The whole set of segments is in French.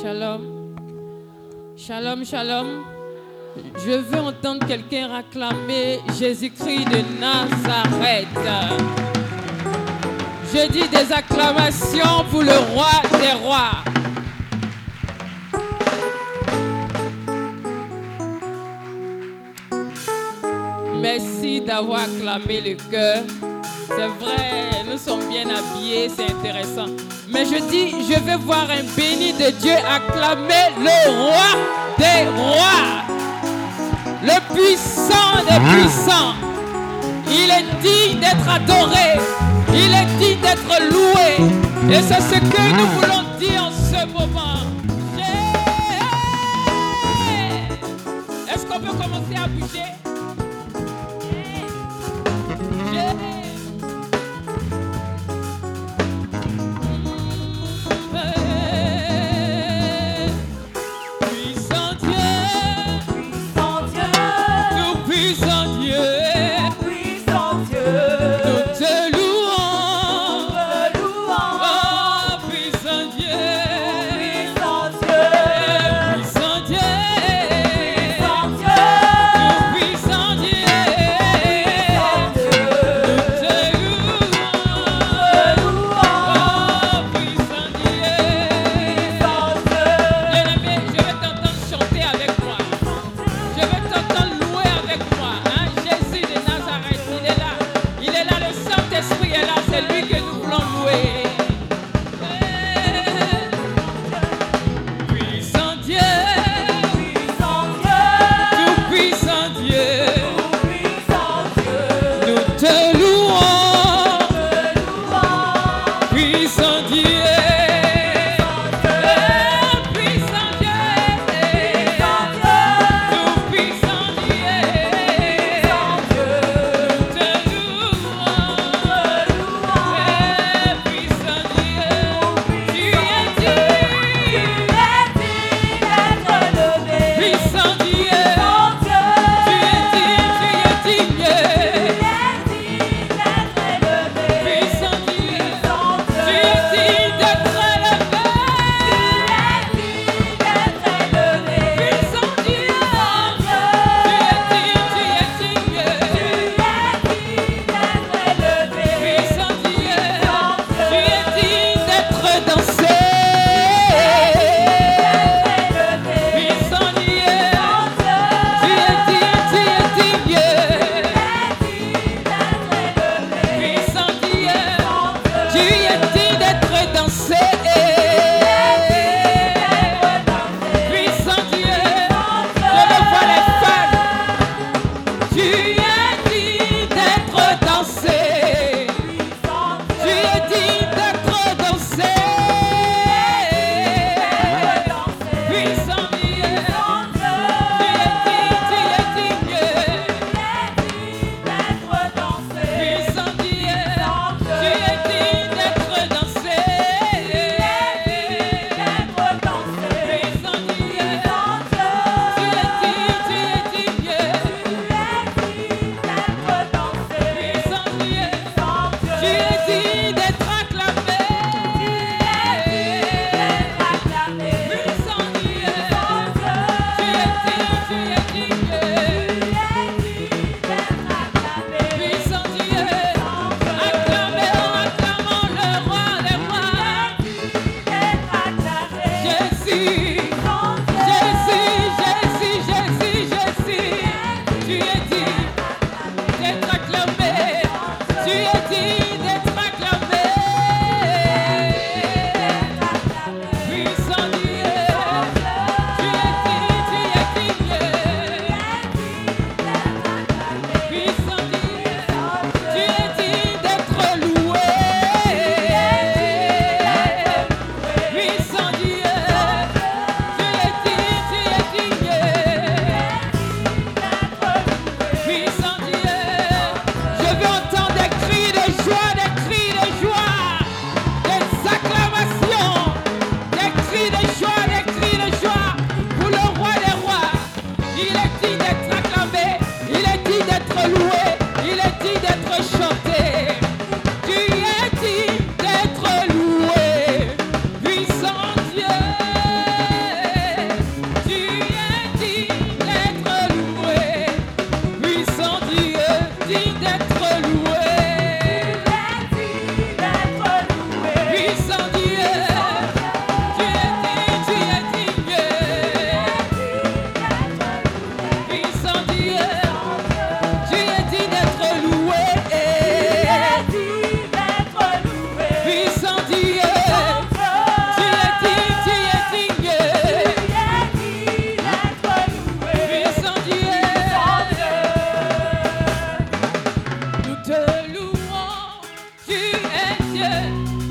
Shalom. Shalom, shalom. Je veux entendre quelqu'un acclamer Jésus-Christ de Nazareth. Je dis des acclamations pour le roi des rois. Merci d'avoir acclamé le cœur. C'est vrai, nous sommes bien habillés, c'est intéressant. Mais je dis, je vais voir un béni de Dieu acclamer le roi des rois. Le puissant des puissants. Il est digne d'être adoré. Il est digne d'être loué. Et c'est ce que nous voulons dire en ce moment. Est-ce qu'on peut commencer à bouger?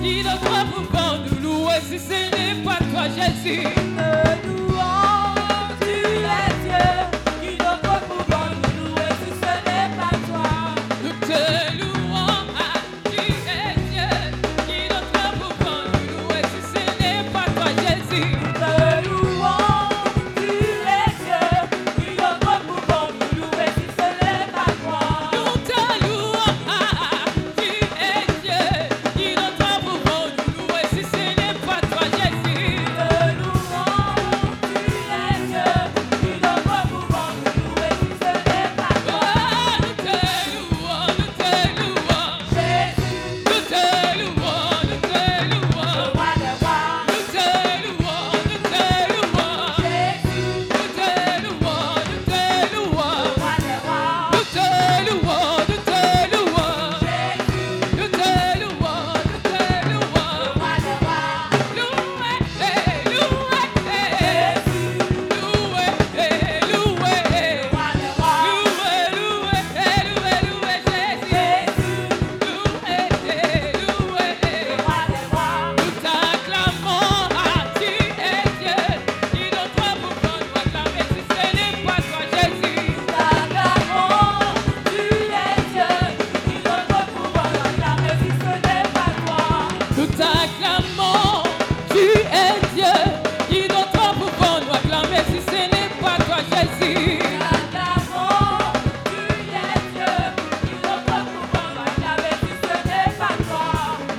ni d'autre pouvoir nous louer si ce n'est pas toi, Jésus. Nous nous louons, tu es Dieu, ni d'autre pouvoir nous louer si ce n'est pas toi. Nous te louons, tu es Dieu, ni d'autre pouvoir nous louer si ce n'est pas toi, Jésus. Nous te louons, tu es Dieu, ni d'autre pouvoir nous louer si ce n'est pas toi. Nous te louons, tu es Dieu, ni d'autre pouvoir nous louer si ce n'est pas toi, Jésus. Nous te louons, tu es Dieu, ni d'autre pouvoir nous louer si ce n'est pas toi. Oh,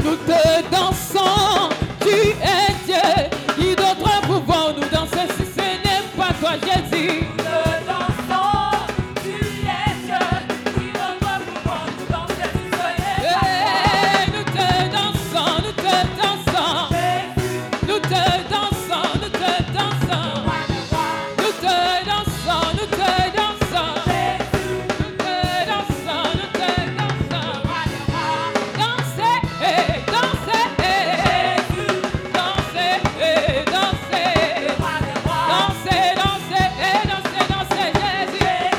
nous te louons, Jésus, nous te louons, nous te louons. roi des rois, Nous te louons, nous te louons, Jésus, nous te louons, nous te louons, roi des rois, nous te louons, nous te louons, Jésus, nous te louons, nous te louons. roi des rois, Loué, loué, Jésus, loué,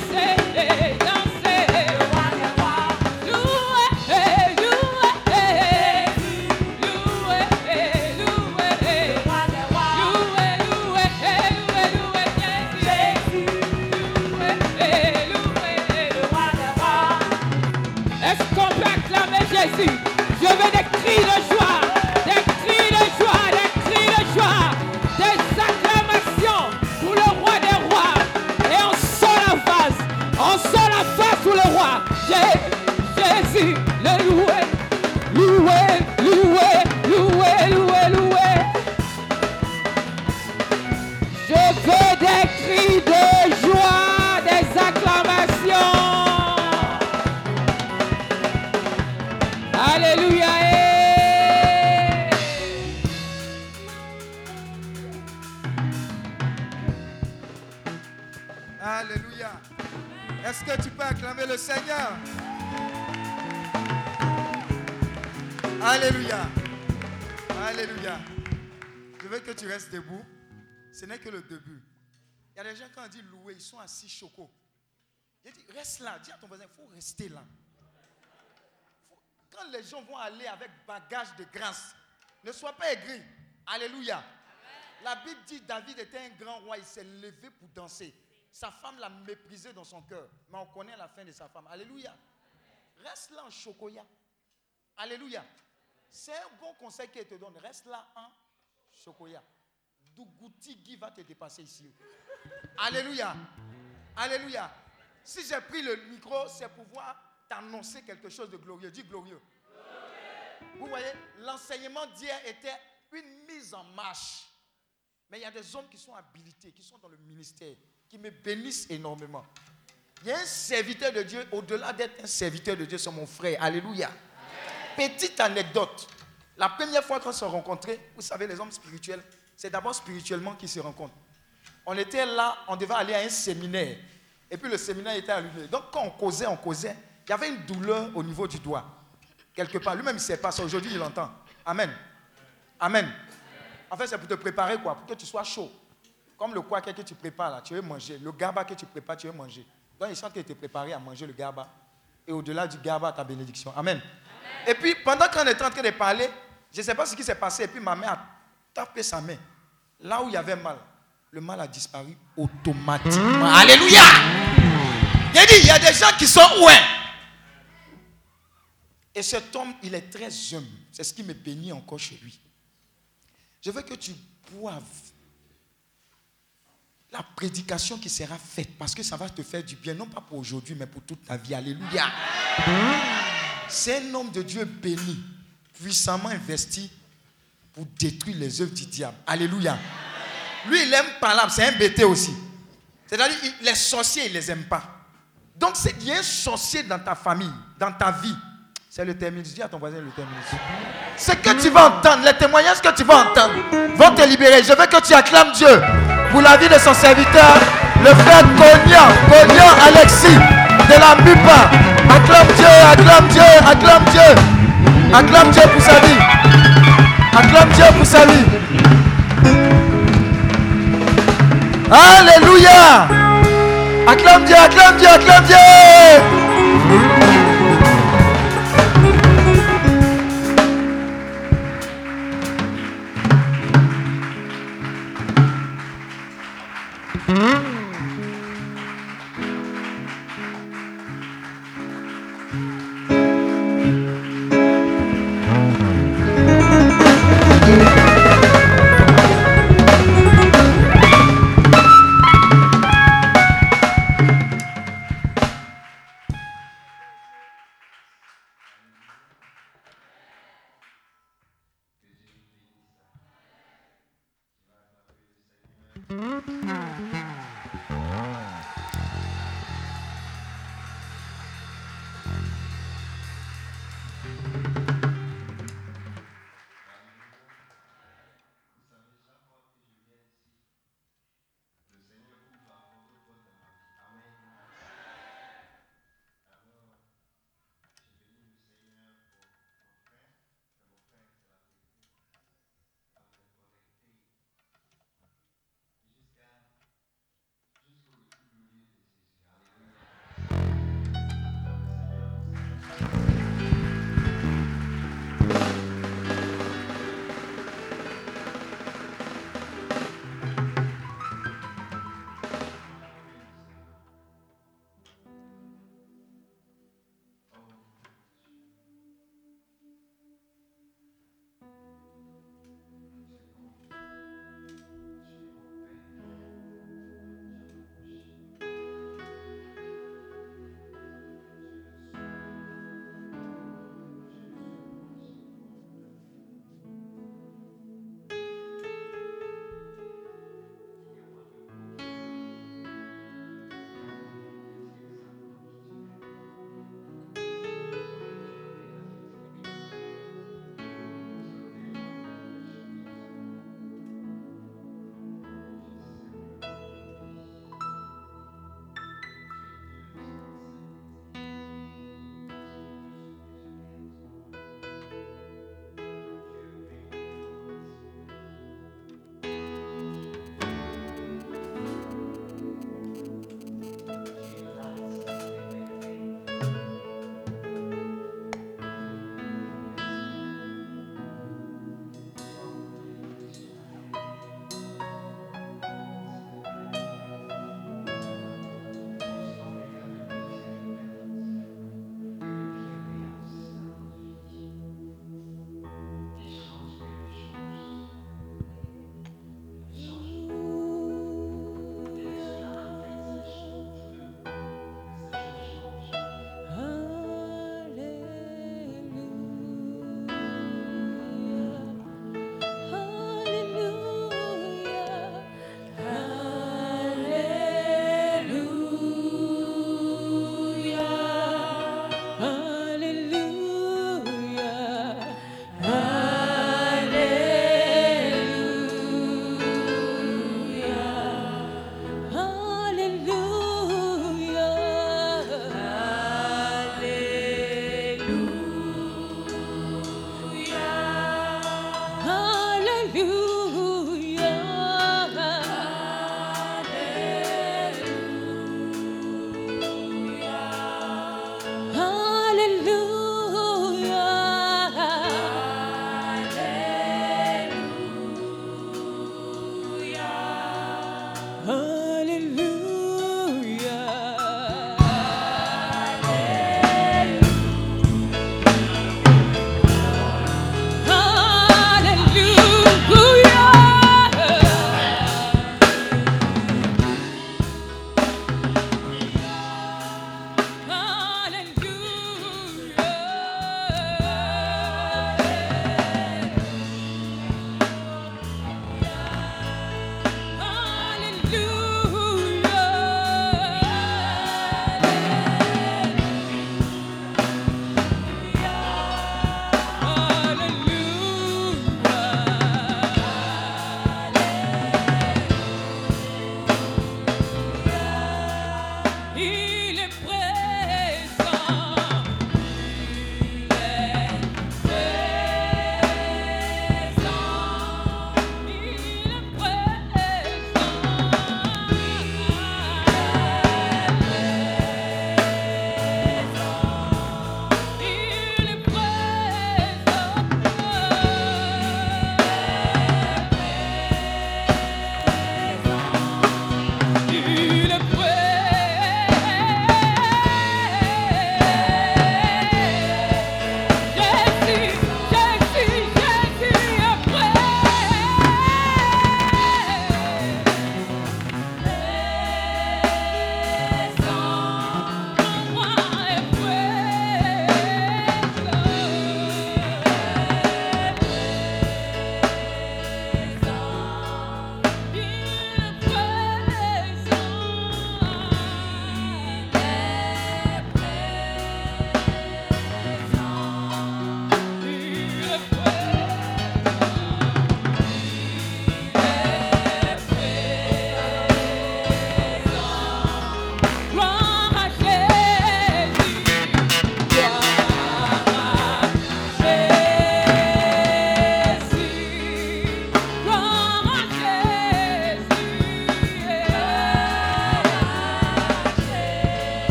loué, loué, roi des rois, loué, loué, Jésus, Jésus, loué, loué. roi des rois. Nous t'acclamons, tu es Dieu, qui d'autre pouvons nous acclamer si ce n'est pas toi, Jésus. Nous t'acclamons, tu es Dieu, qui d'autre pouvons nous acclamer si ce n'est pas toi. Nous t'acclamons, tu es Dieu, qui d'autre pouvons nous acclamer si ce n'est pas toi, Jésus. Nous t'acclamons, tu es Dieu, qui d'autre pouvons nous acclamer si ce n'est pas toi. Nous te dansons, tu es Dieu, qui d'autre pouvons nous danser si ce n'est pas toi, Jésus. Nous te dansons, tu es Dieu, qui d'autre pouvons nous danser si ce n'est pas toi. Eh, nous te dansons, Jésus, nous te dansons, nous te dansons. roi des rois, Nous te dansons, nous te dansons, Jésus, nous te dansons, nous te dansons. roi des rois, Dansez, Jésus, dansez, dansez, roi des rois, dansez, dansez, dansez, dansez, Jésus, Jésus, dansez, dansez. roi des rois, Louez, louez, Jésus, louez, louez, roi des rois, louez, Jésus, Jésus, louez. roi des rois. Est-ce qu'on peut acclamer Jésus? Je veux des cris de joie, des cris de joie, des cris de joie, des acclamations pour le roi des rois. Et on sort la face pour le roi. Jésus, le louer, louer, louer, louer, louer, louer. Je veux des cris de joie, des acclamations. Alléluia. eh. Alléluia. Est-ce que tu peux acclamer le Seigneur? Alléluia. Alléluia. Je veux que tu restes debout. Ce n'est que le début. Il y a des gens quand on dit louer, ils sont assis chocos. Je dis, reste là. Dis à ton voisin, il faut rester là. Quand les gens vont aller avec bagage de grâce, ne sois pas aigri. Alléluia. La Bible dit David était un grand roi, il s'est levé pour danser. Sa femme l'a méprisé dans son cœur, mais on connaît la fin de sa femme. Alléluia. Reste là en chocoya. Alléluia. C'est un bon conseil qu'il te donne. Reste là en chocoya. Dougouti Guy va te dépasser ici. Alléluia. Alléluia. Si j'ai pris le micro, c'est pour pouvoir t'annoncer quelque chose de glorieux. Dis glorieux. Vous voyez, l'enseignement d'hier était une mise en marche. Mais il y a des hommes qui sont habilités, qui sont dans le ministère, qui me bénissent énormément. Il y a un serviteur de Dieu, au-delà d'être un serviteur de Dieu, c'est mon frère. Alléluia. Petite anecdote. La première fois qu'on s'est rencontrés, vous savez, les hommes spirituels, c'est d'abord spirituellement qu'ils se rencontrent. On était là, on devait aller à un séminaire. Et puis le séminaire était allumé. Donc quand on causait, il y avait une douleur au niveau du doigt. Quelque part. Lui-même, il ne sait pas ça. Aujourd'hui, il l'entend. Amen. Amen. En fait, c'est pour te préparer, quoi, pour que tu sois chaud. Comme le quoi que tu prépares, là, tu veux manger. Le gaba que tu prépares, tu veux manger. Donc, il sent que tu es préparé à manger le gaba. Et au-delà du gaba, ta bénédiction. Amen. Et puis, pendant qu'on était en train de parler, je ne sais pas ce qui s'est passé. Et puis, ma mère a tapé sa main. Là où il y avait mal, le mal a disparu automatiquement. Alléluia! J'ai dit, il y a des gens qui sont ouins. Et cet homme, il est très humble. C'est ce qui me bénit encore chez lui. Je veux que tu boives la prédication qui sera faite, parce que ça va te faire du bien, non pas pour aujourd'hui, mais pour toute ta vie. Alléluia. C'est un homme de Dieu béni, puissamment investi pour détruire les œuvres du diable. Alléluia. Lui, il aime pas l'âme, c'est un bêté aussi. C'est-à-dire, les sorciers, il les aime pas. Donc, s'il y a un sorcier dans ta famille, dans ta vie, c'est le terminus. Dis à ton voisin le terminus. Ce que tu vas entendre, les témoignages que tu vas entendre vont te libérer. Je veux que tu acclames Dieu pour la vie de son serviteur, le frère Cognant Alexis de la MUPA. Acclame Dieu, acclame Dieu, acclame Dieu. Acclame Dieu pour sa vie. Acclame Dieu pour sa vie. Alléluia. Acclame Dieu, acclame Dieu, acclame Dieu.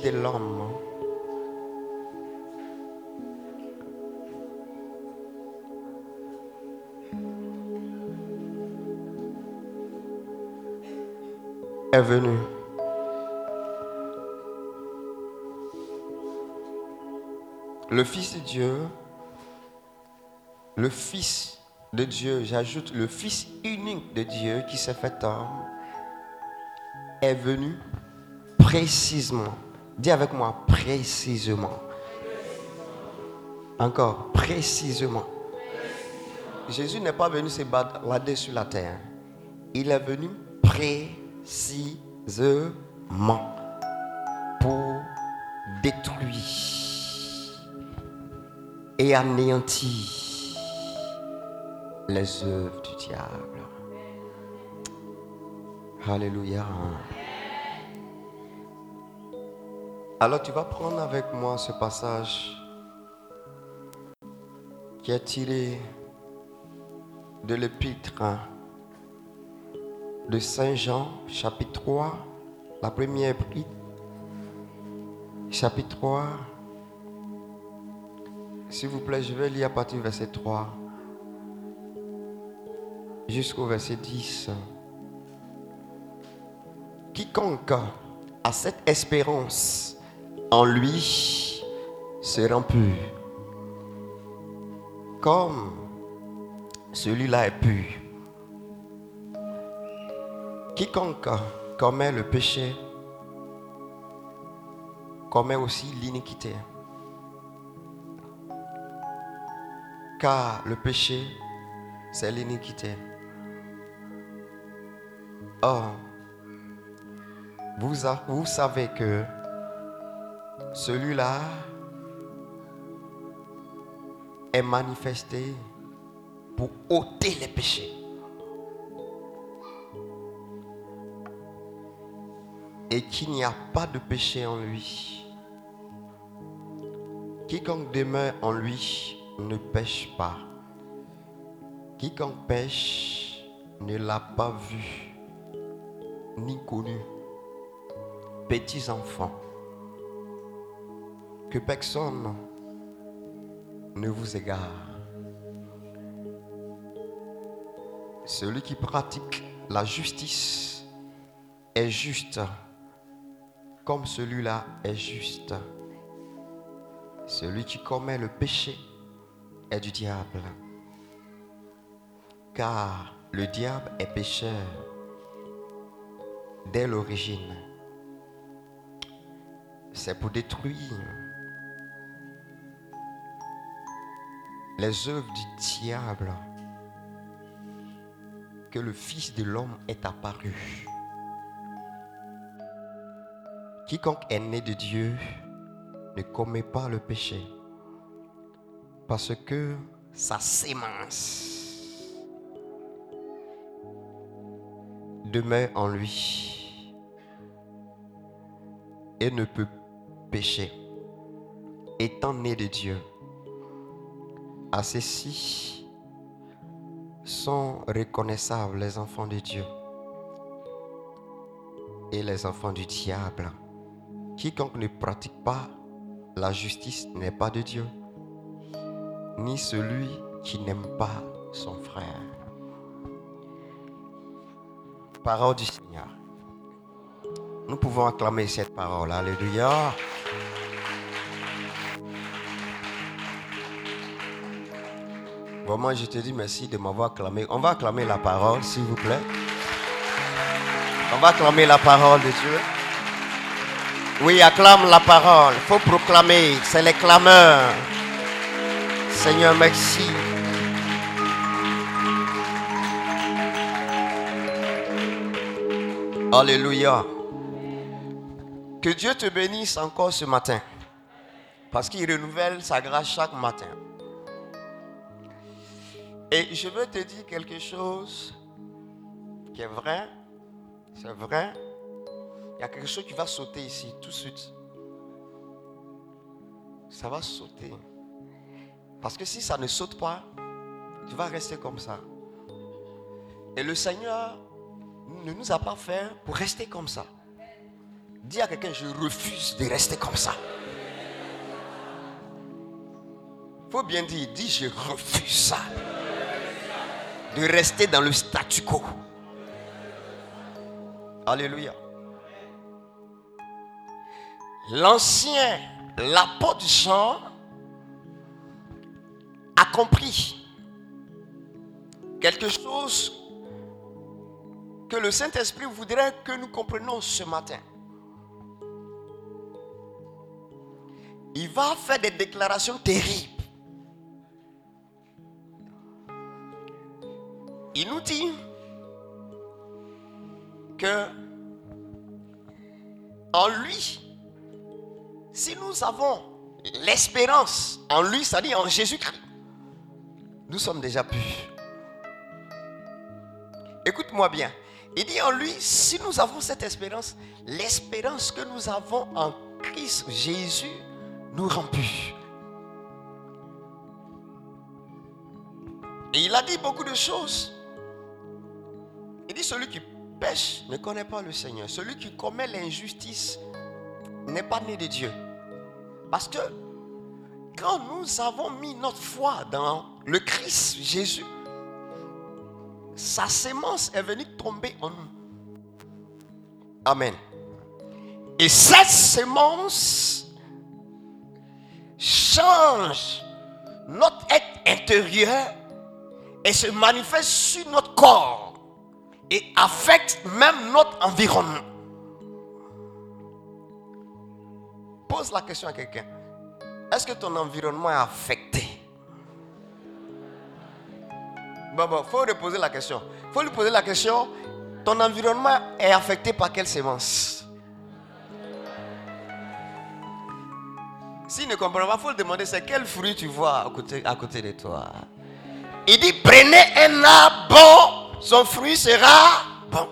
reproche de l'homme. Est venu. Le Fils de Dieu, le Fils de Dieu, j'ajoute le Fils unique de Dieu qui s'est fait homme, est venu précisément. Dis avec moi, précisément. Encore, précisément. Jésus n'est pas venu se balader sur la terre. Il est venu précisément pour détruire et anéantir les œuvres du diable. Alléluia. Alors tu vas prendre avec moi ce passage qui est tiré de l'épître de Saint Jean, chapitre 3, la première épître, chapitre 3. S'il vous plaît, je vais lire à partir du verset 3 jusqu'au verset 10. Quiconque a cette espérance en lui sera pur, comme celui-là est pur. Quiconque commet le péché commet aussi l'iniquité. Car le péché, c'est l'iniquité. Or, vous savez que celui-là est manifesté pour ôter les péchés. Et qu'il n'y a pas de péché en lui. Quiconque demeure en lui ne pêche pas. Quiconque pêche ne l'a pas vu, ni connu. Petits enfants, que personne ne vous égare. Celui qui pratique la justice est juste. Comme celui-là est juste. Celui qui commet le péché est du diable. Car le diable est pécheur dès l'origine. C'est pour détruire les œuvres du diable que le Fils de l'homme est apparu. Quiconque est né de Dieu ne commet pas le péché, parce que sa sémence demeure en lui et ne peut pécher, étant né de Dieu. À ceux-ci sont reconnaissables les enfants de Dieu et les enfants du diable. Quiconque ne pratique pas la justice n'est pas de Dieu, ni celui qui n'aime pas son frère. Parole du Seigneur. Nous pouvons acclamer cette parole. Alléluia. Vraiment, je te dis merci de m'avoir acclamé. On va acclamer la parole, s'il vous plaît. On va acclamer la parole de Dieu. Oui, acclame la parole. Il faut proclamer. C'est les clameurs. Seigneur, merci. Alléluia. Que Dieu te bénisse encore ce matin. Parce qu'il renouvelle sa grâce chaque matin. Et je veux te dire quelque chose qui est vrai. C'est vrai. Il y a quelque chose qui va sauter ici, tout de suite. Ça va sauter. Parce que si ça ne saute pas, tu vas rester comme ça. Et le Seigneur ne nous a pas fait pour rester comme ça. Dis à quelqu'un, je refuse de rester comme ça. Il faut bien dire, dis je refuse ça. De rester dans le statu quo. Alléluia. L'ancien, l'apôtre Jean, a compris quelque chose que le Saint-Esprit voudrait que nous comprenions ce matin. Il va faire des déclarations terribles. Il nous dit que en lui, si nous avons l'espérance en lui, c'est-à-dire en Jésus-Christ, nous sommes déjà purs. Écoute-moi bien. Il dit en lui, si nous avons cette espérance, l'espérance que nous avons en Christ Jésus nous rend purs. Et il a dit beaucoup de choses. Il dit celui qui pêche ne connaît pas le Seigneur. Celui qui commet l'injustice n'est pas né de Dieu. Parce que quand nous avons mis notre foi dans le Christ Jésus, sa sémence est venue tomber en nous. Amen. Et cette sémence change notre être intérieur et se manifeste sur notre corps et affecte même notre environnement. Pose la question à quelqu'un. Est-ce que ton environnement est affecté? Bon, il faut reposer la question. Il faut lui poser la question. Ton environnement est affecté par quelle sémence? S'il ne comprend pas, il faut le demander, c'est quel fruit tu vois à côté de toi. Il dit, prenez un arbre bon, son fruit sera bon.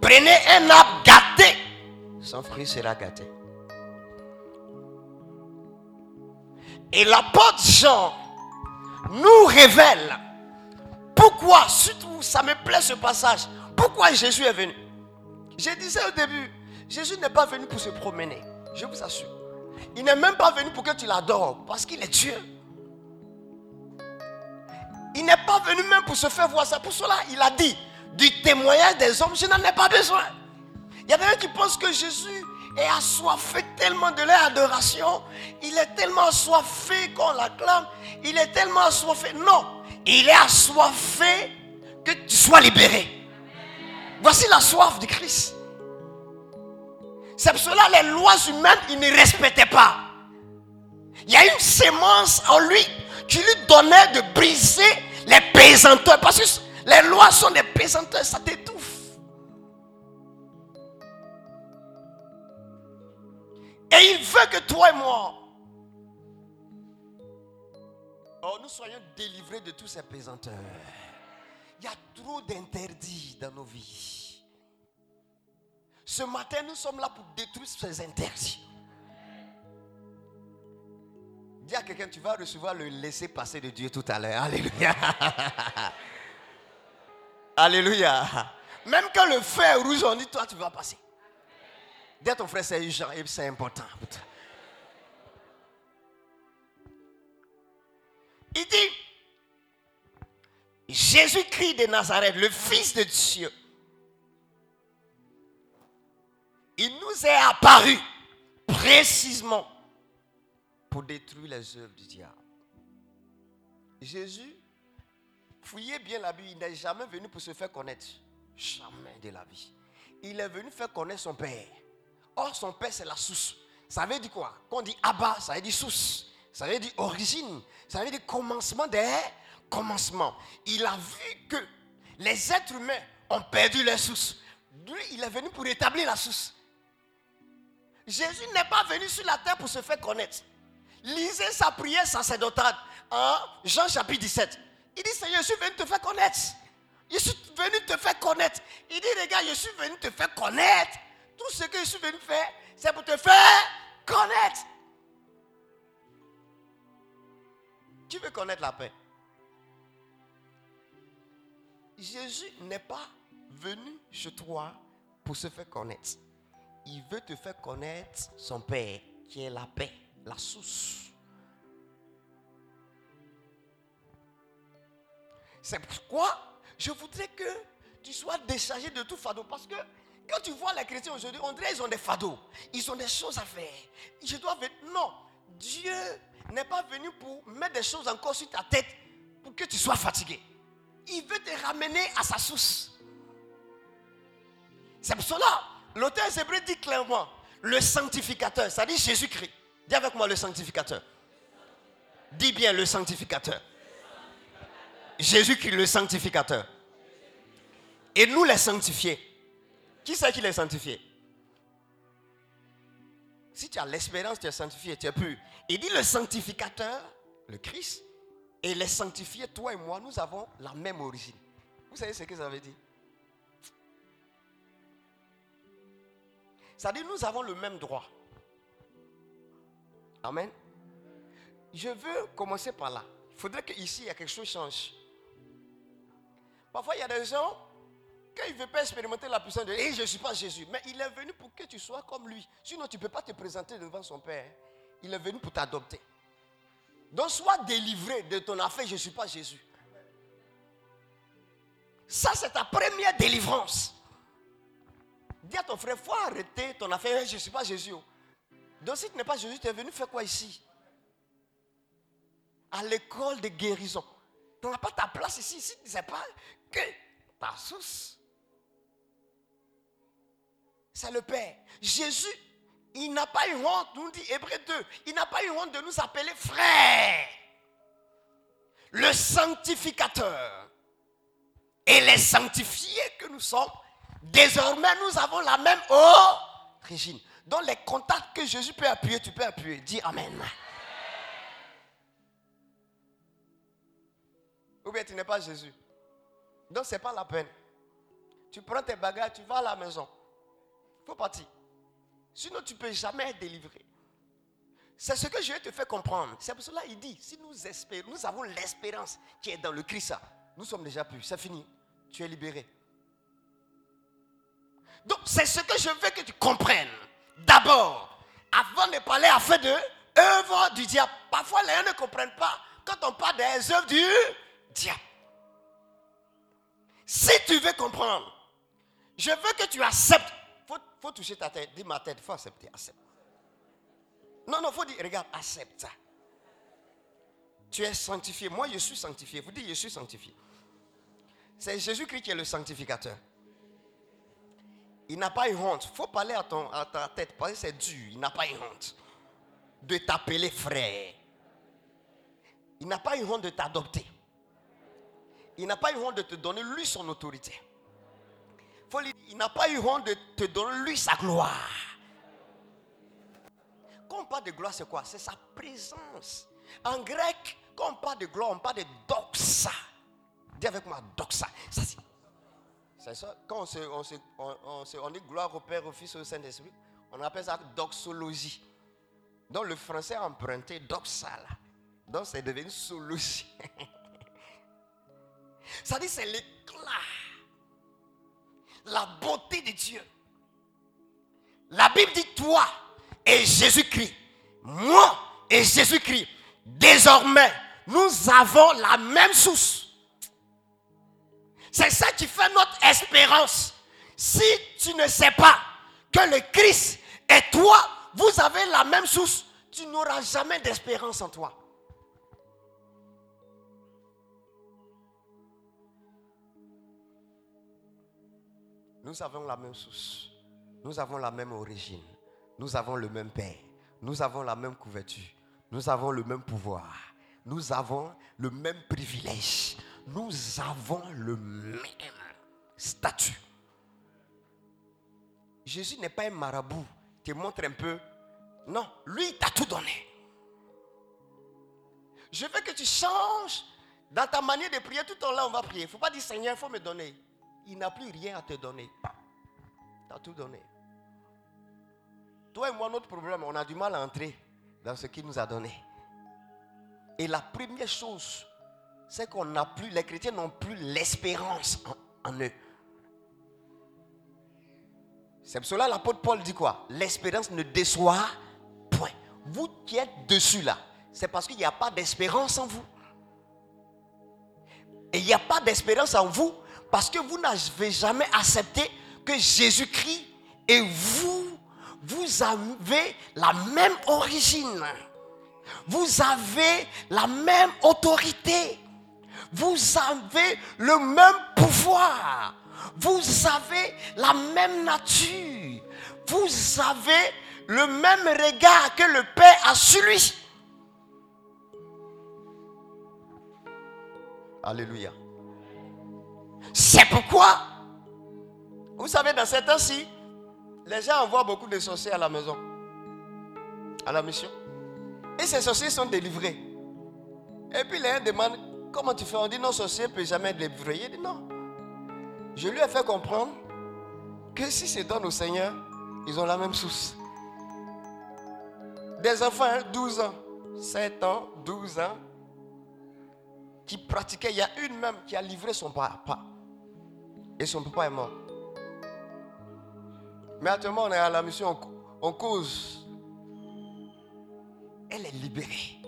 Prenez un arbre gâté, son fruit sera gâté. Et l'apôtre Jean nous révèle pourquoi, surtout ça me plaît ce passage, pourquoi Jésus est venu. Je disais au début, Jésus n'est pas venu pour se promener, je vous assure. Il n'est même pas venu pour que tu l'adores, parce qu'il est Dieu. Il n'est pas venu même pour se faire voir ça. Pour cela, il a dit, du témoignage des hommes, je n'en ai pas besoin. Il y a des gens qui pensent que Jésus est assoiffé tellement de leur adoration. Il est tellement assoiffé qu'on l'acclame. Il est tellement assoiffé. Non, il est assoiffé que tu sois libéré. Voici la soif du Christ. C'est pour cela que les lois humaines, il ne respectait pas. Il y a une sémence en lui qui lui donnait de briser les pesanteurs. Parce que les lois sont des pesanteurs, ça t'étouffe. Et il veut que toi et moi, nous soyons délivrés de tous ces pesanteurs. Il y a trop d'interdits dans nos vies. Ce matin, nous sommes là pour détruire ces interdits. Dis à quelqu'un, tu vas recevoir le laisser-passer de Dieu tout à l'heure. Alléluia. Alléluia. Même quand le feu est rouge, on dit, toi, tu vas passer. Dès ton frère, c'est urgent et c'est important. Il dit, Jésus-Christ de Nazareth, le Fils de Dieu, il nous est apparu précisément pour détruire les œuvres du diable. Jésus, fouillez bien la Bible, il n'est jamais venu pour se faire connaître. Jamais de la vie. Il est venu faire connaître son Père. Or, son Père, c'est la source. Ça veut dire quoi? Quand on dit Abba, ça veut dire source. Ça veut dire origine. Ça veut dire commencement des commencements. Il a vu que les êtres humains ont perdu leur source. Lui, il est venu pour établir la source. Jésus n'est pas venu sur la terre pour se faire connaître. Lisez sa prière sacerdotale en Jean chapitre 17. Il dit, Seigneur, je suis venu te faire connaître. Je suis venu te faire connaître. Il dit, regarde, je suis venu te faire connaître. Tout ce que je suis venu faire, c'est pour te faire connaître. Tu veux connaître la paix? Jésus n'est pas venu chez toi pour se faire connaître. il veut te faire connaître son Père, qui est la paix, la source. C'est pourquoi je voudrais que tu sois déchargé de tout fardeau. Parce que quand tu vois les chrétiens aujourd'hui, on dirait qu'ils ont des fardeaux. Ils ont des choses à faire. Je dois venir. Non, Dieu n'est pas venu pour mettre des choses encore sur ta tête pour que tu sois fatigué. Il veut te ramener à sa source. C'est pour cela, l'auteur des Hébreux dit clairement, le sanctificateur, ça dit Jésus-Christ. Dis avec moi le sanctificateur. Dis bien le sanctificateur. Jésus-Christ, le sanctificateur. Et nous les sanctifiés. Qui c'est qui les sanctifiés? Si tu as l'espérance, tu es sanctifié, tu es pur. Il dit le sanctificateur, le Christ, et les sanctifiés, toi et moi, nous avons la même origine. Vous savez ce que ça veut dire? Ça dit nous avons le même droit. Amen. Je veux commencer par là. Il faudrait qu'ici, il y a quelque chose qui change. Parfois, il y a des gens, quand ils ne veulent pas expérimenter la puissance de Dieu, je ne suis pas Jésus. Mais il est venu pour que tu sois comme lui. Sinon, tu ne peux pas te présenter devant son Père. Il est venu pour t'adopter. Donc, sois délivré de ton affaire, je ne suis pas Jésus. Ça, c'est ta première délivrance. Dis à ton frère, il faut arrêter ton affaire, je ne suis pas Jésus. Donc, si tu n'es pas Jésus, tu es venu faire quoi ici? À l'école de guérison. Tu n'as pas ta place ici, si tu ne sais pas que ta source, c'est le Père. Jésus, il n'a pas eu honte, nous dit Hébreux 2, il n'a pas eu honte de nous appeler frères. Le sanctificateur et les sanctifiés que nous sommes, désormais nous avons la même origine. Donc les contacts que Jésus peut appuyer, tu peux appuyer. Dis Amen. Ou bien tu n'es pas Jésus. Donc ce n'est pas la peine. Tu prends tes bagages, tu vas à la maison. Il faut partir. Sinon tu ne peux jamais être délivré. C'est ce que je vais te faire comprendre. C'est pour cela qu'il dit, si nous espérons, nous avons l'espérance qui est dans le Christ, nous sommes déjà purs. C'est fini. Tu es libéré. Donc c'est ce que je veux que tu comprennes. D'abord, avant de parler à fait de œuvres du diable. Parfois les gens ne comprennent pas quand on parle des œuvres du diable. Si tu veux comprendre, je veux que tu acceptes. Il faut toucher ta tête. Dis ma tête, il faut accepter. Accepte. Non, il faut dire, regarde, accepte ça. Tu es sanctifié. Moi, je suis sanctifié. Vous dites, je suis sanctifié. C'est Jésus-Christ qui est le sanctificateur. Il n'a pas eu honte. Il faut parler à ta tête, parce que c'est dur. Il n'a pas eu honte de t'appeler frère. Il n'a pas eu honte de t'adopter. Il n'a pas eu honte de te donner lui son autorité. Il n'a pas eu honte de te donner lui sa gloire. Quand on parle de gloire, c'est quoi? C'est sa présence. En grec, quand on parle de gloire, on parle de doxa. Dis avec moi, doxa. Ça, c'est ça. Quand on dit gloire au Père, au Fils, au Saint-Esprit, on appelle ça doxologie. Donc le français a emprunté doxa là. Donc c'est devenu sologie. Ça dit c'est l'éclat, la beauté de Dieu. La Bible dit toi et Jésus-Christ, moi et Jésus-Christ, désormais nous avons la même source. C'est ça qui fait notre espérance. Si tu ne sais pas que le Christ et toi, vous avez la même source, tu n'auras jamais d'espérance en toi. Nous avons la même source, nous avons la même origine, nous avons le même Père, nous avons la même couverture, nous avons le même pouvoir, nous avons le même privilège, nous avons le même statut. Jésus n'est pas un marabout, te montre un peu. Non, lui il t'a tout donné. Je veux que tu changes dans ta manière de prier. Tout en là on va prier. Il ne faut pas dire Seigneur, il faut me donner. Il n'a plus rien à te donner. Tu as tout donné. Toi et moi, notre problème, on a du mal à entrer dans ce qu'il nous a donné. Et la première chose, c'est qu'on n'a plus, les chrétiens n'ont plus l'espérance en eux. C'est pour cela que l'apôtre Paul dit quoi? L'espérance ne déçoit point. Vous qui êtes dessus là, c'est parce qu'il n'y a pas d'espérance en vous. Et il n'y a pas d'espérance en vous parce que vous n'avez jamais accepté que Jésus-Christ et vous, vous avez la même origine. Vous avez la même autorité. Vous avez le même pouvoir. Vous avez la même nature. Vous avez le même regard que le Père a sur lui. Alléluia. C'est pourquoi, vous savez, dans ces temps-ci, les gens envoient beaucoup de sorciers à la maison, à la mission. Et ces sorciers sont délivrés. Et puis les gens demandent, comment tu fais? On dit, non, sorcier ne peut jamais être délivré. Il dit, non. Je lui ai fait comprendre que si se donnent au Seigneur, ils ont la même source. Des enfants, 12 ans, 7 ans, 12 ans, qui pratiquaient. Il y a une même qui a livré son papa. Et son papa est mort. Mais actuellement, on est à la mission, on cause. Elle est libérée.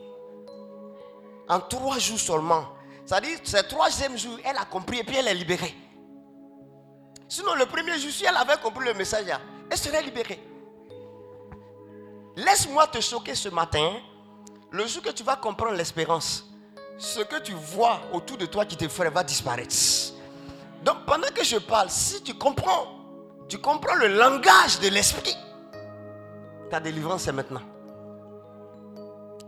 En 3 jours seulement. C'est-à-dire, c'est le 3e jour, elle a compris et puis elle est libérée. Sinon, le 1er jour, si elle avait compris le message, elle serait libérée. Laisse-moi te choquer ce matin. Le jour que tu vas comprendre l'espérance, ce que tu vois autour de toi qui te ferait va disparaître. Donc, pendant que je parle, si tu comprends le langage de l'esprit, ta délivrance, c'est maintenant.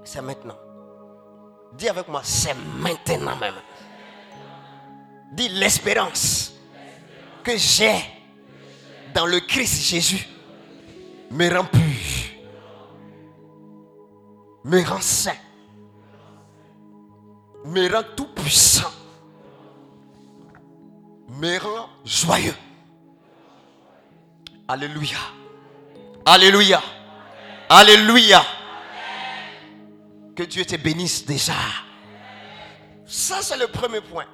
C'est maintenant. Dis avec moi, c'est maintenant même. Dis l'espérance que j'ai dans le Christ Jésus me rend pur, me rend saint, me rend tout puissant, me rend joyeux. Alléluia. Alléluia. Alléluia. Que Dieu te bénisse déjà. Ça, c'est le premier point.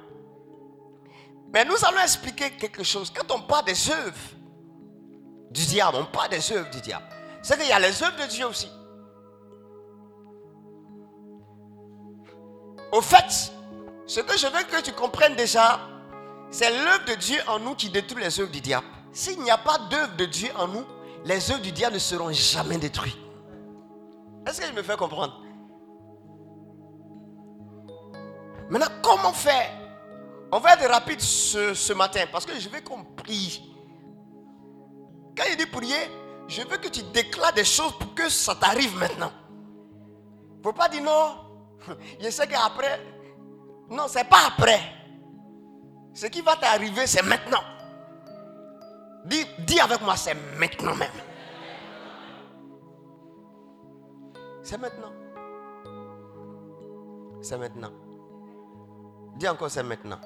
Mais nous allons expliquer quelque chose. Quand on parle des œuvres du diable, on parle des œuvres du diable. C'est qu'il y a les œuvres de Dieu aussi. Au fait, ce que je veux que tu comprennes déjà, c'est l'œuvre de Dieu en nous qui détruit les œuvres du diable. S'il n'y a pas d'œuvre de Dieu en nous, les œuvres du diable ne seront jamais détruites. Est-ce que je me fais comprendre? Maintenant, comment faire? On va être rapide ce matin parce que je veux qu'on prie. Quand il dit prier, je veux que tu déclares des choses pour que ça t'arrive maintenant. Il ne faut pas dire non. Je sais qu'après. Non, ce n'est pas après. Ce qui va t'arriver, c'est maintenant. Dis avec moi, c'est maintenant même. C'est maintenant. C'est maintenant. Dis encore ça maintenant.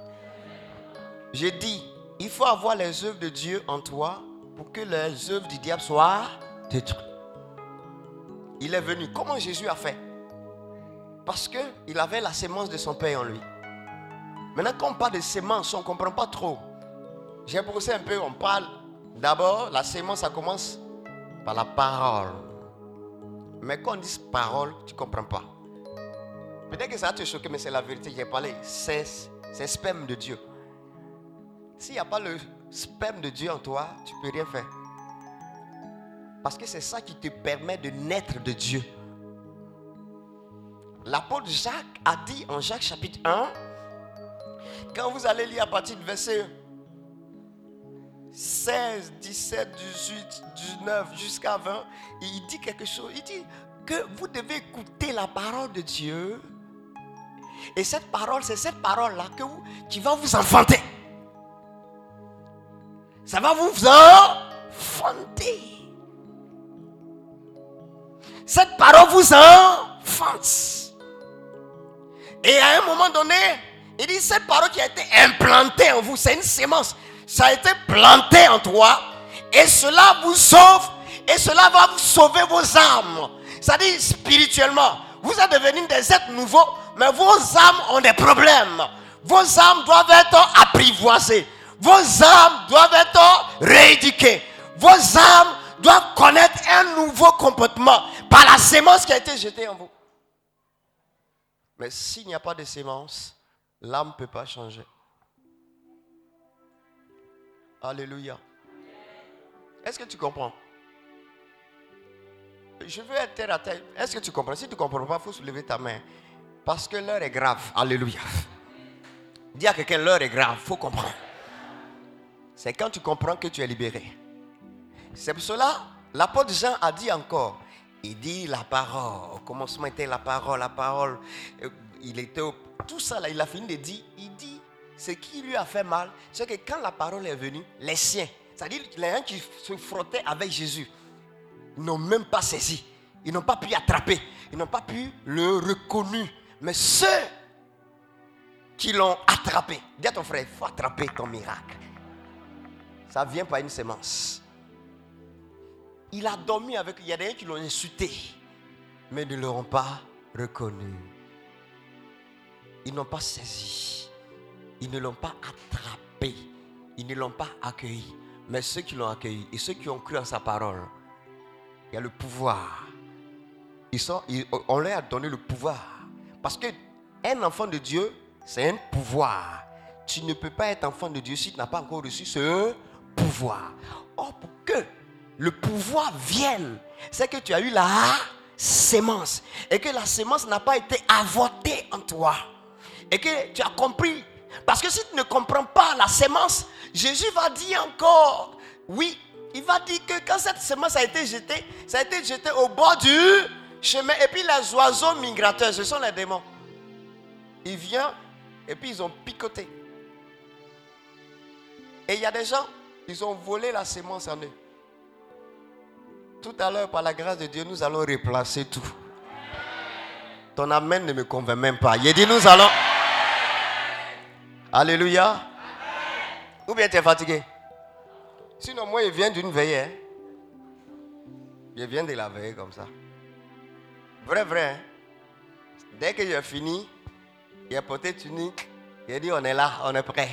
J'ai dit, il faut avoir les œuvres de Dieu en toi pour que les œuvres du diable soient détruites. Il est venu. Comment Jésus a fait? Parce qu'il avait la sémence de son Père en lui. Maintenant, quand on parle de sémence, on ne comprend pas trop. J'ai poussé un peu, on parle. D'abord, la sémence, ça commence par la parole. Mais quand on dit parole, tu ne comprends pas. Peut-être que ça va te choquer, mais c'est la vérité que j'ai parlé. C'est le sperme de Dieu. S'il n'y a pas le sperme de Dieu en toi, tu ne peux rien faire. Parce que c'est ça qui te permet de naître de Dieu. L'apôtre Jacques a dit en Jacques chapitre 1, quand vous allez lire à partir du verset 16, 17, 18, 19 jusqu'à 20, il dit quelque chose. Il dit que vous devez écouter la parole de Dieu. Et cette parole, c'est cette parole-là qui va vous enfanter. Ça va vous enfanter. Cette parole vous enfante. Et à un moment donné, il dit, cette parole qui a été implantée en vous, c'est une sémence. Ça a été planté en toi. Et cela vous sauve. Et cela va vous sauver vos âmes. C'est-à-dire spirituellement. Vous êtes devenus des êtres nouveaux. Mais vos âmes ont des problèmes. Vos âmes doivent être apprivoisées. Vos âmes doivent être rééduquées. vos âmes doivent connaître un nouveau comportement par la sémence qui a été jetée en vous. Mais s'il n'y a pas de sémence, l'âme ne peut pas changer. Alléluia. Est-ce que tu comprends? Je veux être terre à terre. Est-ce que tu comprends? Si tu ne comprends pas, il faut soulever ta main. Parce que l'heure est grave. Alléluia. Dis à quelqu'un, l'heure est grave. Il faut comprendre. C'est quand tu comprends que tu es libéré. C'est pour cela, l'apôtre Jean a dit encore. Il dit la parole. Au commencement était la parole. La parole. Il était tout ça là. Il a fini de dire. Il dit ce qui lui a fait mal, c'est que quand la parole est venue, les siens, c'est-à-dire les gens qui se frottaient avec Jésus, n'ont même pas saisi. Ils n'ont pas pu attraper. Ils n'ont pas pu le reconnu. Mais ceux qui l'ont attrapé, dis à ton frère, il faut attraper ton miracle. Ça vient par une sémence. Il a dormi avec. Il y a des gens qui l'ont insulté, mais ne l'auront pas reconnu. Ils n'ont pas saisi. Ils ne l'ont pas attrapé. Ils ne l'ont pas accueilli. Mais ceux qui l'ont accueilli et ceux qui ont cru en sa parole, il y a le pouvoir. On leur a donné le pouvoir. Parce qu'un enfant de Dieu, c'est un pouvoir. Tu ne peux pas être enfant de Dieu si tu n'as pas encore reçu ce pouvoir. Or, pour que le pouvoir vienne, c'est que tu as eu la sémence. Et que la sémence n'a pas été avortée en toi. Et que tu as compris. Parce que si tu ne comprends pas la sémence, Jésus va dire encore, oui, il va dire que quand cette sémence ça a été jetée au bord du chemin. Et puis les oiseaux migrateurs, ce sont les démons. Ils viennent et puis ils ont picoté. Et il y a des gens, ils ont volé la sémence en eux. Tout à l'heure, par la grâce de Dieu, nous allons replacer tout. Ton amen ne me convainc même pas. Il dit, nous allons... Alléluia. Amen. Ou bien tu es fatigué. Sinon, moi, je viens d'une veillée. Hein? Je viens de la veillée comme ça. Vrai. Hein? Dès que j'ai fini, j'ai porté tunique. J'ai dit, on est là, on est prêt.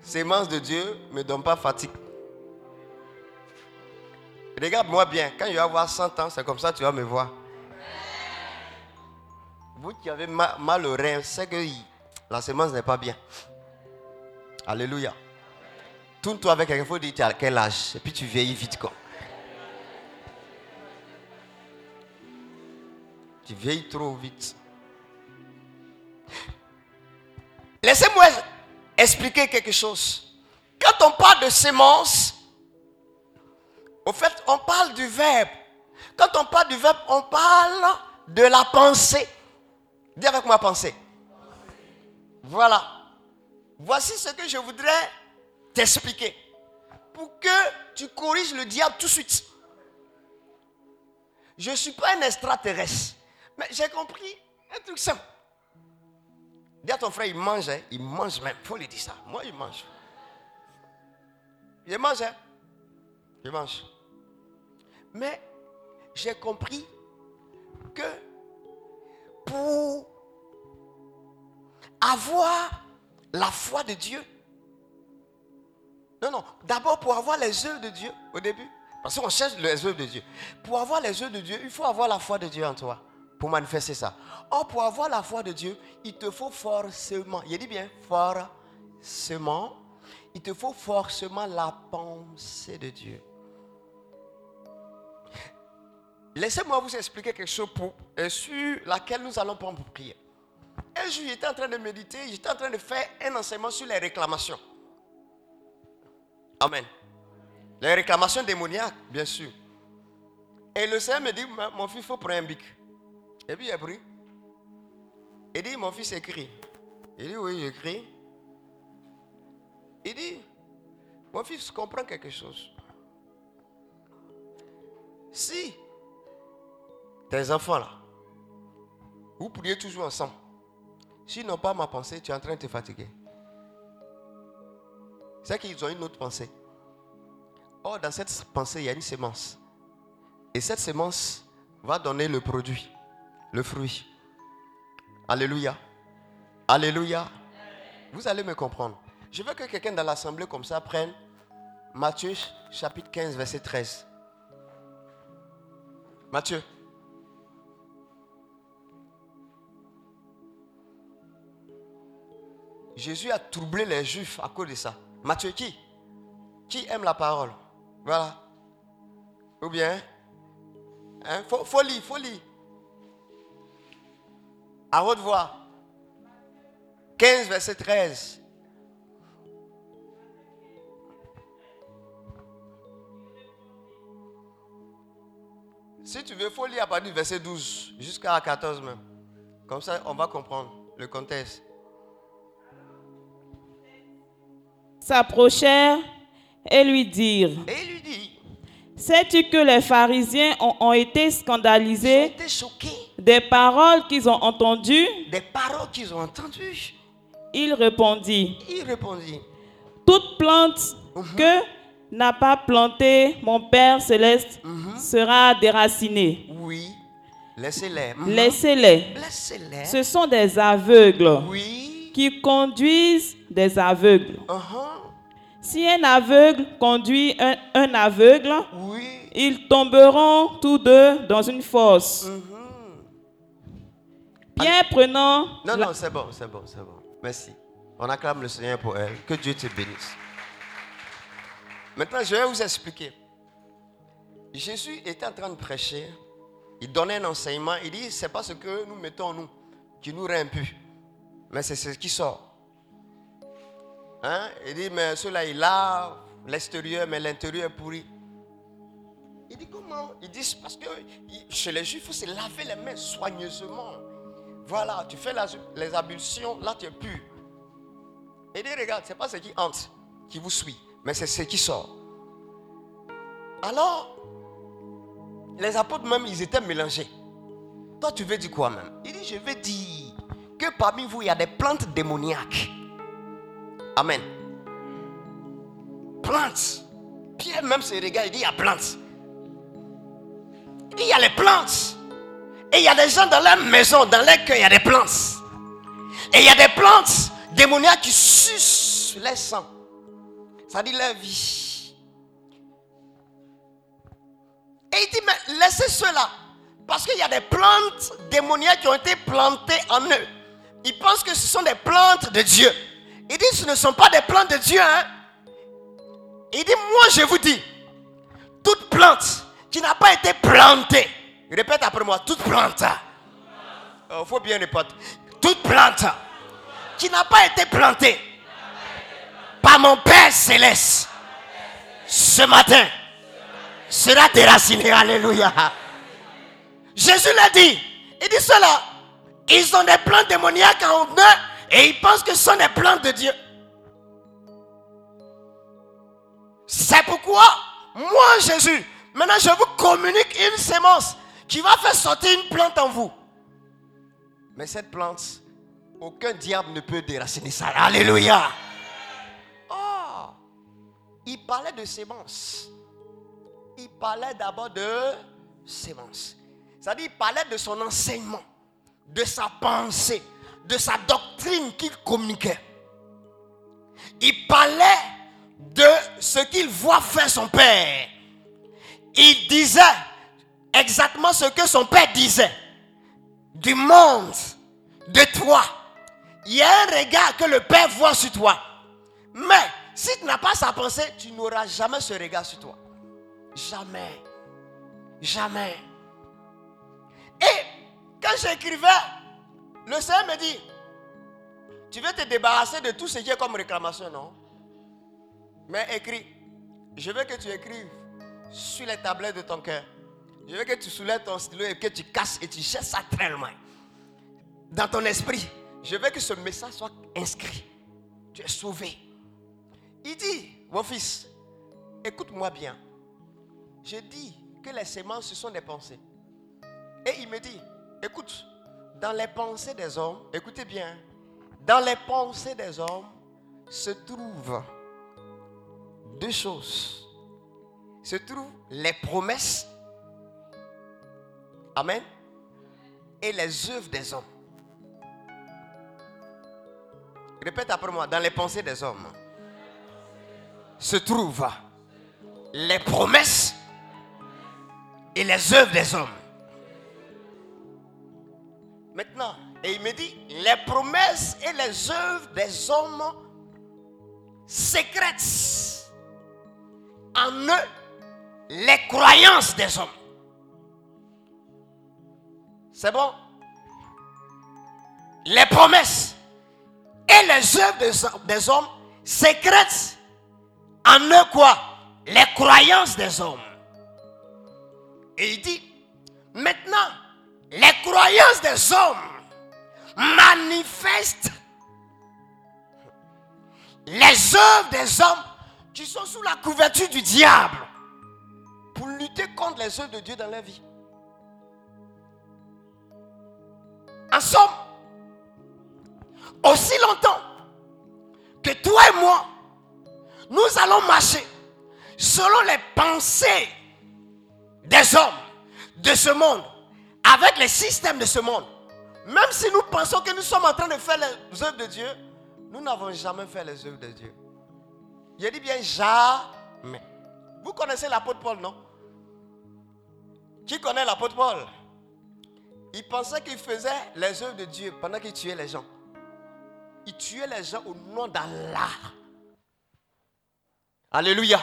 Sémence de Dieu ne me donne pas fatigue. Regarde-moi bien. Quand je vais avoir 100 ans, c'est comme ça que tu vas me voir. Vous qui avez mal au rein, c'est que... la sémence n'est pas bien. Alléluia. Tourne-toi avec quelqu'un, il faut dire tu as quel âge. Et puis tu vieillis vite quoi. Tu vieillis trop vite. Laissez-moi expliquer quelque chose. Quand on parle de sémence, au fait, on parle du verbe. Quand on parle du verbe, on parle de la pensée. Dis avec moi pensée. Voilà. Voici ce que je voudrais t'expliquer. Pour que tu corriges le diable tout de suite. Je ne suis pas un extraterrestre. Mais j'ai compris un truc simple. Dis à ton frère, il mange. Hein? Il mange même. Il faut lui dire ça. Moi, il mange. Il mange. Hein? Il mange. Mais j'ai compris que pour avoir la foi de Dieu. Non, d'abord pour avoir les œuvres de Dieu au début. Parce qu'on cherche les œuvres de Dieu. Pour avoir les œuvres de Dieu, il faut avoir la foi de Dieu en toi. Pour manifester ça. Or, pour avoir la foi de Dieu, il te faut forcément, il dit bien, forcément, il te faut forcément la pensée de Dieu. Laissez-moi vous expliquer quelque chose sur laquelle nous allons prendre pour prier. Un jour, j'étais en train de méditer, j'étais en train de faire un enseignement sur les réclamations. Amen. Les réclamations démoniaques, bien sûr. Et le Seigneur me dit, mon fils, il faut prendre un bic. Et puis, il a pris. Il dit, mon fils écrit. Il dit, oui, j'écris. Il dit, mon fils comprend quelque chose. Si tes enfants là, vous priez toujours ensemble. S'ils n'ont pas ma pensée, tu es en train de te fatiguer. C'est qu'ils ont une autre pensée. Or, dans cette pensée, il y a une sémence. Et cette sémence va donner le produit, le fruit. Alléluia. Alléluia. Vous allez me comprendre. Je veux que quelqu'un dans l'assemblée comme ça prenne Matthieu, chapitre 15, verset 13. Matthieu. Jésus a troublé les Juifs à cause de ça. Matthieu qui? Qui aime la parole? Voilà. Ou bien, hein? Faut lire. À haute voix. 15, verset 13. Si tu veux, il faut lire à partir du verset 12 jusqu'à 14 même. Comme ça, on va comprendre le contexte. S'approchèrent et lui dirent. Sais-tu que les pharisiens ont été scandalisés? Ils ont été choqués. Des paroles qu'ils ont entendues. Il répondit. Toute plante que n'a pas planté mon Père Céleste sera déraciné. Oui, laissez-les. Laissez-les. Ce sont des aveugles qui conduisent des aveugles. Si un aveugle conduit un aveugle, ils tomberont tous deux dans une fosse. Pierre prenant... Non, c'est bon. Merci. On acclame le Seigneur pour elle. Que Dieu te bénisse. Maintenant, je vais vous expliquer. Jésus était en train de prêcher. Il donnait un enseignement. Il dit, c'est pas ce que nous mettons en nous qui nous rend impurs, mais c'est ce qui sort. Hein? Il dit, mais ceux-là, ils lavent l'extérieur, mais l'intérieur est pourri. Il dit, comment? Il dit, parce que chez les Juifs, il faut se laver les mains soigneusement. Voilà, tu fais les ablutions, là, tu es pur. Il dit, regarde, c'est pas ce qui entre, qui vous suit, mais c'est ce qui sort. Alors, les apôtres même, ils étaient mélangés. Toi, tu veux dire quoi même? Il dit, je veux dire que parmi vous, il y a des plantes démoniaques. Amen. Plantes. Pierre même se regarde, il dit, il y a plantes. Il dit, il y a les plantes. Et il y a des gens dans leur maison, dans leur cœur, il y a des plantes. Et il y a des plantes démoniaques qui sucent les sangs. Ça dit la vie. Et il dit, mais laissez ceux-là. Parce qu'il y a des plantes démoniaques qui ont été plantées en eux. Ils pensent que ce sont des plantes de Dieu. Il dit, ce ne sont pas des plantes de Dieu. Hein? Il dit, moi je vous dis, toute plante qui n'a pas été plantée. Répète après moi, toute plante. Il faut bien répondre. Toute plante qui n'a pas été plantée par mon Père Céleste, ce matin, sera déraciné. Alléluia. Jésus l'a dit. Il dit cela. Ils ont des plantes démoniaques en eux et ils pensent que ce sont des plantes de Dieu. C'est pourquoi, moi Jésus, maintenant je vous communique une semence qui va faire sortir une plante en vous. Mais cette plante, aucun diable ne peut déraciner ça. Alléluia. Il parlait de sémence. Il parlait d'abord de sémence. C'est-à-dire, il parlait de son enseignement, de sa pensée, de sa doctrine qu'il communiquait. Il parlait de ce qu'il voit faire son père. Il disait exactement ce que son père disait. Du monde, de toi. Il y a un regard que le père voit sur toi. Mais si tu n'as pas sa pensée, tu n'auras jamais ce regard sur toi. Jamais. Jamais. Et quand j'écrivais, le Seigneur me dit, tu veux te débarrasser de tout ce qui est comme réclamation, non? Mais écris. Je veux que tu écrives sur les tablettes de ton cœur. Je veux que tu soulèves ton stylo et que tu casses et tu cherches ça très loin. Dans ton esprit, je veux que ce message soit inscrit. Tu es sauvé. Il dit, mon fils, écoute-moi bien. Je dis que les semences, ce sont des pensées. Et il me dit, écoute, dans les pensées des hommes, écoutez bien, dans les pensées des hommes se trouvent deux choses. Se trouvent les promesses, amen, et les œuvres des hommes. Répète après moi, dans les pensées des hommes se trouvent les promesses et les œuvres des hommes. Maintenant, et il me dit, les promesses et les œuvres des hommes sécrètes en eux les croyances des hommes. C'est bon? Les promesses et les œuvres des hommes sécrètes en eux quoi? Les croyances des hommes. Et il dit, maintenant, les croyances des hommes manifestent les œuvres des hommes qui sont sous la couverture du diable pour lutter contre les œuvres de Dieu dans leur vie. En somme, aussi longtemps que toi et moi, nous allons marcher selon les pensées des hommes de ce monde, avec les systèmes de ce monde, même si nous pensons que nous sommes en train de faire les œuvres de Dieu, nous n'avons jamais fait les œuvres de Dieu. Je dis bien jamais. Vous connaissez l'apôtre Paul, non? Qui connaît l'apôtre Paul? Il pensait qu'il faisait les œuvres de Dieu pendant qu'il tuait les gens. Il tuait les gens au nom d'Allah. Alléluia.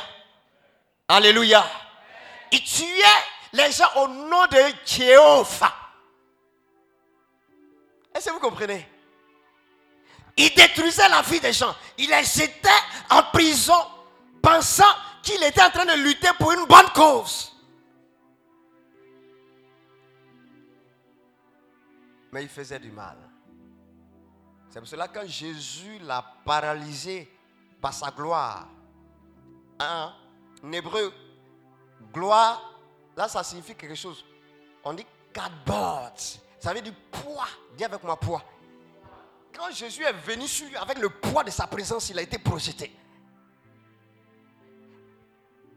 Alléluia. Il tuait les gens au nom de Jéhovah. Est-ce que vous comprenez? Il détruisait la vie des gens. Il les jetait en prison pensant qu'il était en train de lutter pour une bonne cause. Mais il faisait du mal. C'est pour cela que quand Jésus l'a paralysé par sa gloire, en hébreu, gloire, là, ça signifie quelque chose. On dit cardboard. Ça veut dire poids. Dis avec moi poids. Quand Jésus est venu sur lui, avec le poids de sa présence, il a été projeté.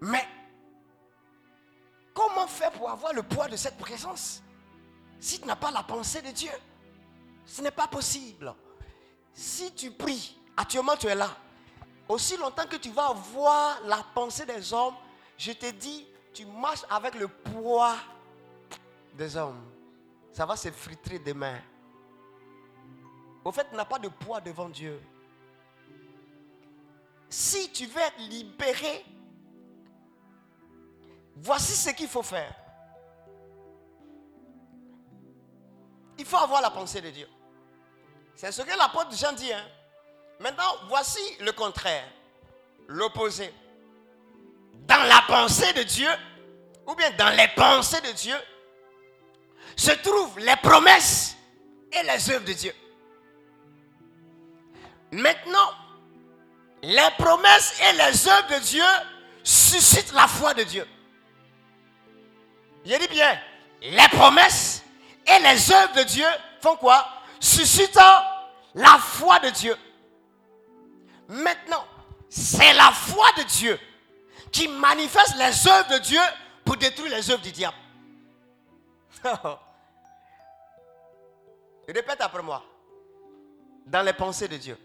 Mais comment faire pour avoir le poids de cette présence si tu n'as pas la pensée de Dieu? Ce n'est pas possible. Si tu pries, actuellement tu es là, aussi longtemps que tu vas avoir la pensée des hommes, je te dis, tu marches avec le poids des hommes. Ça va se friter demain. Au fait, tu n'as pas de poids devant Dieu. Si tu veux être libéré, voici ce qu'il faut faire. Il faut avoir la pensée de Dieu. C'est ce que l'apôtre Jean dit. Hein? Maintenant, voici le contraire, l'opposé. Dans la pensée de Dieu, ou bien dans les pensées de Dieu, se trouvent les promesses et les œuvres de Dieu. Maintenant, les promesses et les œuvres de Dieu suscitent la foi de Dieu. Je dis bien, les promesses et les œuvres de Dieu font quoi? Suscitent la foi de Dieu. Maintenant, c'est la foi de Dieu qui manifeste les œuvres de Dieu pour détruire les œuvres du diable. Répète après moi. Dans les pensées de Dieu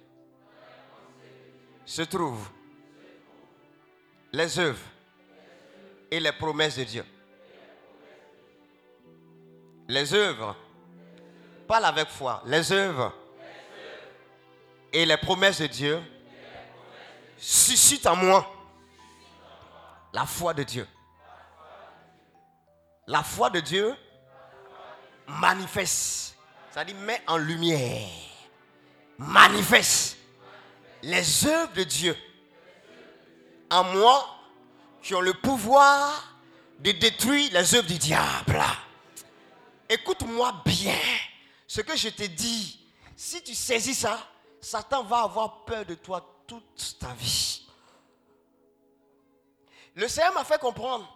se trouvent les œuvres et les promesses de Dieu. Les œuvres, parle avec foi, les œuvres et les promesses de Dieu suscitent en moi la foi de Dieu. La foi de Dieu manifeste, c'est-à-dire met en lumière, manifeste les œuvres de Dieu en moi qui ont le pouvoir de détruire les œuvres du diable. Écoute-moi bien ce que je te dis. Si tu saisis ça, Satan va avoir peur de toi toute ta vie. Le Seigneur m'a fait comprendre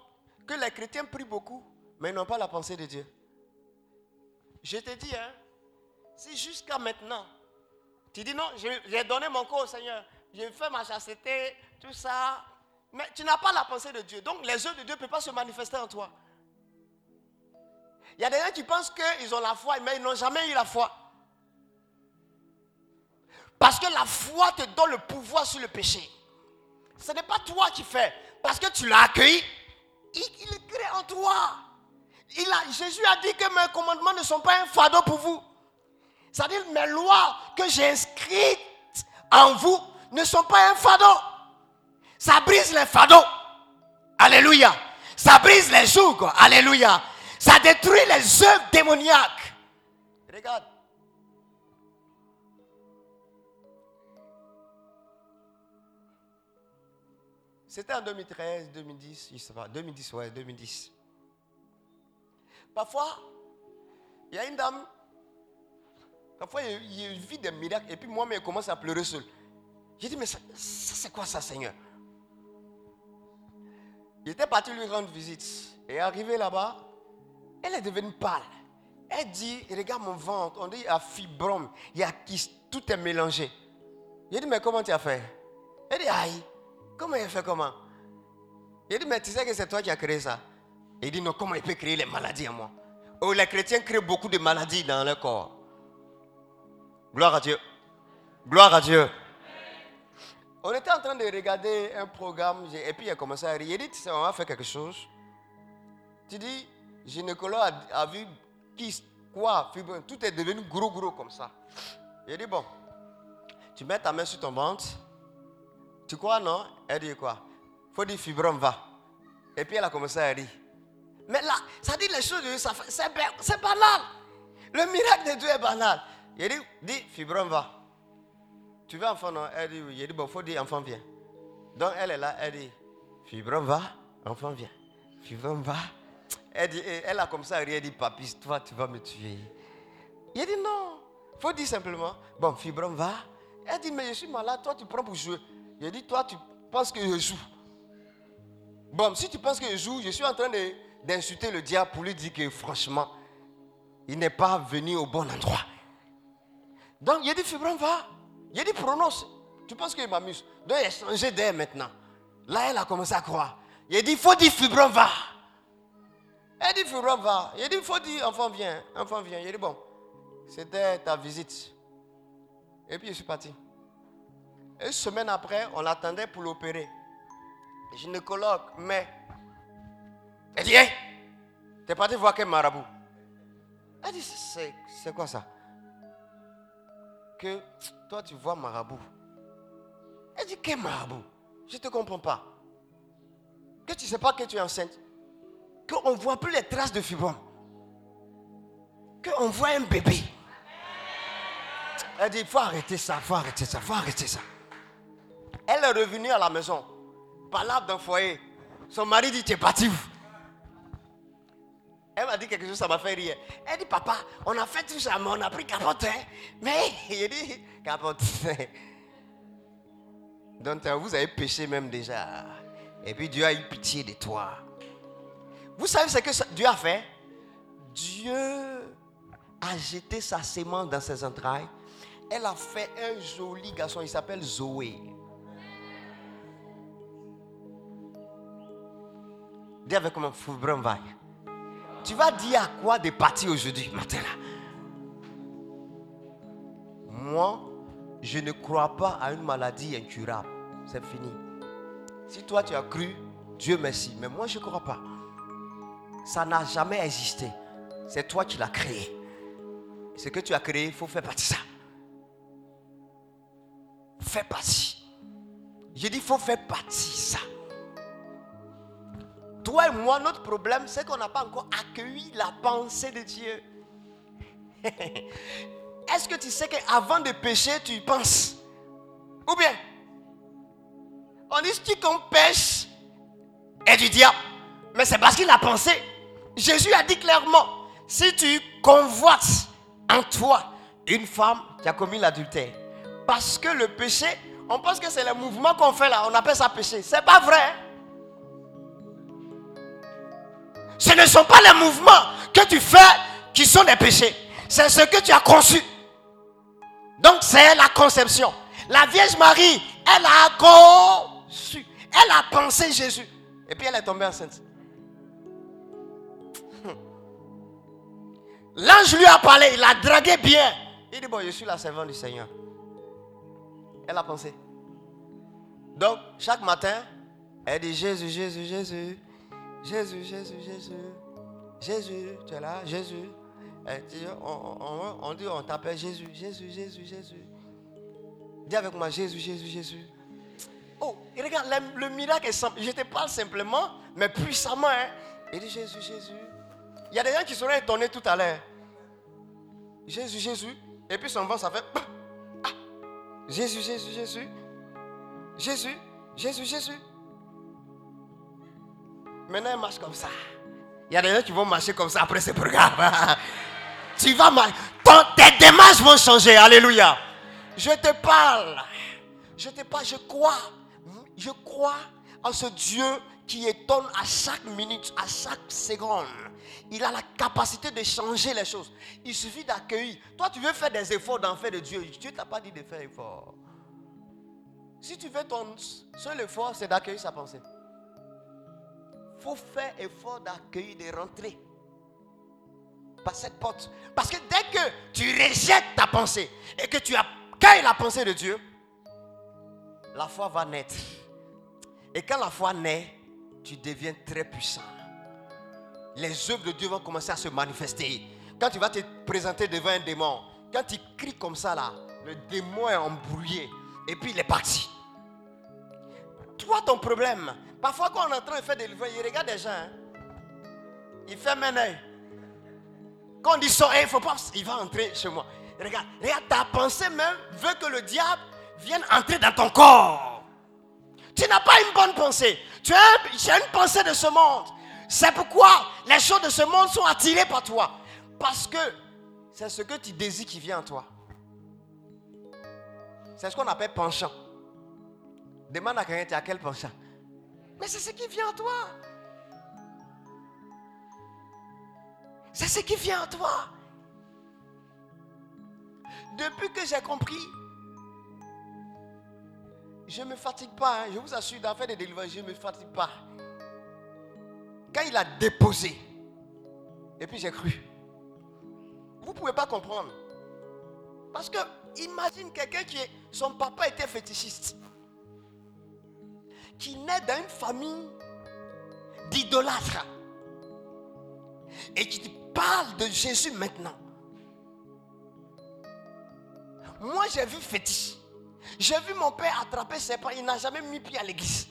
que les chrétiens prient beaucoup, mais ils n'ont pas la pensée de Dieu. Je te dis, hein, si jusqu'à maintenant, tu dis non, j'ai donné mon corps au Seigneur, j'ai fait ma chasteté, tout ça, mais tu n'as pas la pensée de Dieu. Donc les œuvres de Dieu ne peuvent pas se manifester en toi. Il y a des gens qui pensent qu'ils ont la foi, mais ils n'ont jamais eu la foi. Parce que la foi te donne le pouvoir sur le péché. Ce n'est pas toi qui fais. parce que tu l'as accueilli, il crée en toi. Jésus a dit que mes commandements ne sont pas un fardeau pour vous. C'est-à-dire mes lois que j'ai inscrites en vous ne sont pas un fardeau. Ça brise les fardeaux. Alléluia. Ça brise les jougs. Alléluia. Ça détruit les œuvres démoniaques. Regarde. C'était en 2013, 2010, je ne sais pas, 2010, ouais, 2010. Parfois, il y a une dame, parfois il vit des miracles et puis moi-même, elle commence à pleurer seule. J'ai dit, mais ça c'est quoi ça, Seigneur? Il était parti lui rendre visite et arrivé là-bas, elle est devenue pâle. Elle dit, regarde mon ventre, on dit, il y a fibrome, il y a kyste, tout est mélangé. J'ai dit, mais comment tu as fait? Elle dit, aïe. Comment il fait comment? Il dit, mais tu sais que c'est toi qui as créé ça. Il dit, non, comment il peut créer les maladies à moi? Oh, les chrétiens créent beaucoup de maladies dans leur corps. Gloire à Dieu. Gloire à Dieu. On était en train de regarder un programme et puis il a commencé à rire. Il dit, tu sais, on va faire quelque chose. Tu dis, gynécologue a vu kyste, quoi, fibrome, tout est devenu gros comme ça. Il dit, bon, tu mets ta main sur ton ventre. Tu crois, non? Elle dit quoi? Faut dire fibrome, va. Et puis elle a commencé à rire. Mais là, ça dit les choses, c'est banal. Le miracle de Dieu est banal. Il dit fibrome, va. Tu veux enfant, non? Elle dit oui. Il dit, bon, faut dire enfant, viens. Donc elle est là, elle dit fibrome, va, enfant, viens. Fibrome, va. Elle dit, elle a commencé à rire, elle dit, papi, toi, tu vas me tuer. Il dit, non. Faut dire simplement, bon, fibrome, va. Elle dit, mais je suis malade, toi, tu prends pour jouer. Il dit, toi, tu penses que je joue. Bon, si tu penses que je joue, je suis en train d'insulter le diable pour lui dire que franchement, il n'est pas venu au bon endroit. Donc, il dit, fibrome, va. Il dit, prononce. Tu penses qu'il m'amuse. Donc, il a changé d'air maintenant. Là, elle a commencé à croire. Il dit, faut dire, fibrome, va. Elle dit, fibrome, va. Il dit, faut dire, enfant, viens. Enfant, viens. Il dit, bon, c'était ta visite. Et puis, je suis parti. Une semaine après, on l'attendait pour l'opérer. Le gynécologue, mais... Elle dit, hé, hey, t'es parti voir quel marabout. Elle dit, c'est quoi ça? Que toi, tu vois marabout. Elle dit, quel marabout? Je ne te comprends pas. Que tu ne sais pas que tu es enceinte. Qu'on ne voit plus les traces de fibrome. Qu'on voit un bébé. Elle dit, faut arrêter ça. Elle est revenue à la maison, balade dans le foyer. Son mari dit, tu es parti. Elle m'a dit quelque chose, ça m'a fait rire. Elle dit, papa, on a fait tout ça, mais on a pris capotin. Mais il dit, capotin. Donc vous avez péché même déjà. Et puis Dieu a eu pitié de toi. Vous savez ce que Dieu a fait? Dieu a jeté sa semence dans ses entrailles. Elle a fait un joli garçon, il s'appelle Zoé. Dis avec comment fibrome va. Tu vas dire à quoi de partir aujourd'hui, matin là. Moi, je ne crois pas à une maladie incurable. C'est fini. Si toi tu as cru, Dieu merci. Mais moi je ne crois pas. Ça n'a jamais existé. C'est toi qui l'as créé. Ce que tu as créé, il faut faire partie de ça. Fais partie. J'ai dit, il faut faire partie ça. Toi et moi, notre problème, c'est qu'on n'a pas encore accueilli la pensée de Dieu. Est-ce que tu sais qu'avant de pécher, tu y penses? Ou bien, on dit qu'on pêche est du diable. Mais c'est parce qu'il a pensé. Jésus a dit clairement, si tu convoites en toi une femme, tu as commis l'adultère. Parce que le péché, on pense que c'est le mouvement qu'on fait là, on appelle ça péché. C'est pas vrai. Ce ne sont pas les mouvements que tu fais qui sont des péchés. C'est ce que tu as conçu. Donc c'est la conception. La Vierge Marie, elle a conçu. Elle a pensé Jésus. Et puis elle est tombée enceinte. L'ange lui a parlé, il a dragué bien. Il dit, bon, je suis la servante du Seigneur. Elle a pensé. Donc, chaque matin, Elle dit Jésus, Jésus, Jésus, Jésus, Jésus, Jésus, Jésus, tu es là, Jésus. Elle dit, on dit, on t'appelle Jésus, Jésus, Jésus, Jésus. Dis avec moi, Jésus, Jésus, Jésus. Oh, et regarde, le miracle est simple. Je te parle simplement, mais puissamment. Hein. Il dit Jésus, Jésus. Il y a des gens qui seront étonnés tout à l'heure. Jésus, Jésus. Et puis son vent, ça fait... Ah. Jésus, Jésus, Jésus. Jésus, Jésus, Jésus. Maintenant, il marche comme ça. Il y a des gens qui vont marcher comme ça après ce programme. Tu vas marcher. Tes démarches vont changer. Alléluia. Je te parle. Je te parle. Je crois. Je crois en ce Dieu qui étonne à chaque minute, à chaque seconde. Il a la capacité de changer les choses. Il suffit d'accueillir. Toi, tu veux faire des efforts d'en faire de Dieu. Dieu ne t'a pas dit de faire effort. Si tu veux ton seul effort, c'est d'accueillir sa pensée. Il faut faire effort d'accueillir, de rentrer par cette porte. Parce que dès que tu rejettes ta pensée et que tu accueilles la pensée de Dieu, la foi va naître. Et quand la foi naît, tu deviens très puissant. Les œuvres de Dieu vont commencer à se manifester. Quand tu vas te présenter devant un démon, quand tu cries comme ça là, le démon est embrouillé et puis il est parti. Toi, ton problème, parfois quand on est en train de faire des livres, il regarde des gens, hein? Il ferme un œil. Quand on dit ça, hey, faut pas, il va entrer chez moi. Regarde, ta pensée même veut que le diable vienne entrer dans ton corps. Tu n'as pas une bonne pensée. Tu as une pensée de ce monde. C'est pourquoi les choses de ce monde sont attirées par toi. Parce que c'est ce que tu désires qui vient en toi. C'est ce qu'on appelle penchant. Demande à quelqu'un, tu as quel penchant? Mais c'est ce qui vient en toi. C'est ce qui vient en toi. Depuis que j'ai compris, je ne me fatigue pas. Hein. Je vous assure, d'en faire des délivrances, je ne me fatigue pas. Quand il a déposé, et puis j'ai cru. Vous ne pouvez pas comprendre. Parce que, imagine quelqu'un son papa était fétichiste. Qui naît dans une famille d'idolâtres et qui parle de Jésus maintenant. Moi, j'ai vu fétiche. J'ai vu mon père attraper ses pas. Il n'a jamais mis pied à l'église.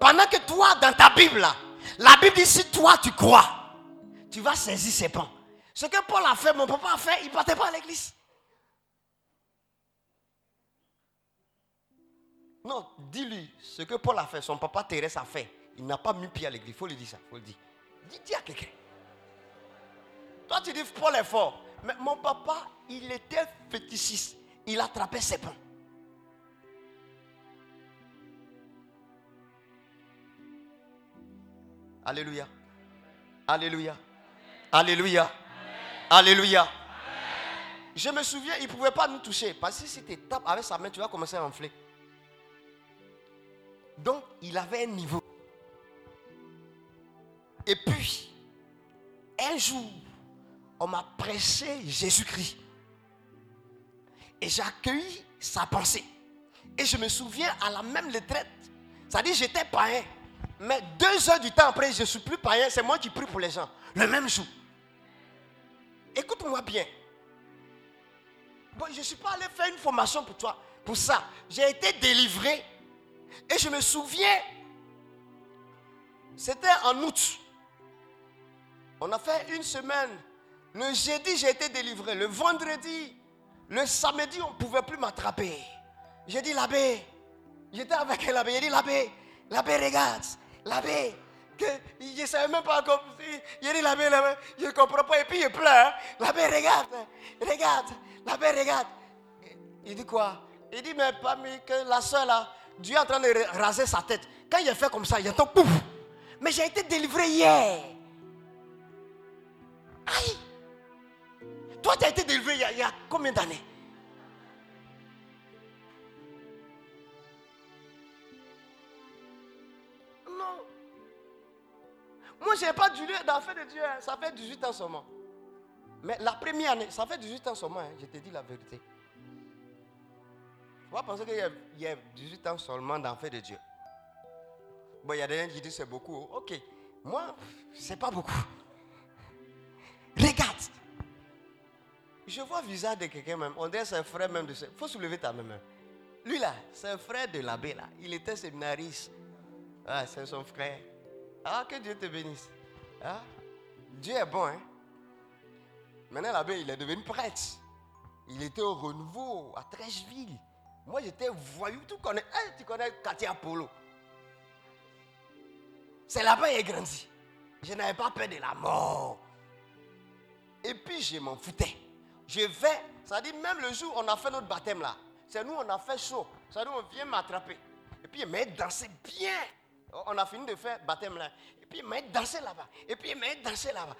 Pendant que toi, dans ta Bible, là, la Bible dit, si toi, tu crois, tu vas saisir ses pas. Ce que Paul a fait, mon papa a fait, il ne partait pas à l'église. Non, dis-lui, ce que Paul a fait, son papa Thérèse a fait, il n'a pas mis pied à l'église. Il faut lui dire ça, il faut le dire. Dis à quelqu'un. Toi, tu dis, Paul est fort. Mais mon papa, il était fétichiste. Il attrapait ses pains. Alléluia. Alléluia. Alléluia. Alléluia. Je me souviens, il ne pouvait pas nous toucher. Parce que si tu tapes avec sa main, tu vas commencer à enfler. Donc, il avait un niveau. Et puis, un jour, on m'a prêché Jésus-Christ. Et j'ai accueilli sa pensée. Et je me souviens à la même retraite. C'est-à-dire, j'étais païen. Mais 2 heures du temps après, je ne suis plus païen. C'est moi qui prie pour les gens. Le même jour. Écoute-moi bien. Bon, je ne suis pas allé faire une formation pour toi. Pour ça, j'ai été délivré. Et je me souviens, c'était en août. On a fait une semaine. Le jeudi, j'ai été délivré. Le vendredi, le samedi, on ne pouvait plus m'attraper. J'ai dit, l'abbé, j'étais avec l'abbé. J'ai dit, l'abbé, regarde, l'abbé. Que, je ne savais même pas comment. J'ai dit, l'abbé, je ne comprends pas. Et puis, il pleure. L'abbé, regarde. Il dit quoi? Il dit, mais pas mieux que la soeur là. Dieu est en train de raser sa tête. Quand il a fait comme ça, il entend pouf. Mais j'ai été délivré hier. Aïe. Toi, tu as été délivré il y a combien d'années? Non. Moi, je n'ai pas du lieu d'affaires de Dieu. Hein. Ça fait 18 ans seulement. Mais la première année, ça fait 18 ans seulement. Hein. Je te dis la vérité. Vous pensez qu'il y a 18 ans seulement d'enfer de Dieu. Bon, il y a des gens qui disent c'est beaucoup. Ok, moi, c'est pas beaucoup. Regarde. Je vois le visage de quelqu'un même. On dirait c'est un frère même de ce... Faut soulever ta main. Lui là, c'est un frère de l'abbé là. Il était séminariste. Ah, c'est son frère. Ah, que Dieu te bénisse. Ah, Dieu est bon, hein. Maintenant l'abbé, il est devenu prêtre. Il était au renouveau à Trècheville. Moi, j'étais voyou, tu connais. Hey, tu connais Katia Apollo. C'est là-bas qu'il a grandi. Je n'avais pas peur de la mort. Et puis, je m'en foutais. Je vais, ça dit, même le jour où on a fait notre baptême là, c'est nous, on a fait chaud. Ça dit, on vient m'attraper. Et puis, il m'a dansé bien. On a fini de faire baptême là. Et puis, il m'a dansé là-bas. Et puis, il m'a dansé là-bas.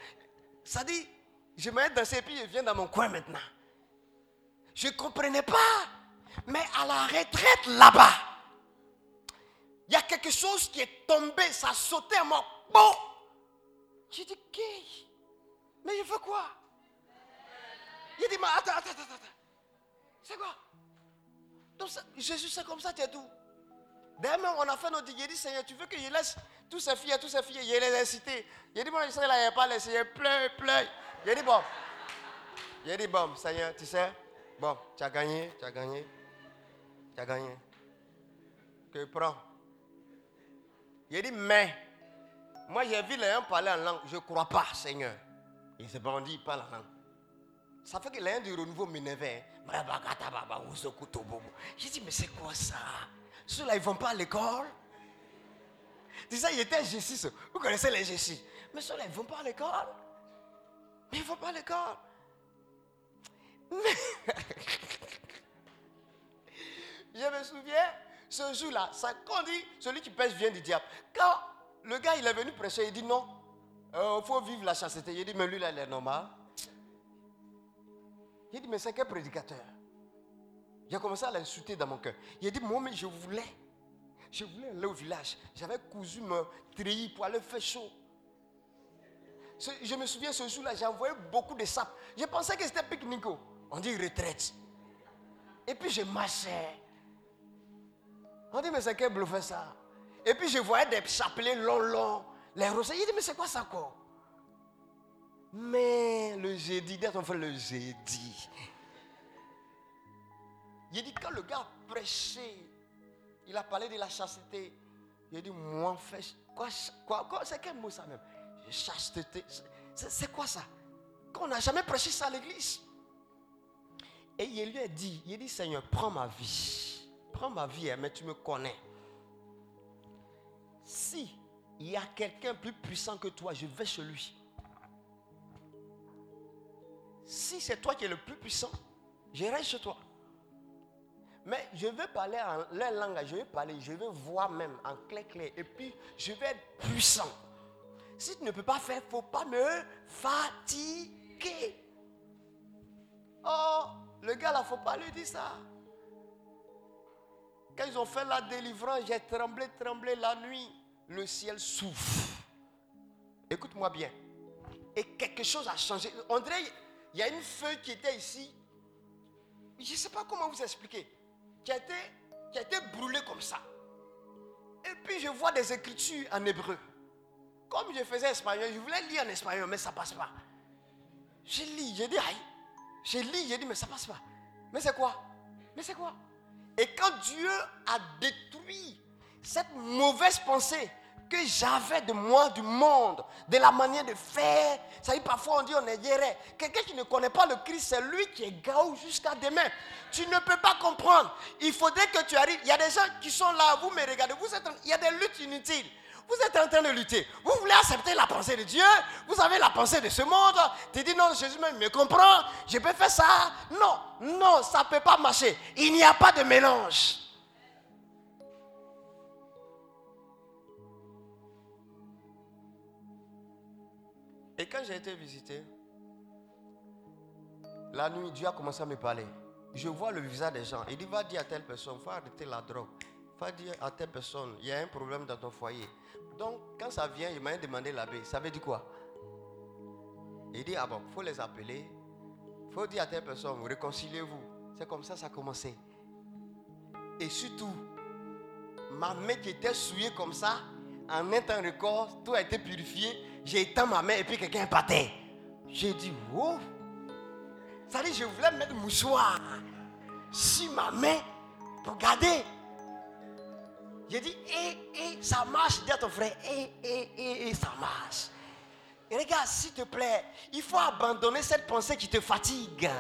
Ça dit, je m'a dansé et puis, je viens dans mon coin maintenant. Je ne comprenais pas. Mais à la retraite là-bas, il y a quelque chose qui est tombé. Ça a sauté à moi. Bon, j'ai dit, okay, mais je veux quoi? Il dit, mais attends. C'est quoi? Donc, ça, Jésus, c'est comme ça, tu es tout. D'ailleurs, même, on a fait notre dit, Seigneur, tu veux que je laisse toutes ces filles, je les ai incitées. Il dit, bon, Seigneur, là, il n'y pas laissé, il pleut. Il dit, bon, Seigneur, tu sais, bon, tu as gagné. Que prends. Il dit, mais, moi, j'ai vu les gens parler en langue, je ne crois pas, Seigneur. Il s'est bandit, il parle en langue. Ça fait que l'un du renouveau m'énervait. J'ai dit, mais c'est quoi ça? Ceux-là, ils ne vont pas à l'école. Tu sais, il était G6. Vous connaissez les G6. Mais ceux-là, ils ne vont pas à l'école. Mais... Je me souviens, ce jour-là, quand on dit, celui qui pêche vient du diable. Quand le gars, il est venu prêcher, il dit non, il faut vivre la chasteté. Il dit, mais lui, là, il est normal. Il dit, mais c'est quel prédicateur? J'ai commencé à l'insulter dans mon cœur. Il dit, moi, mais je voulais aller au village. J'avais cousu me treillis pour aller faire chaud. Je me souviens, ce jour-là, j'ai envoyé beaucoup de sapes. Je pensais que c'était pique-nique. On dit retraite. Et puis, je marchais. On dit, mais c'est quel bluffé ça? Et puis, je voyais des chapelets longs, les rosés. Il dit, mais c'est quoi ça, quoi? Mais le jeudi, dès qu'on fait le jeudi, il dit quand le gars a prêché, il a parlé de la chasteté. Il dit, moi, en fait, quoi, c'est quel mot ça même? Chasteté, c'est quoi ça? Qu'on n'a jamais prêché ça à l'église. Et il lui a dit, Seigneur, prends ma vie, mais tu me connais. Si il y a quelqu'un plus puissant que toi, je vais chez lui. Si c'est toi qui es le plus puissant, j'irai chez toi. Mais je vais parler en leur langage, je vais voir même en clair, et puis je vais être puissant. Si tu ne peux pas faire, il ne faut pas me fatiguer. Oh, le gars là, il ne faut pas lui dire ça. Quand ils ont fait la délivrance, j'ai tremblé la nuit. Le ciel souffle. Écoute-moi bien. Et quelque chose a changé. On dirait, il y a une feuille qui était ici. Je ne sais pas comment vous expliquer. Qui a été brûlée comme ça. Et puis je vois des écritures en hébreu. Comme je faisais espagnol, je voulais lire en espagnol, mais ça ne passe pas. J'ai lu, j'ai dit, mais ça ne passe pas. Mais c'est quoi? Et quand Dieu a détruit cette mauvaise pensée que j'avais de moi, du monde, de la manière de faire. Ça veut dire parfois on dit on est guéri. Quelqu'un qui ne connaît pas le Christ, c'est lui qui est gaou jusqu'à demain. Tu ne peux pas comprendre. Il faudrait que tu arrives. Il y a des gens qui sont là, vous me regardez. Il y a des luttes inutiles. Vous êtes en train de lutter. Vous voulez accepter la pensée de Dieu. Vous avez la pensée de ce monde. Tu dis non, Jésus me comprend. Je peux faire ça. Non, ça ne peut pas marcher. Il n'y a pas de mélange. Et quand j'ai été visité, la nuit, Dieu a commencé à me parler. Je vois le visage des gens. Il dit, va dire à telle personne, il faut arrêter la drogue. Va dire à telle personne, il y a un problème dans ton foyer. Donc, quand ça vient, il m'a demandé l'abbé, ça veut dire quoi? Il dit, ah bon, il faut les appeler. Il faut dire à telle personne, réconciliez-vous. C'est comme ça que ça a commencé. Et surtout, ma main qui était souillée comme ça, en un temps record, tout a été purifié. J'ai étendu ma main et puis quelqu'un est par terre. J'ai dit, wow. Ça dit, je voulais mettre mouchoir sur ma main pour garder. J'ai dit, ça marche. Dis à ton frère, ça marche. Et regarde, s'il te plaît, il faut abandonner cette pensée qui te fatigue.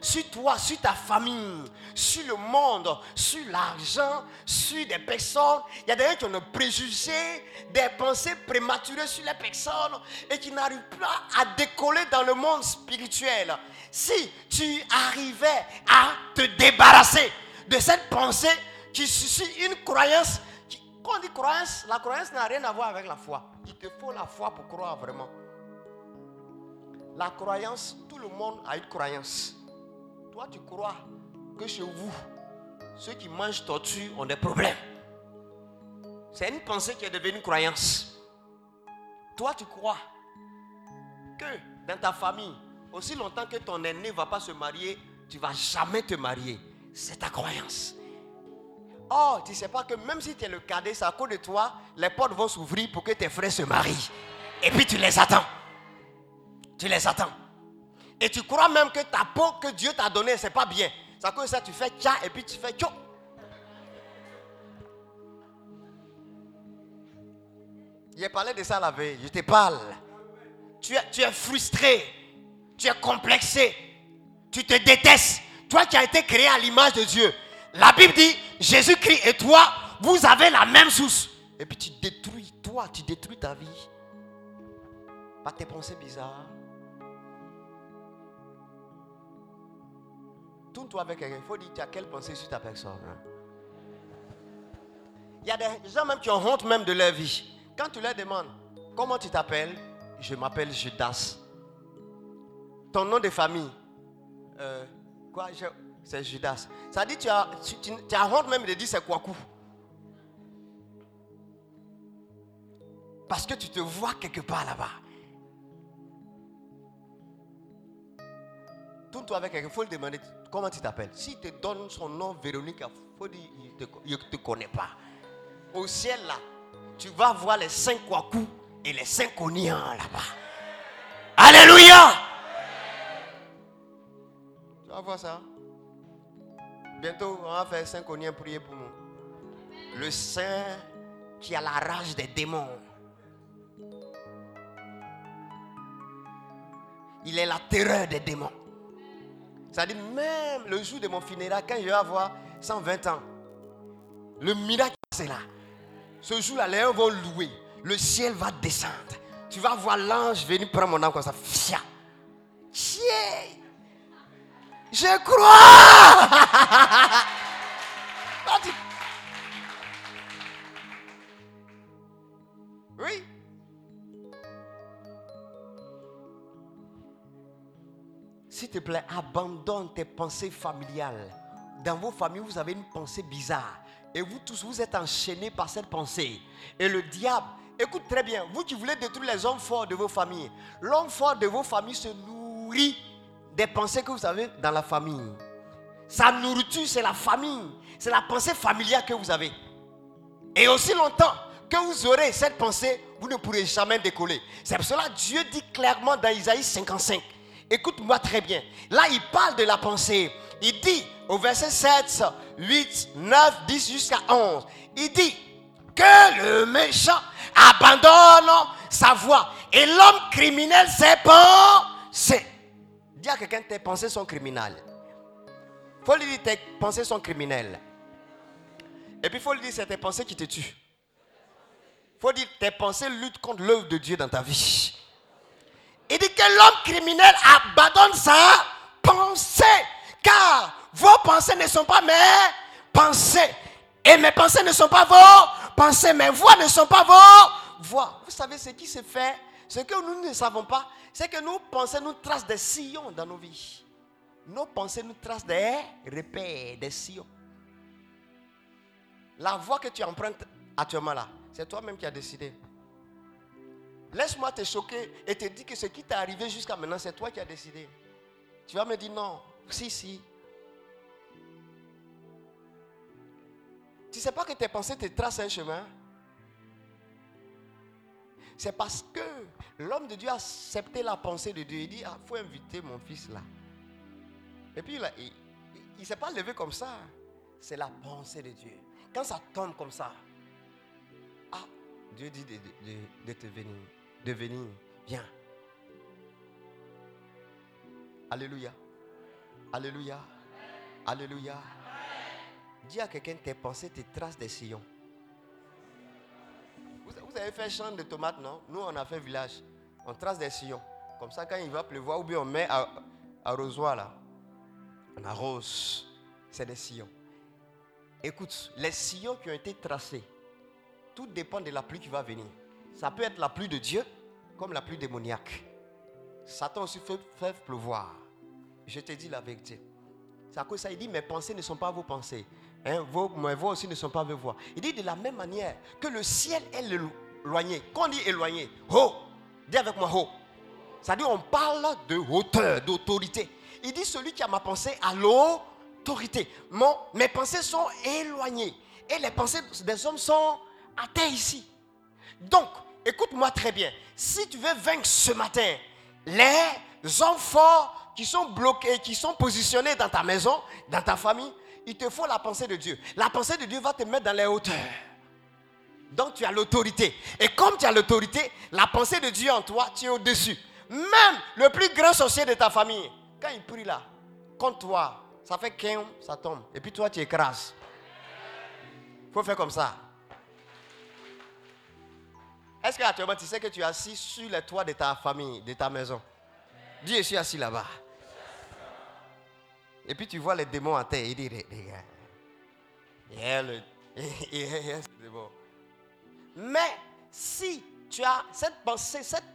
Sur toi, sur ta famille, sur le monde, sur l'argent, sur des personnes. Il y a des gens qui ont des préjugés, des pensées prématurées sur les personnes et qui n'arrivent pas à décoller dans le monde spirituel. Si tu arrivais à te débarrasser de cette pensée qui suscite une croyance, quand on dit croyance, la croyance n'a rien à voir avec la foi. Il te faut la foi pour croire vraiment. La croyance, tout le monde a une croyance. Toi, tu crois que chez vous, ceux qui mangent tortue ont des problèmes. C'est une pensée qui est devenue une croyance. Toi, tu crois que dans ta famille, aussi longtemps que ton aîné ne va pas se marier, tu ne vas jamais te marier. C'est ta croyance. Or, tu ne sais pas que même si tu es le cadet, c'est à cause de toi, les portes vont s'ouvrir pour que tes frères se marient. Et puis tu les attends. Tu les attends. Et tu crois même que ta peau que Dieu t'a donnée, c'est pas bien. C'est à cause de ça, tu fais tcha et puis tu fais tcho. J'ai parlé de ça la veille, je te parle. Tu es frustré, tu es complexé, tu te détestes. Toi qui as été créé à l'image de Dieu. La Bible dit, Jésus-Christ et toi, vous avez la même source. Et puis tu détruis ta vie. Par tes pensées bizarres. Tourne-toi avec quelqu'un. Il faut dire tu as quelle pensée sur ta personne. Il y a des gens même qui ont honte même de leur vie. Quand tu leur demandes comment tu t'appelles, je m'appelle Judas. Ton nom de famille, c'est Judas. Ça dit tu as honte même de dire c'est Kwaku. Parce que tu te vois quelque part là-bas. Tourne-toi avec quelqu'un, il faut le demander comment tu t'appelles. S'il te donne son nom Véronique, il faut dire il ne te connaît pas. Au ciel là, tu vas voir les 5 Kwaku et les 5 Cogniens là-bas. Alléluia! Tu vas voir ça. Bientôt, on va faire 5 Cogniens prier pour nous. Le saint qui a la rage des démons. Il est la terreur des démons. Ça dit, même le jour de mon funérail, quand je vais avoir 120 ans, le miracle, c'est là. Ce jour-là, les gens vont louer. Le ciel va descendre. Tu vas voir l'ange venir prendre mon âme comme ça. Fia. Tiens. Je crois. Oui. S'il te plaît, abandonne tes pensées familiales. Dans vos familles, vous avez une pensée bizarre. Et vous tous, vous êtes enchaînés par cette pensée. Et le diable, écoute très bien, vous qui voulez détruire les hommes forts de vos familles, l'homme fort de vos familles se nourrit des pensées que vous avez dans la famille. Sa nourriture, c'est la famille. C'est la pensée familiale que vous avez. Et aussi longtemps que vous aurez cette pensée, vous ne pourrez jamais décoller. C'est pour cela que Dieu dit clairement dans Isaïe 55. Écoute-moi très bien. Là, il parle de la pensée. Il dit au verset 7, 8, 9, 10 jusqu'à 11. Il dit que le méchant abandonne sa voie. Et l'homme criminel, ses pensées. Dis à quelqu'un, tes pensées sont criminelles. Il faut lui dire, tes pensées sont criminelles. Et puis il faut lui dire, c'est tes pensées qui te tuent. Il faut dire, tes pensées luttent contre l'œuvre de Dieu dans ta vie. Il dit que l'homme criminel abandonne sa pensée. Car vos pensées ne sont pas mes pensées. Et mes pensées ne sont pas vos pensées. Mes voix ne sont pas vos voix. Vous savez ce qui se fait. Ce que nous ne savons pas, c'est que nos pensées nous tracent des sillons dans nos vies. Nos pensées nous tracent des repères, des sillons. La voie que tu empruntes actuellement là, c'est toi-même qui as décidé. Laisse-moi te choquer et te dire que ce qui t'est arrivé jusqu'à maintenant, c'est toi qui as décidé. Tu vas me dire non. Si. Tu ne sais pas que tes pensées te tracent un chemin. C'est parce que l'homme de Dieu a accepté la pensée de Dieu. Il dit, il faut inviter mon fils là. Et puis là, il ne s'est pas levé comme ça. C'est la pensée de Dieu. Quand ça tombe comme ça, ah, Dieu dit de te venir. De venir, viens. Alléluia. Alléluia. Alléluia. Dis à quelqu'un, tes pensées te tracent des sillons. Vous avez fait champ de tomates, non? Nous, on a fait village. On trace des sillons. Comme ça, quand il va pleuvoir, ou bien on met à arrosoir là. On arrose. C'est des sillons. Écoute, les sillons qui ont été tracés, tout dépend de la pluie qui va venir. Ça peut être la pluie de Dieu, comme la pluie démoniaque. Satan aussi fait pleuvoir. Je te dis la vérité. C'est à cause de ça, il dit, mes pensées ne sont pas vos pensées. Hein, mes voix aussi ne sont pas mes voix. Il dit de la même manière que le ciel est éloigné. Quand on dit éloigné, haut, dis avec moi haut. Ça dit on parle de hauteur, d'autorité. Il dit celui qui a ma pensée a l'autorité. Mes pensées sont éloignées. Et les pensées des hommes sont atteintes ici. Donc, écoute-moi très bien. Si tu veux vaincre ce matin, les hommes forts qui sont bloqués, qui sont positionnés dans ta maison, dans ta famille, il te faut la pensée de Dieu. La pensée de Dieu va te mettre dans les hauteurs. Donc tu as l'autorité. Et comme tu as l'autorité, la pensée de Dieu en toi, tu es au-dessus. Même le plus grand sorcier de ta famille, quand il prie là, contre toi, ça fait qu'un, ça tombe. Et puis toi, tu écrases. Il faut faire comme ça. Est-ce qu'actuellement, tu sais que tu es assis sur les toits de ta famille, de ta maison? Dieu est assis là-bas. Et puis tu vois les démons à terre. Il dit, regarde. C'est bon. Mais si tu as cette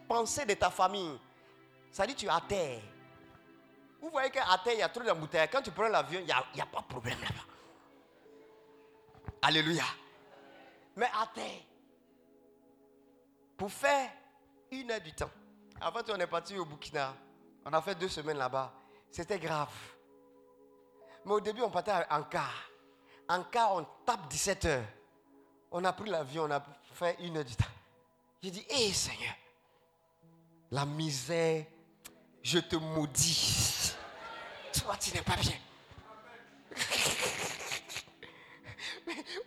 pensée de ta famille, ça dit tu es à terre. Vous voyez qu'à terre, il y a trop d'embouteillages. Quand tu prends l'avion, il n'y a pas de problème là-bas. Alléluia. Mais à terre, pour faire 1 heure du temps. Avant, on est parti au Burkina. On a fait 2 semaines là-bas. C'était grave. Mais au début, on partait en car. En car, on tape 17 heures. On a pris l'avion, on a fait 1 heure du temps. J'ai dit, hé Seigneur, la misère, je te maudis. Toi, tu n'es pas bien.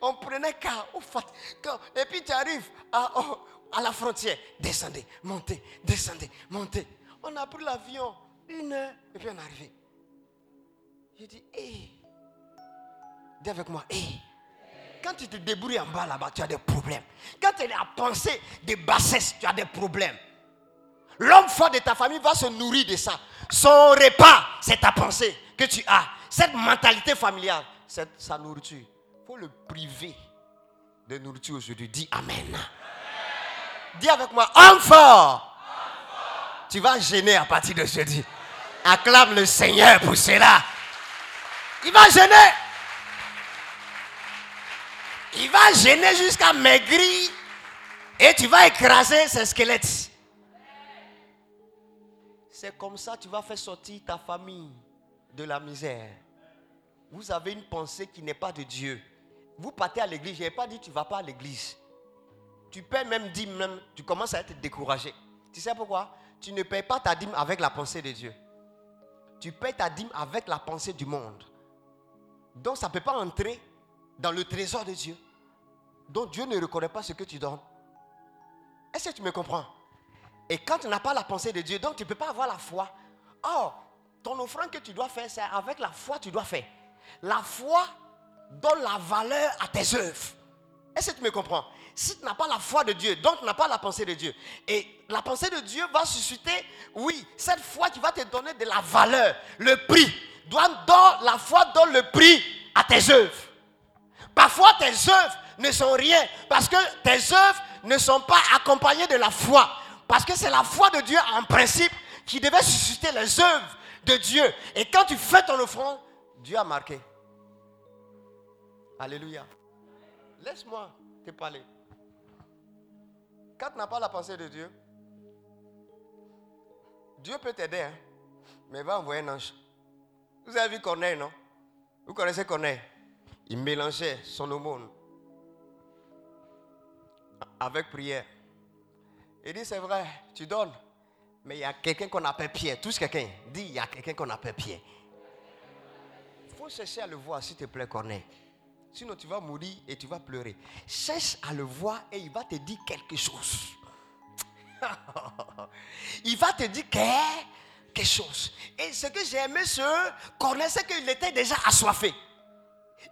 On prenait car. Et puis, tu arrives à la frontière. Descendez, montez, descendez, montez. On a pris l'avion 1 heure et puis on est arrivé. Je dis, dis avec moi, Quand tu te débrouilles en bas là-bas, tu as des problèmes. Quand tu as la pensée de bassesse, tu as des problèmes. L'homme fort de ta famille va se nourrir de ça. Son repas, c'est ta pensée que tu as. Cette mentalité familiale, c'est sa nourriture. Il faut le priver de nourriture aujourd'hui. Dis amen. Dis avec moi, homme fort. Tu vas gêner à partir de jeudi. Acclame le Seigneur pour cela. Il va gêner. Il va gêner jusqu'à maigrir. Et tu vas écraser ses squelettes. C'est comme ça que tu vas faire sortir ta famille de la misère. Vous avez une pensée qui n'est pas de Dieu. Vous partez à l'église. Je n'ai pas dit que tu ne vas pas à l'église. Tu paies même dîme. Tu commences à être découragé. Tu sais pourquoi? Tu ne payes pas ta dîme avec la pensée de Dieu. Tu payes ta dîme avec la pensée du monde. Donc ça ne peut pas entrer dans le trésor de Dieu. Donc Dieu ne reconnaît pas ce que tu donnes. Est-ce que tu me comprends? Et quand tu n'as pas la pensée de Dieu, donc tu ne peux pas avoir la foi. Or, ton offrande que tu dois faire, c'est avec la foi que tu dois faire. La foi donne la valeur à tes œuvres. Est-ce que tu me comprends? Si tu n'as pas la foi de Dieu, donc tu n'as pas la pensée de Dieu. Et la pensée de Dieu va susciter, oui, cette foi qui va te donner de la valeur, le prix. La foi donne le prix à tes œuvres. Parfois, tes œuvres ne sont rien parce que tes œuvres ne sont pas accompagnées de la foi. Parce que c'est la foi de Dieu en principe qui devait susciter les œuvres de Dieu. Et quand tu fais ton offrande, Dieu a marqué. Alléluia. Laisse-moi te parler. Quand tu n'as pas la pensée de Dieu, Dieu peut t'aider, hein? Mais il va envoyer un ange. Vous avez vu Corneille, non? Vous connaissez Corneille? Il mélangeait son aumône avec prière. Il dit, c'est vrai, tu donnes. Mais il y a quelqu'un qu'on appelle Pierre. Tous quelqu'un. Dis, il y a quelqu'un qu'on appelle Pierre. Il faut chercher à le voir, s'il te plaît, Corneille. Sinon, tu vas mourir et tu vas pleurer. Cherche à le voir et il va te dire quelque chose. Il va te dire quelque chose. Et ce que j'ai aimé sur Corneille, c'est qu'il était déjà assoiffé.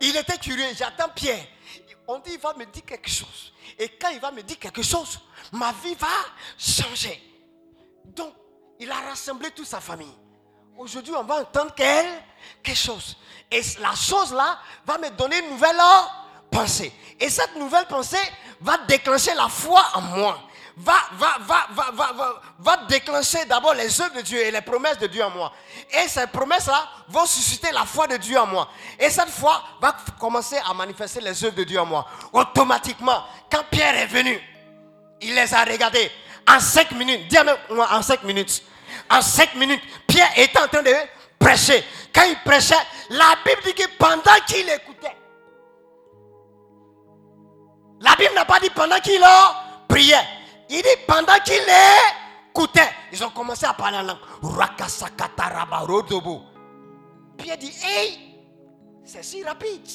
Il était curieux. J'attends Pierre. On dit, il va me dire quelque chose. Et quand il va me dire quelque chose, ma vie va changer. Donc, il a rassemblé toute sa famille. Aujourd'hui, on va entendre quelque chose. Et la chose-là va me donner une nouvelle pensée. Et cette nouvelle pensée va déclencher la foi en moi. Va déclencher d'abord les œuvres de Dieu et les promesses de Dieu en moi. Et ces promesses-là vont susciter la foi de Dieu en moi. Et cette foi va commencer à manifester les œuvres de Dieu en moi. Automatiquement, quand Pierre est venu, il les a regardés en 5 minutes. Dis même en 5 minutes. En 5 minutes, Pierre était en train de prêcher. Quand il prêchait, la Bible dit que pendant qu'il écoutait, la Bible n'a pas dit pendant qu'il priait. Il dit pendant qu'il écoutait, ils ont commencé à parler en langue. Pierre dit, hey, c'est si rapide.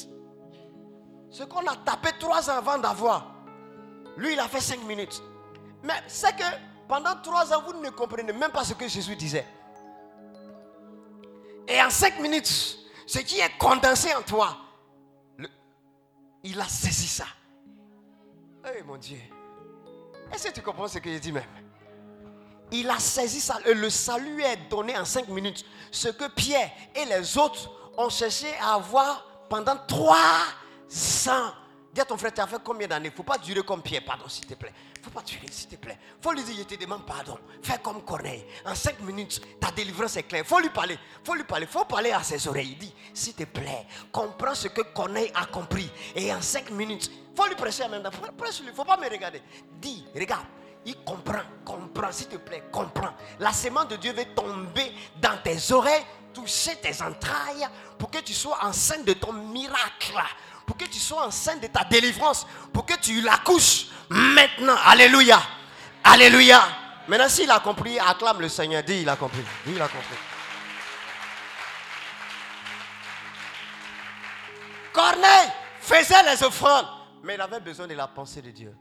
Ce qu'on a tapé 3 ans avant d'avoir, lui il a fait 5 minutes. Mais c'est que pendant 3 ans, vous ne comprenez même pas ce que Jésus disait. Et en 5 minutes, ce qui est condensé en toi, il a saisi ça. Eh hey, mon Dieu. Est-ce que tu comprends ce que j'ai dit même? Il a saisi ça. Le salut est donné en 5 minutes. Ce que Pierre et les autres ont cherché à avoir pendant 300. Dis à ton frère, tu as fait combien d'années? Il ne faut pas durer comme Pierre, pardon, s'il te plaît. Il ne faut pas durer, s'il te plaît. Il faut lui dire, je te demande pardon. Fais comme Corneille. En 5 minutes, ta délivrance est claire. Il faut lui parler. Il faut lui parler. Il faut parler à ses oreilles. Il dit, s'il te plaît, comprends ce que Corneille a compris. Et en 5 minutes, il faut lui prêcher en même temps. Prêche-lui, il ne faut pas me regarder. Dis, regarde, il comprend, s'il te plaît, comprends. La semence de Dieu va tomber dans tes oreilles, toucher tes entrailles, pour que tu sois enceinte de ton miracle. Pour que tu sois enceinte de ta délivrance. Pour que tu l'accouches maintenant. Alléluia. Alléluia. Maintenant, s'il a compris, acclame le Seigneur. Dis, il a compris. Dis, il a compris. Corneille faisait les offrandes. Mais il avait besoin de la pensée de Dieu.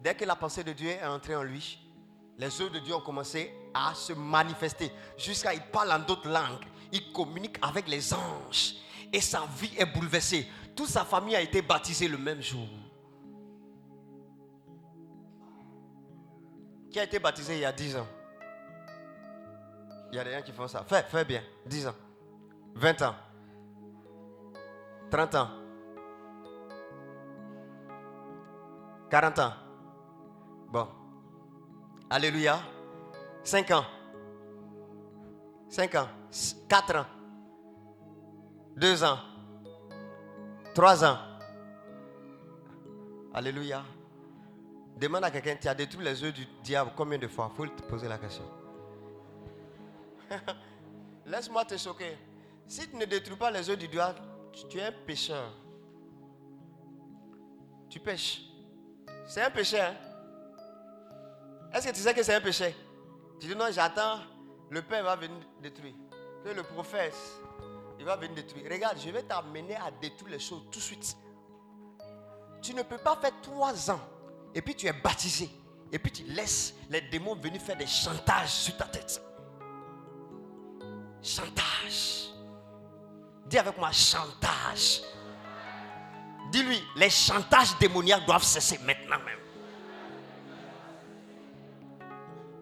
Dès que la pensée de Dieu est entrée en lui, les œuvres de Dieu ont commencé à se manifester. Jusqu'à il parle en d'autres langues. Il communique avec les anges. Et sa vie est bouleversée. Toute sa famille a été baptisée le même jour. Qui a été baptisé il y a 10 ans? Il y a des gens qui font ça. Fais bien. 10 ans. 20 ans. 30 ans. 40 ans. Bon. Alléluia. 5 ans. 5 ans. 4 ans. 2 ans. 3 ans. Alléluia. Demande à quelqu'un, tu as détruit les œufs du diable combien de fois? Il faut te poser la question. Laisse-moi te choquer. Si tu ne détruis pas les œufs du diable, tu es un pécheur. Tu pêches. C'est un péché, hein? Est-ce que tu sais que c'est un péché? Tu dis non, j'attends, le Père va venir détruire. Que le prophète... il va venir détruire. Regarde, je vais t'amener à détruire les choses tout de suite. Tu ne peux pas faire 3 ans et puis tu es baptisé et puis tu laisses les démons venir faire des chantages sur ta tête. Chantage. Dis avec moi, chantage. Dis-lui, les chantages démoniaques doivent cesser maintenant même.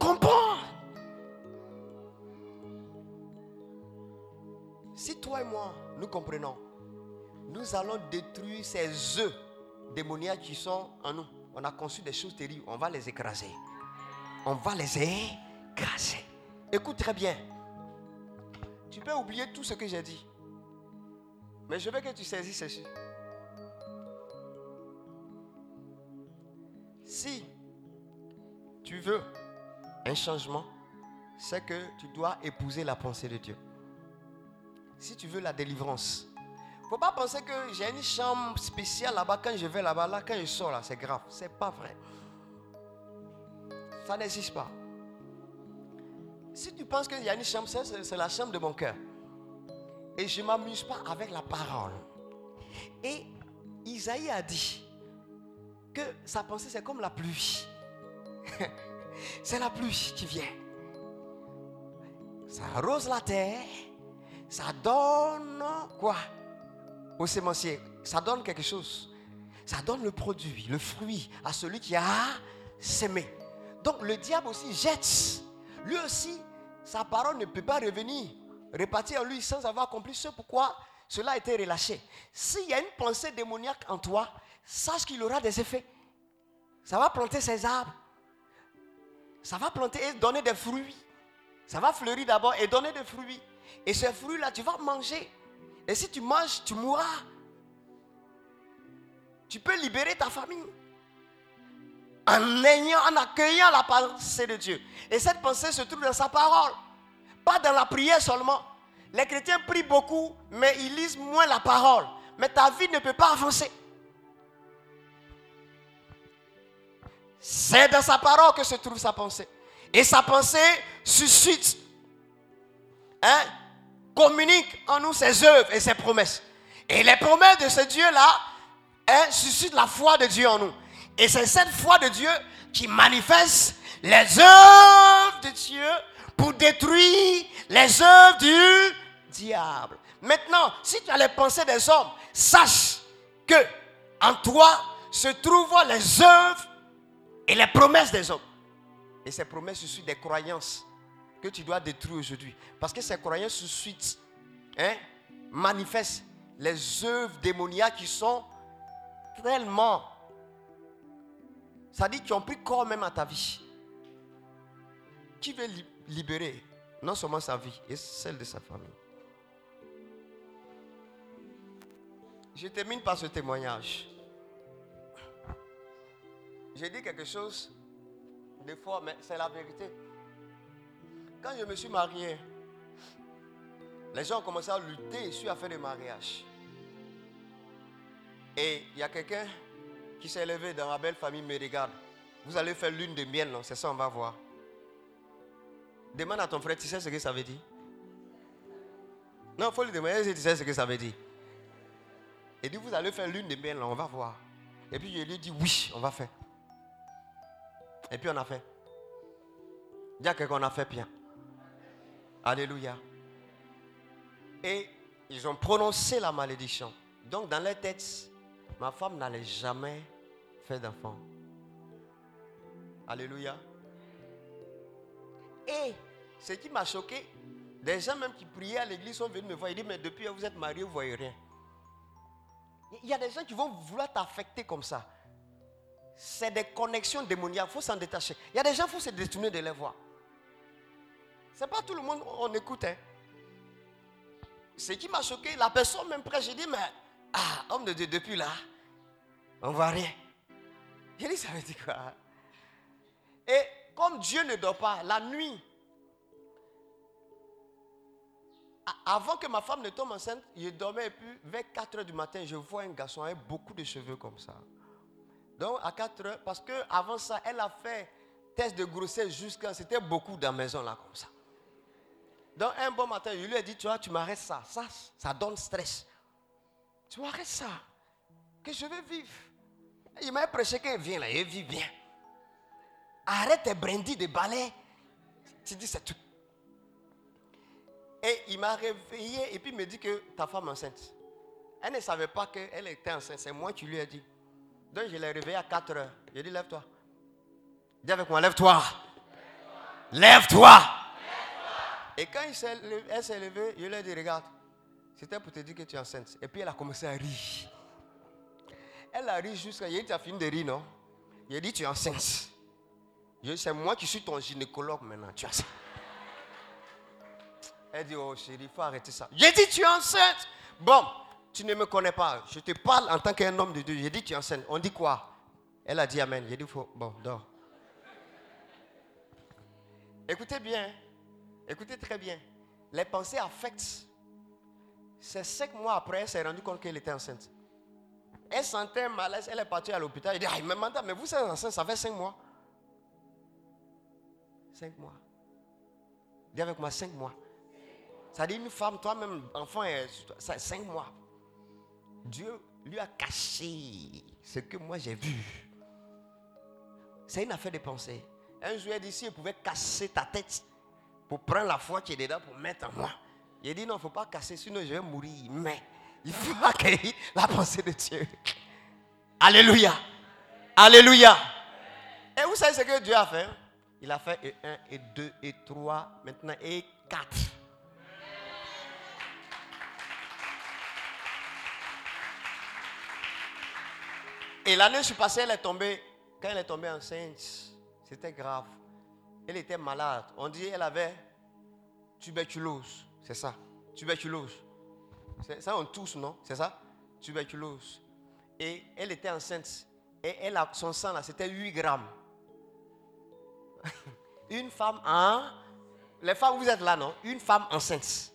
Comprends? Si toi et moi, nous comprenons, nous allons détruire ces œufs démoniaques qui sont en nous. On a conçu des choses terribles. On va les écraser. On va les écraser. Écoute très bien. Tu peux oublier tout ce que j'ai dit. Mais je veux que tu saisisses ceci. Si tu veux un changement, c'est que tu dois épouser la pensée de Dieu. Si tu veux la délivrance, il ne faut pas penser que j'ai une chambre spéciale là-bas. Quand je vais là-bas, là, quand je sors, là, c'est grave. Ce n'est pas vrai. Ça n'existe pas. Si tu penses qu'il y a une chambre, c'est la chambre de mon cœur. Et je ne m'amuse pas avec la parole. Et Isaïe a dit que sa pensée, c'est comme la pluie. C'est la pluie qui vient. Ça arrose la terre. Ça donne quoi au semencier? Ça donne quelque chose. Ça donne le produit, le fruit à celui qui a semé. Donc le diable aussi jette. Lui aussi, sa parole ne peut pas revenir, repartir en lui sans avoir accompli ce pourquoi cela a été relâché. S'il y a une pensée démoniaque en toi, sache qu'il aura des effets. Ça va planter ses arbres. Ça va planter et donner des fruits. Ça va fleurir d'abord et donner des fruits. Et ces fruits-là, tu vas manger. Et si tu manges, tu mourras. Tu peux libérer ta famille en accueillant la pensée de Dieu. Et cette pensée se trouve dans sa parole. Pas dans la prière seulement. Les chrétiens prient beaucoup, mais ils lisent moins la parole. Mais ta vie ne peut pas avancer. C'est dans sa parole que se trouve sa pensée. Et sa pensée suscite, communique en nous ses œuvres et ses promesses. Et les promesses de ce Dieu-là suscitent la foi de Dieu en nous. Et c'est cette foi de Dieu qui manifeste les œuvres de Dieu pour détruire les œuvres du diable. Maintenant, si tu as les pensées des hommes, sache que en toi se trouvent les œuvres et les promesses des hommes. Et ces promesses suscitent des croyances que tu dois détruire aujourd'hui. Parce que ces croyances suscitent, manifestent les œuvres démoniaques qui sont tellement... Ça dit qu'ils ont pris corps même à ta vie. Qui veut libérer non seulement sa vie et celle de sa famille. Je termine par ce témoignage. J'ai dit quelque chose des fois, mais c'est la vérité. Quand je me suis marié, les gens ont commencé à lutter sur l'affaire de mariage. Et il y a quelqu'un qui s'est élevé dans la belle famille, me regarde. Vous allez faire lune de miel, non? C'est ça, on va voir. Demande à ton frère, tu sais ce que ça veut dire? Non, il faut lui demander si tu sais ce que ça veut dire. Il dit, vous allez faire lune de miel, non? On va voir. Et puis je lui dis, oui, on va faire. Et puis on a fait. Il y a quelqu'un qu'on a fait bien. Alléluia. Et ils ont prononcé la malédiction. Donc dans leur tête, ma femme n'allait jamais faire d'enfant. Alléluia. Et ce qui m'a choqué, des gens même qui priaient à l'église sont venus me voir. Ils disent, mais depuis que vous êtes mariés, vous ne voyez rien. Il y a des gens qui vont vouloir t'affecter comme ça. C'est des connexions démoniaques. Il faut s'en détacher. Il y a des gens, il faut se détourner de les voir. Ce n'est pas tout le monde on écoute. Ce qui m'a choqué, la personne même près, j'ai dit, mais homme de Dieu, depuis là, on ne voit rien. J'ai dit, ça veut dire quoi? Et comme Dieu ne dort pas, la nuit, avant que ma femme ne tombe enceinte, je dormais et puis vers 4h du matin, je vois un garçon avec beaucoup de cheveux comme ça. Donc à 4h, parce qu'avant ça, elle a fait test de grossesse jusqu'à... C'était beaucoup dans la maison là comme ça. Donc un bon matin, je lui ai dit, tu vois, tu m'arrêtes ça. Ça donne stress. Tu m'arrêtes ça. Que je vais vivre. Et il m'a prêché qu'il vient là, il vit bien. Arrête tes brindilles de balai. Tu dis, c'est tout. Et il m'a réveillé et puis il me dit que ta femme est enceinte. Elle ne savait pas qu'elle était enceinte. C'est moi qui lui ai dit. Donc je l'ai réveillé à 4h. Je lui ai dit, lève-toi. Dis avec moi, lève-toi. Lève-toi. Et quand elle s'est levée, je lui ai dit, regarde, c'était pour te dire que tu es enceinte. Et puis elle a commencé à rire. Elle a ri jusqu'à... Il a dit, tu as fini de rire, non? Il a dit, tu es enceinte. C'est moi qui suis ton gynécologue maintenant. Tu es enceinte. Elle dit, oh chérie, il faut arrêter ça. J'ai dit, tu es enceinte. Bon, tu ne me connais pas. Je te parle en tant qu'un homme de Dieu. J'ai dit, tu es enceinte. On dit quoi? Elle a dit, amen. J'ai dit, bon, dors. Écoutez bien. Écoutez très bien. Les pensées affectent. C'est 5 mois après, elle s'est rendue compte qu'elle était enceinte. Elle sentait un malaise. Elle est partie à l'hôpital. Elle dit, ah, mais madame, mais vous êtes enceinte, ça fait 5 mois. 5 mois. Dis avec moi, 5 mois. Ça dit une femme, toi-même, enfant, 5 mois. Dieu lui a caché ce que moi j'ai vu. C'est une affaire de pensée. Un jour, il dit, si il pouvait casser ta tête pour prendre la foi qui est dedans, pour mettre en moi. Il dit, non, il ne faut pas casser, sinon je vais mourir. Mais il faut accueillir la pensée de Dieu. Alléluia. Alléluia. Et vous savez ce que Dieu a fait? Il a fait 1, et 2, et 3, maintenant et 4. Et l'année passée, elle est tombée. Quand elle est tombée enceinte, c'était grave. Elle était malade. On dit qu'elle avait tuberculose. C'est ça. Tuberculose. Ça, on tousse, non? C'est ça? Tuberculose. Et elle était enceinte. Et elle a, son sang, là, c'était 8 grammes. Une femme en... Les femmes, vous êtes là, non? Une femme enceinte.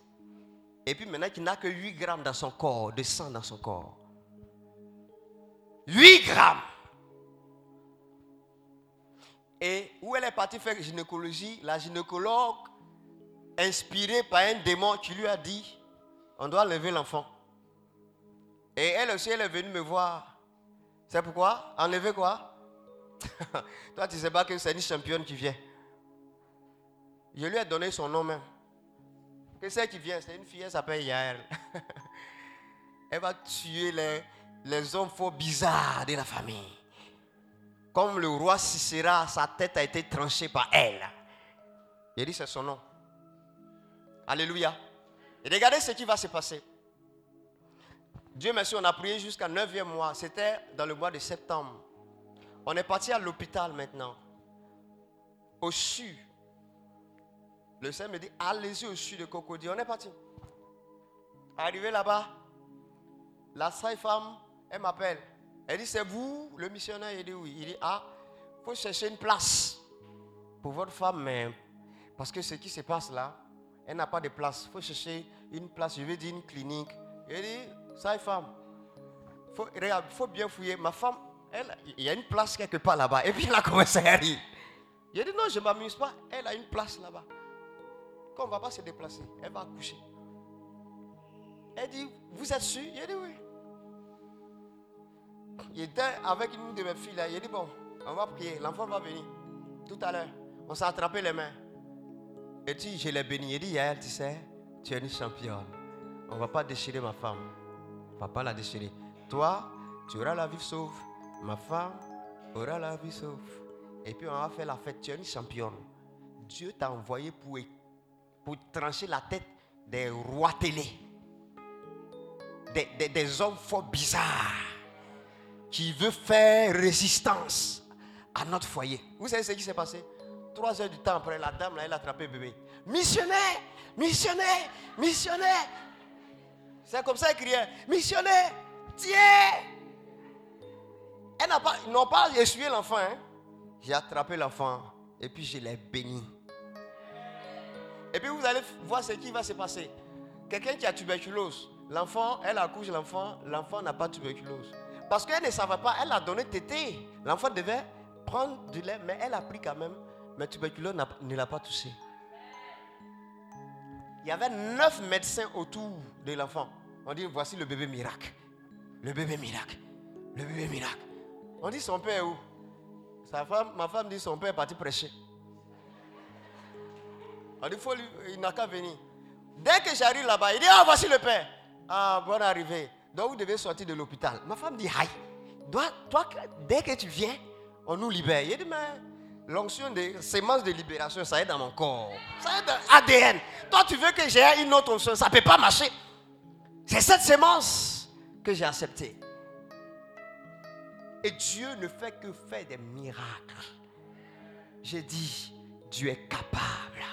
Et puis maintenant, qui n'a que 8 grammes dans son corps, de sang dans son corps. 8 grammes. Et où elle est partie faire gynécologie, la gynécologue, inspirée par un démon qui lui a dit, on doit lever l'enfant. Et elle aussi, elle est venue me voir. C'est pourquoi? Enlever quoi? Toi, tu ne sais pas que c'est une championne qui vient. Je lui ai donné son nom même. Que c'est qui vient? C'est une fille, elle s'appelle Yael. Elle va tuer les hommes faux bizarres de la famille. Comme le roi Sisera, sa tête a été tranchée par elle. Il dit, c'est son nom. Alléluia. Et regardez ce qui va se passer. Dieu merci, on a prié jusqu'à 9e mois. C'était dans le mois de septembre. On est parti à l'hôpital maintenant. Au sud. Le Seigneur me dit, allez-y au sud de Cocody. On est parti. Arrivé là-bas, la sage-femme, elle m'appelle. Elle dit, c'est vous, le missionnaire? Il dit, oui. Il dit, ah, il faut chercher une place pour votre femme. Mais parce que ce qui se passe là, elle n'a pas de place. Il faut chercher une place, je veux dire une clinique. Il dit, ça est femme, il faut bien fouiller. Ma femme, elle, il y a une place quelque part là-bas. Et puis elle a commencé à rire. Il dit, non, je ne m'amuse pas. Elle a une place là-bas. Quand on ne va pas se déplacer, elle va accoucher. Elle dit, vous êtes sûr? Il dit, oui. Il était avec une de mes filles là. Il dit, bon, on va prier. L'enfant va venir. Tout à l'heure, on s'est attrapé les mains. Et tu, je l'ai béni. Il dit, Yael, tu sais, tu es une championne. On ne va pas déchirer ma femme. Papa l'a déchirée. Toi, tu auras la vie sauve. Ma femme aura la vie sauve. Et puis on va faire la fête. Tu es une championne. Dieu t'a envoyé pour trancher la tête des rois télé. Des hommes fort bizarres. Qui veut faire résistance à notre foyer. Vous savez ce qui s'est passé? 3 heures du temps après, la dame, là, elle a attrapé le bébé. Missionnaire, missionnaire, missionnaire. C'est comme ça qu'elle criait. Missionnaire, tiens. Ils n'ont pas essuyé l'enfant. Hein? J'ai attrapé l'enfant et puis je l'ai béni. Et puis vous allez voir ce qui va se passer. Quelqu'un qui a tuberculose, l'enfant, elle accouche l'enfant n'a pas tuberculose. Parce qu'elle ne savait pas, elle a donné tété. L'enfant devait prendre du lait, mais elle a pris quand même. Mais tuberculose ne l'a pas touché. Il y avait 9 médecins autour de l'enfant. On dit, voici le bébé miracle. Le bébé miracle. Le bébé miracle. On dit, son père est où? Ma femme dit, son père est parti prêcher. On dit, il n'a qu'à venir. Dès que j'arrive là-bas, il dit, ah, voici le père. Ah, bonne arrivée. Donc vous devez sortir de l'hôpital. Ma femme dit, aïe, toi, dès que tu viens, on nous libère. Il dit, mais l'onction de sémence de libération, ça est dans mon corps. Ça est dans ADN. Toi, tu veux que j'ai une autre onction, ça ne peut pas marcher. C'est cette sémence que j'ai acceptée. Et Dieu ne fait que faire des miracles. J'ai dit, Dieu est capable.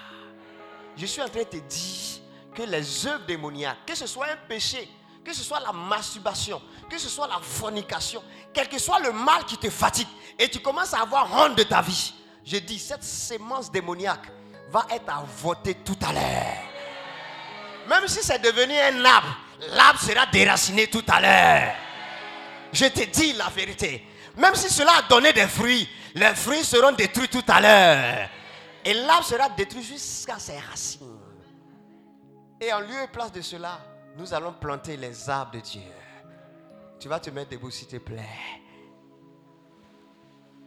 Je suis en train de te dire que les œuvres démoniaques, que ce soit un péché, que ce soit la masturbation, que ce soit la fornication, quel que soit le mal qui te fatigue et tu commences à avoir honte de ta vie. Je dis, cette sémence démoniaque va être avortée tout à l'heure. Même si c'est devenu un arbre, l'arbre sera déraciné tout à l'heure. Je te dis la vérité. Même si cela a donné des fruits, les fruits seront détruits tout à l'heure. Et l'arbre sera détruit jusqu'à ses racines. Et en lieu et place de cela, nous allons planter les arbres de Dieu. Tu vas te mettre debout s'il te plaît.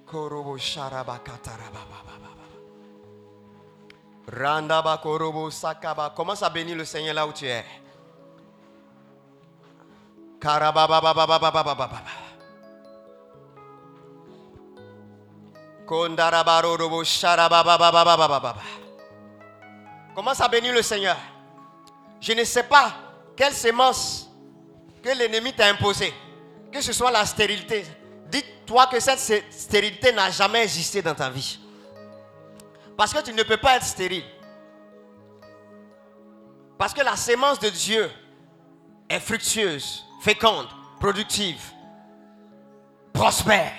Korobo sharaba kataraba baba. Randaba korobo sakaba. Commence à bénir le Seigneur là où tu es. Karaba baba baba baba baba. Kondaraba robo sharaba baba baba baba. Commence à bénir le Seigneur. Je ne sais pas quelle semence que l'ennemi t'a imposée, que ce soit la stérilité. Dites-toi que cette stérilité n'a jamais existé dans ta vie. Parce que tu ne peux pas être stérile. Parce que la semence de Dieu est fructueuse, féconde, productive, prospère.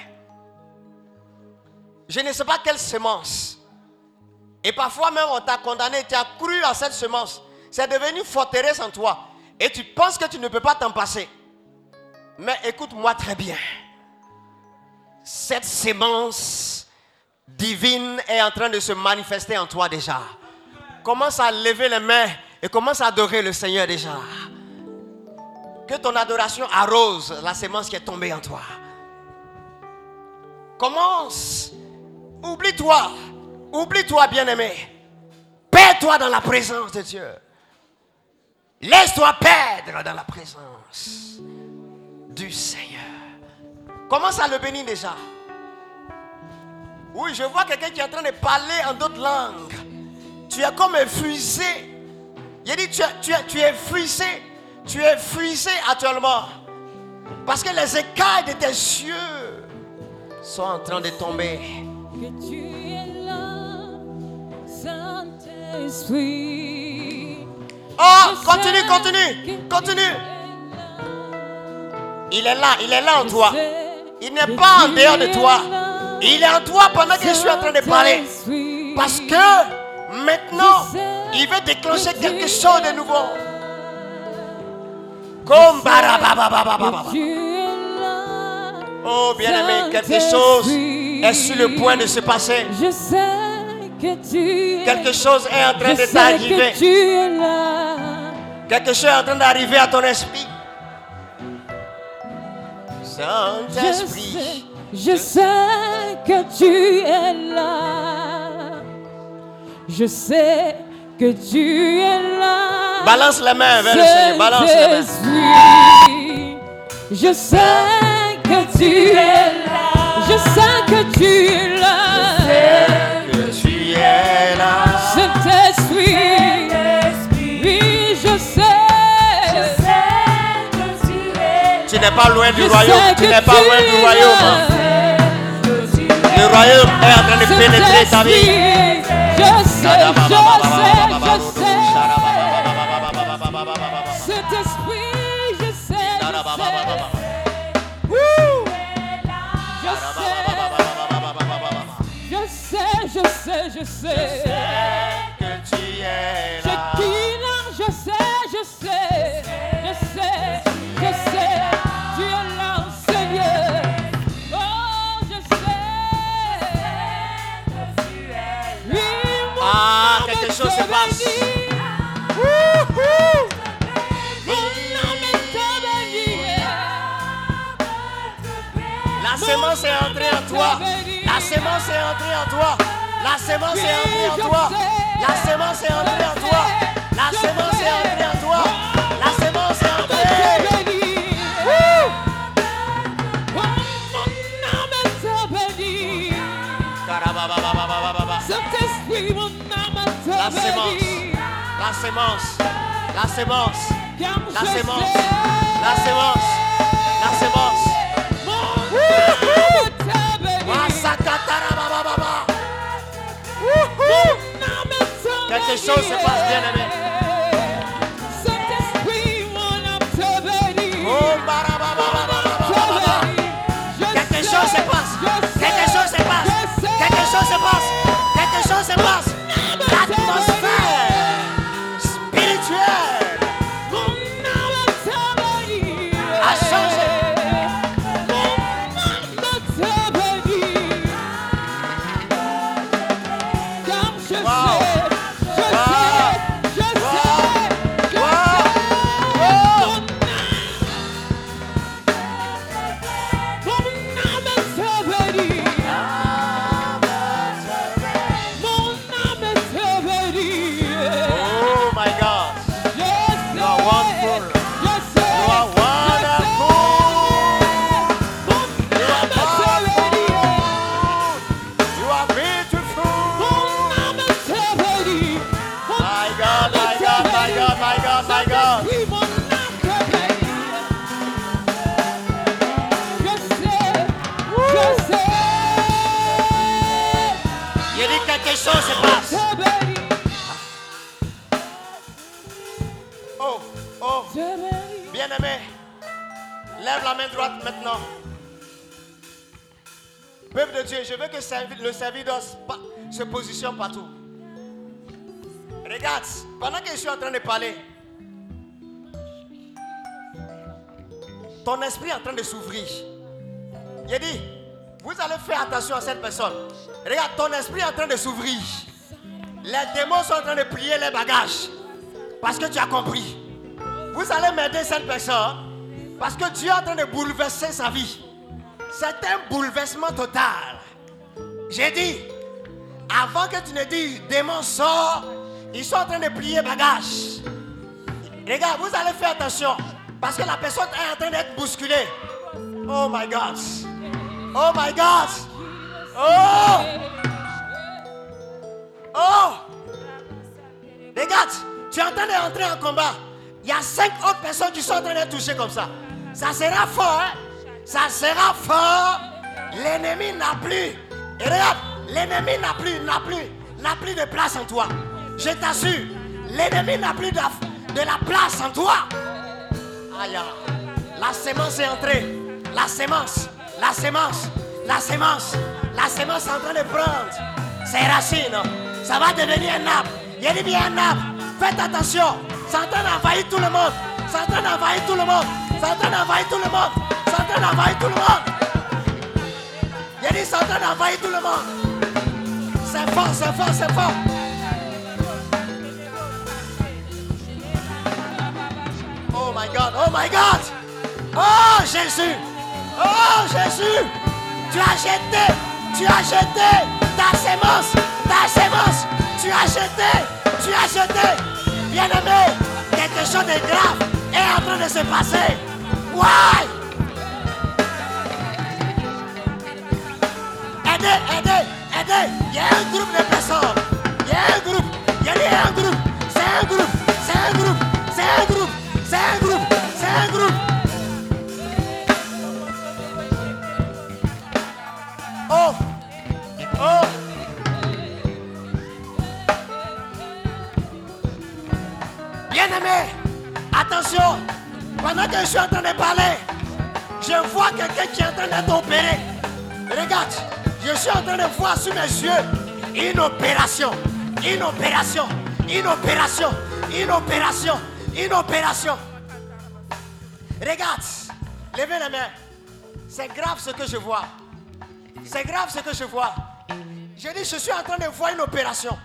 Je ne sais pas quelle semence. Et parfois même on t'a condamné, tu as cru à cette semence. C'est devenu forteresse en toi. Et tu penses que tu ne peux pas t'en passer. Mais écoute-moi très bien. Cette sémence divine est en train de se manifester en toi déjà. Commence à lever les mains et commence à adorer le Seigneur déjà. Que ton adoration arrose la sémence qui est tombée en toi. Commence. Oublie-toi. Oublie-toi, bien-aimé. Perds-toi dans la présence de Dieu. Laisse-toi perdre dans la présence du Seigneur. Commence à le bénir déjà. Oui, je vois quelqu'un qui est en train de parler en d'autres langues. Tu es comme effusé. Il dit, tu es effusé actuellement. Parce que les écailles de tes yeux sont en train de tomber. Que tu es là, Saint-Esprit. Oh, continue. Il est là en toi. Il n'est pas en dehors de toi. Il est en toi pendant que je suis en train de parler. Parce que maintenant, il veut déclencher quelque chose de nouveau. Comme barabababababa. Oh bien-aimé, quelque chose est sur le point de se passer. Quelque chose est en train de t'arriver. Quelque chose est en train d'arriver à ton esprit. Saint-Esprit, je sais que tu es là. Je sais que tu es là. Balance les mains vers le Seigneur. Balance les mains. Je sais que tu es là. Je sais que tu es là. Je sais que tu es là. Saint-Esprit, oui, je sais. Tu n'es pas loin du royaume. Tu n'es pas loin du royaume. Le royaume est en train de pénétrer ta vie. Je sais. Cet esprit, je sais. Que tu es là. Je sais. Ah, quelque chose se passe. La semence est entrée en toi. La semence est entrée en toi. La semence. Quelque chose se passe, bien aimé. Quelque chose se passe. L'atmosphère spirituelle a changé. wonderful. Bien-aimé, lève la main droite maintenant. Peuple de Dieu, je veux que le serviteur se positionne partout. Regarde, pendant que je suis en train de parler, ton esprit est en train de s'ouvrir. Il dit, vous allez faire attention à cette personne. Regarde, ton esprit est en train de s'ouvrir. Les démons sont en train de plier les bagages parce que tu as compris. Vous allez m'aider cette personne parce que Dieu est en train de bouleverser sa vie. C'est un bouleversement total. J'ai dit, avant que tu ne dises démon sort, ils sont en train de plier bagages. Regarde, vous allez faire attention parce que la personne est en train d'être bousculée. Oh my God! Oh my God! Oh! Oh! Regarde, tu es en train d'entrer en combat. Il y a 5 autres personnes qui sont en train d'être touchées comme ça. Ça sera fort, hein? Ça sera fort. L'ennemi n'a plus. Et regarde, l'ennemi n'a plus de place en toi. Je t'assure, l'ennemi n'a plus de la place en toi. Aïe, la semence est entrée. La semence, la semence, la semence, la semence est en train de prendre ses racines. Ça va devenir un arbre. Il y a bien un arbre. Faites attention. C'est en train d'envahir tout le monde. C'est en train d'envahir tout le monde. C'est en train d'envahir tout le monde. C'est en train d'envahir tout le monde. Il a dit c'est en train d'envahir tout le monde. C'est fort, c'est fort, c'est fort. Oh my God, oh my God. Oh Jésus. Oh Jésus. Tu as jeté ta sémence, ta sémence. Tu as jeté. Bien-aimé, quelque chose de grave est en train de se passer. Why? Aidez, aidez, aidez. Il y a un groupe de personnes. Il y a un groupe. Il y a un groupe. C'est un groupe. C'est un groupe. C'est un groupe. C'est un groupe. C'est un groupe. Oh! Oh! Bien-aimé, attention, pendant que je suis en train de parler, je vois quelqu'un qui est en train d'être opéré. Regarde, je suis en train de voir sur mes yeux une opération, une opération, une opération, une opération, une opération. Regarde, levez les mains. C'est grave ce que je vois. C'est grave ce que je vois. Je dis, je suis en train de voir une opération.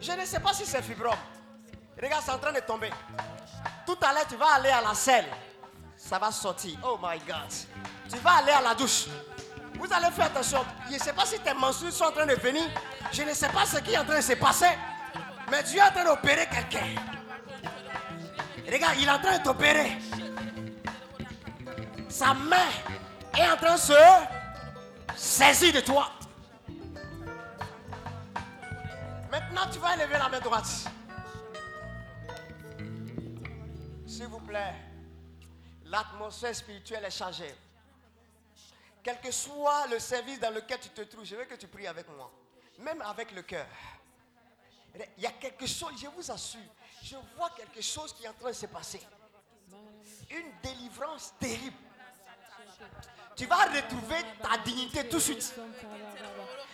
Je ne sais pas si c'est fibrome. Regarde, c'est en train de tomber. Tout à l'heure, tu vas aller à la selle. Ça va sortir. Oh my God. Tu vas aller à la douche. Vous allez faire attention. Je ne sais pas si tes menstrues sont en train de venir. Je ne sais pas ce qui est en train de se passer. Mais Dieu est en train d'opérer quelqu'un. Regarde, il est en train de t'opérer. Sa main est en train de se saisir de toi. Maintenant, tu vas élever la main droite. S'il vous plaît, l'atmosphère spirituelle est changée. Quel que soit le service dans lequel tu te trouves, je veux que tu pries avec moi, même avec le cœur. Il y a quelque chose, je vous assure, je vois quelque chose qui est en train de se passer. Une délivrance terrible. Tu vas retrouver ta dignité tout de suite.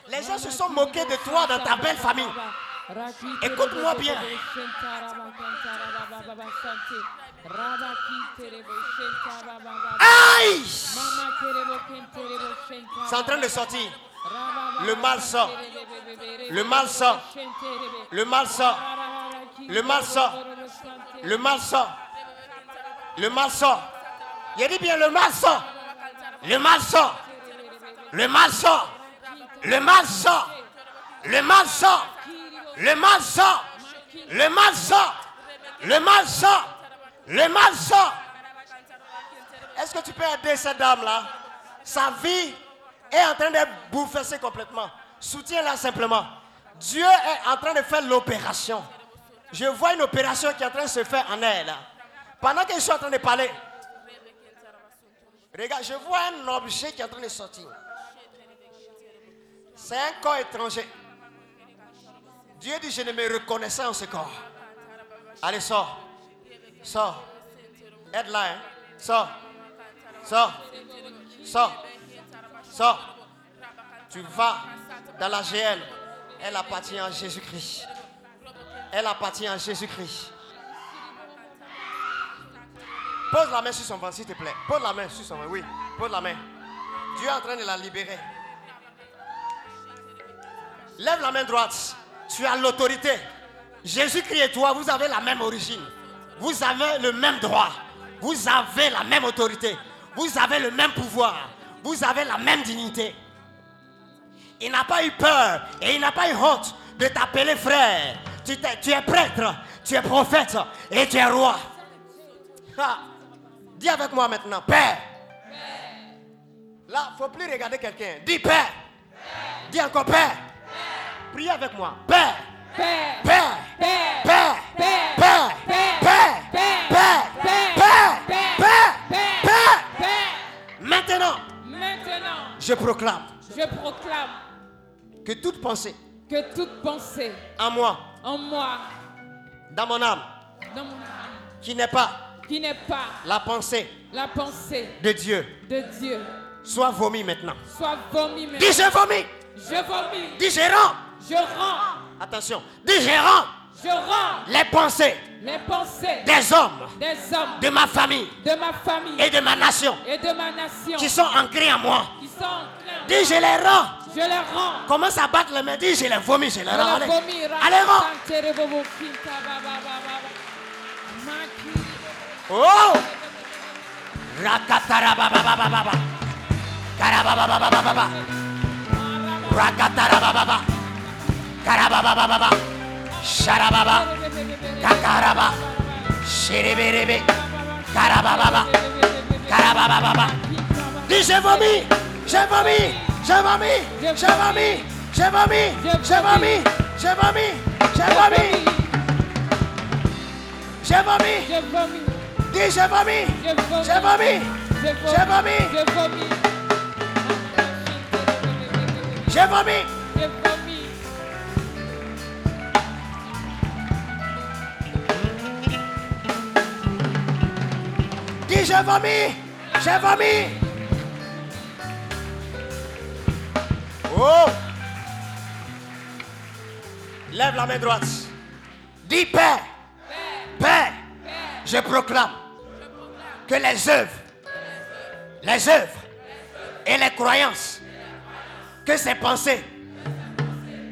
Les gens se sont moqués de toi dans ta belle famille. Écoute-moi bien. Aïe! C'est en train de sortir. Le mal sort. Le mal sort. Le mal sort. Le mal sort. Le mal sort. Le mal sort. Il dit bien le mal sort. Le mal sort. Le mal sort. Le mal sort. Le mal sort. Le mal sort. Le mal sort. Le mal sort. Est-ce que tu peux aider cette dame-là? Sa vie est en train d'être bouleversée complètement. Soutiens-la simplement. Dieu est en train de faire l'opération. Je vois une opération qui est en train de se faire en elle. Pendant que je suis en train de parler, regarde, je vois un objet qui est en train de sortir. C'est un corps étranger. Dieu dit, je ne me reconnaissais en ce corps. Allez, sors. Sors. Aide là, hein. Sors. Sors. Sors. Sors. Tu vas dans la GL. Elle appartient à Jésus-Christ. Elle appartient à Jésus-Christ. Pose la main sur son ventre, s'il te plaît. Pose la main sur son ventre, oui. Pose la main. Dieu est en train de la libérer. Lève la main droite. Tu as l'autorité. Jésus-Christ et toi, vous avez la même origine. Vous avez le même droit. Vous avez la même autorité. Vous avez le même pouvoir. Vous avez la même dignité. Il n'a pas eu peur et il n'a pas eu honte de t'appeler frère. Tu es prêtre, tu es prophète et tu es roi. Ha. Dis avec moi maintenant, Père. Là, il ne faut plus regarder quelqu'un. Dis Père. Dis encore Père. Priez avec moi. Père. Père. Père. Père. Père. Père. Père. Père. Père. Père. Père. Maintenant. Je proclame. Que toute pensée. En moi. Dans mon âme. Qui n'est pas. La pensée. De Dieu. Soit vomi maintenant. Dis je vomis. Dis je rends. Attention. Dis je rends. Les pensées. Des hommes. De ma famille. Et de ma nation. Qui sont ancrés en moi. Dis je les rends. Commence à battre les mains. Dis je les vomis. Je les rends. Allez, rends. Oh! Rakatara baba baba baba. Karababa baba baba. Rakatara baba baba. Karababa baba baba. Sharababa. Kakaraba. Shiribiribi. Karababa baba. Karababa baba. Dis j'ai vomi. Dis j'ai vomi. Dis j'ai vomi. Oh! Lève la main droite. Dis Père. Père. Je proclame que les œuvres et les croyances que ces pensées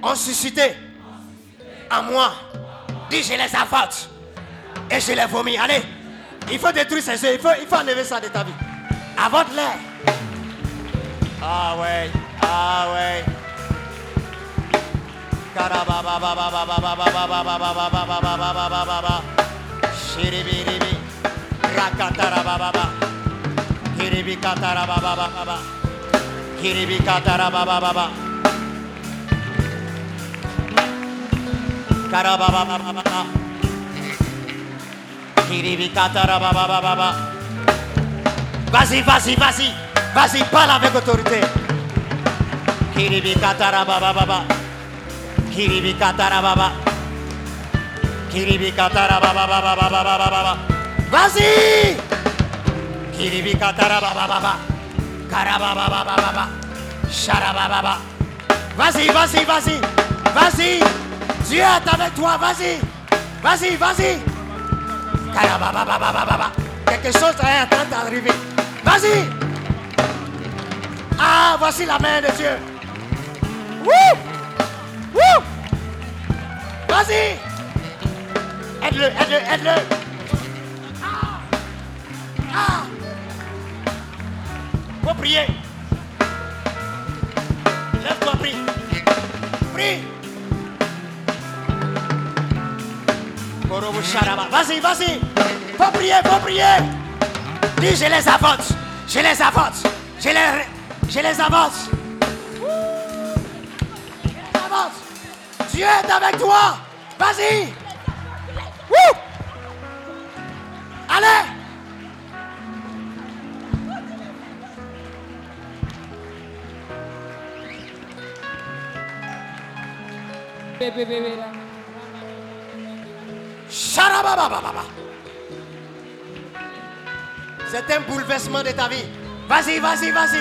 ont suscité en moi, dis je les avate et je les vomis. Allez, il faut détruire ces œuvres, il faut enlever ça de ta vie. Avate-les. Ah ouais. Shiribi rakatara baba baba kiribi katara baba baba karababa baba kiribi katara baba baba. Vas-y, parle avec autorité. Kiribi katara baba baba. Vas-y! Kiribi katara baba baba. Karababa baba baba. Sharaba baba. Vas-y. Dieu est avec toi, vas-y. Karababa baba baba. Quelque chose est en train d'arriver. Vas-y! Ah, voici la main de Dieu. Wouh! Vas-y! Aide-le. Ah! Faut prier. Lève-toi, prie. Vas-y, vas-y. Faut prier, faut prier. Dis, je les avance. Je les avance. Je les avance. Je les avance. Dieu est avec toi. Vas-y. Woo! Allez. C'est un bouleversement de ta vie. Vas-y, vas-y, vas-y.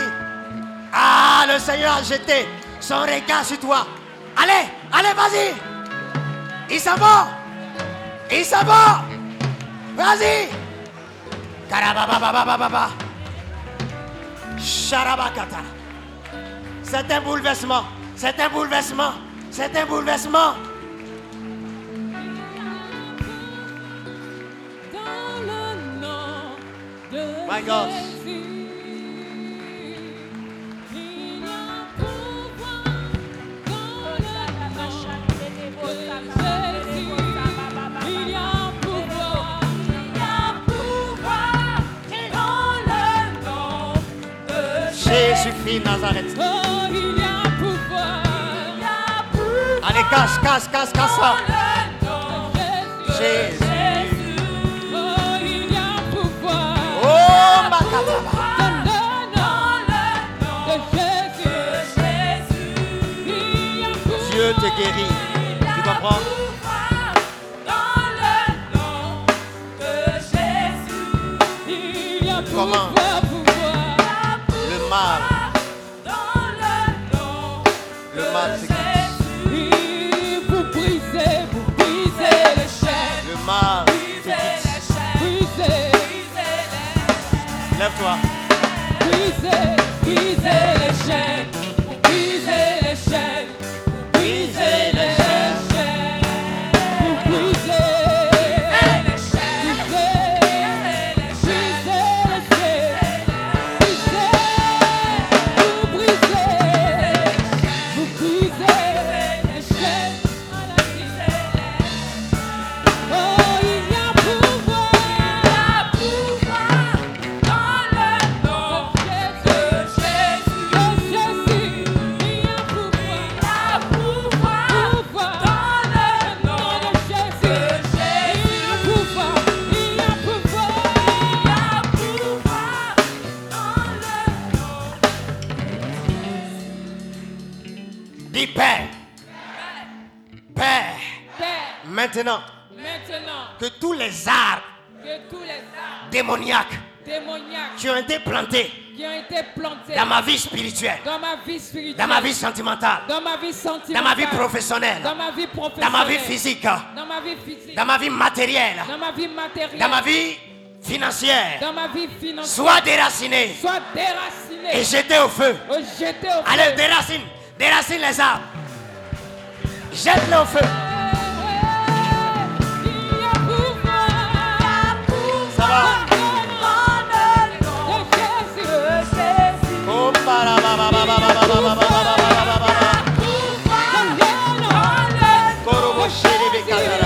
Ah, le Seigneur a jeté son regard sur toi. Allez, allez, vas-y. Il s'en va. Il s'en va. Vas-y. C'est un bouleversement. C'est un bouleversement. C'est un bouleversement. Dans le nom de Jésus, il y a pouvoir. Dans le nom de Jésus, il y a pouvoir. Il y a pouvoir. Dans le nom de Jésus-Christ Nazareth. Allez, casse ça. Jésus. Oh, il y a pouvoir. Oh, ma cadavre. Dieu te guérit. Tu comprends? Comment? Le mal. Le mal, c'est lève-toi. Que tous les arts démoniaques qui ont été plantés dans ma vie spirituelle, dans ma vie sentimentale, dans ma vie professionnelle, dans ma vie physique, dans ma vie matérielle, dans ma vie financière, soit déracinés et jetés au feu. Allez, déracine les arbres, jette-les au feu. Yeah.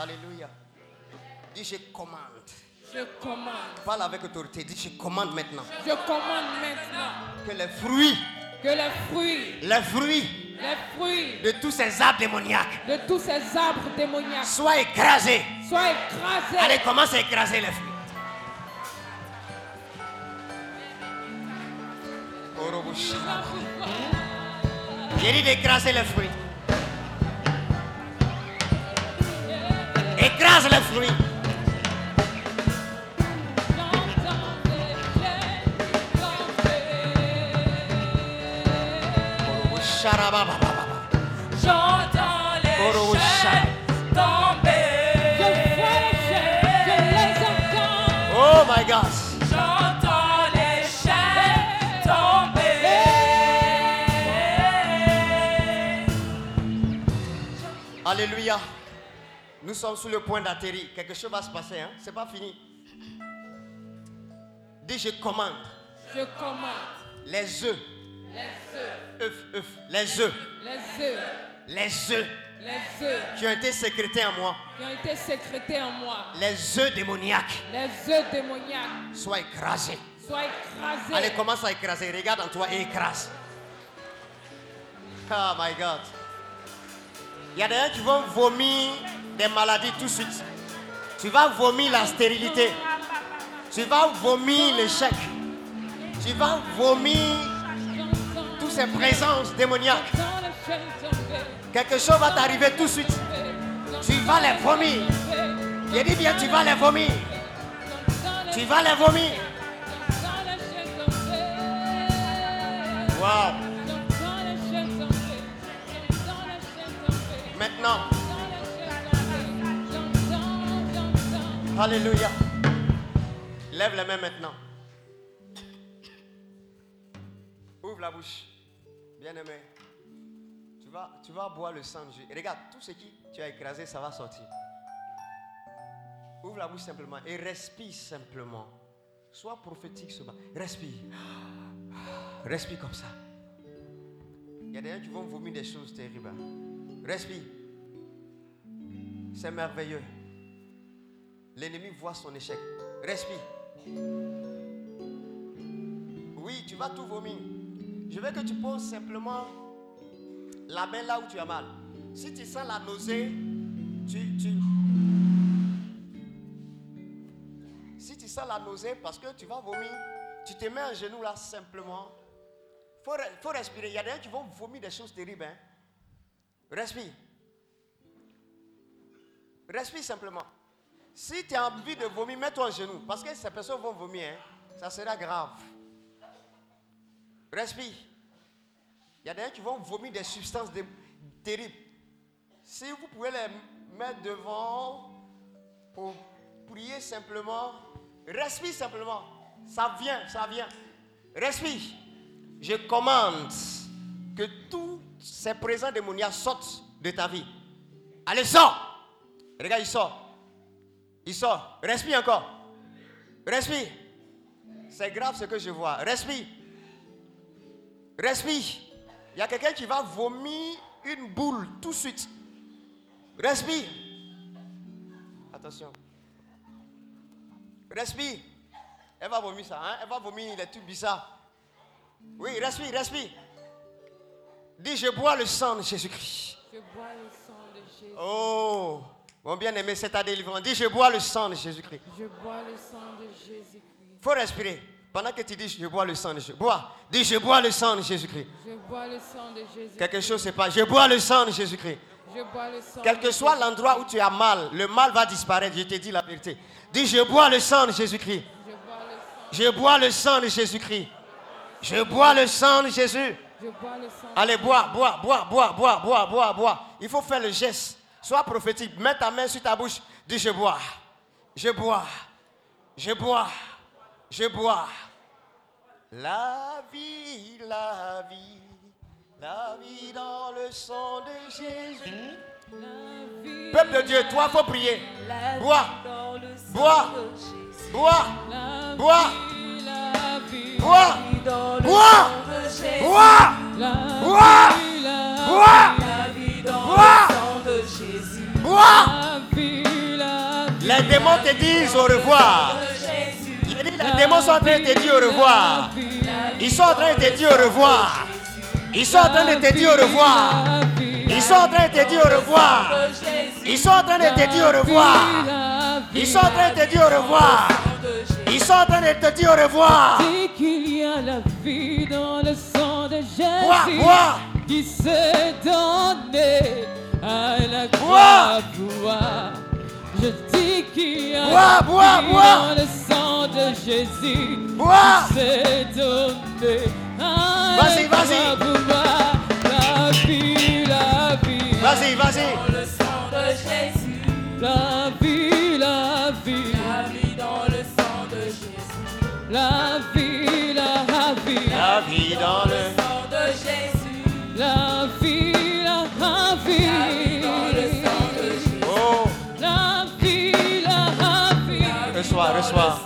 Alléluia. Dis, je commande. Je commande. Parle avec autorité. Dis, je commande maintenant. Je commande maintenant. Que les fruits. Que les fruits. Les fruits. Les fruits de tous ces arbres démoniaques. De tous ces arbres démoniaques. Sois écrasé. Sois écrasé. Allez, commence à écraser les fruits. J'ai dit d'écraser les fruits. Écrase les fruits. J'entends les chefs tomber. Je les entends. Oh my God. J'entends les chefs tomber. Alléluia. Nous sommes sur le point d'atterrir. Quelque chose va se passer, hein? C'est pas fini. Dis, je commande. Je commande. Les œufs. Les œufs qui ont été sécrétés en moi. Les œufs démoniaques. Sois écrasé. Allez, commence à écraser. Regarde en toi et écrase. Oh my God. Il y a des gens qui vont vomir des maladies tout de suite. Tu vas vomir la stérilité. Tu vas vomir l'échec. Tu vas vomir ces présences démoniaques. Quelque chose va t'arriver tout de suite. Tu vas les vomir. Je dis bien, tu vas les vomir. Tu vas les vomir. Wow. Maintenant. Alléluia. Lève les mains maintenant. Ouvre la bouche. Bien-aimé, tu vas boire le sang de Jésus. Et regarde, tout ce que tu as écrasé, ça va sortir. Ouvre la bouche simplement et respire simplement. Sois prophétique ce matin. Respire. Respire comme ça. Il y a des gens qui vont vomir des choses terribles. Respire. C'est merveilleux. L'ennemi voit son échec. Respire. Oui, tu vas tout vomir. Je veux que tu poses simplement la main là où tu as mal. Si tu sens la nausée, si tu sens la nausée parce que tu vas vomir, tu te mets un genou là simplement. Il faut respirer. Il y a des gens qui vont vomir des choses terribles. Hein? Respire. Respire simplement. Si tu as envie de vomir, mets-toi un genou. Parce que ces personnes vont vomir. Hein? Ça sera grave. Respire. Il y a des gens qui vont vomir des substances terribles. Si vous pouvez les mettre devant pour prier simplement, respire simplement. Ça vient. Respire. Je commande que tous ces présents démoniaques sortent de ta vie. Allez, sors. Regarde, il sort. Respire encore. Respire. C'est grave ce que je vois. Respire. Respire. Il y a quelqu'un qui va vomir une boule tout de suite. Respire. Attention. Respire. Elle va vomir ça, hein? Elle va vomir les trucs bizarres. Oui, respire. Dis, je bois le sang de Jésus-Christ. Je bois le sang de Jésus. Oh, mon bien-aimé, c'est ta délivrance. Dis, je bois le sang de Jésus-Christ. Je bois le sang de Jésus-Christ. Il faut respirer. Pendant que tu dis, je bois le sang de Jésus-Christ. Bois. Dis, je bois le sang de Jésus-Christ. Je bois le sang de Jésus-Christ. Quelque chose, c'est pas. Je bois le sang de Jésus-Christ. Je bois le sang. Quel que soit l'endroit où tu as mal, le mal va disparaître. Je te dis la vérité. Dis, je bois le sang de Jésus-Christ. Je bois le sang de Jésus-Christ. Je bois le sang de Jésus. Je bois le sang. Allez, bois. Il faut faire le geste. Sois prophétique. Mets ta main sur ta bouche. Dis, je bois. Je bois. La vie dans le sang de Jésus. Peuple de Dieu, toi, il faut prier. Bois. Les démons te disent au revoir. Les démons sont en train de te dire au revoir. Ils sont en train de te dire au revoir. Ils sont en train de te dire au revoir. Ils sont en train de te dire au revoir. Ils sont en train de te dire au revoir. Ils sont en train de te dire au revoir. Ils sont en train de te dire au revoir. Dès qu'il y a la vie dans le sang de Jésus qui s'est donné à la croix pour je dis qu'il y a la vie dans le sang de Jésus qui s'est donné à la croix pour moi. La vie dans le sang de Jésus. La vie dans le sang de Jésus. La vie dans le sang de Jésus. La vie dans le sang de Jésus. Oh. Reçois.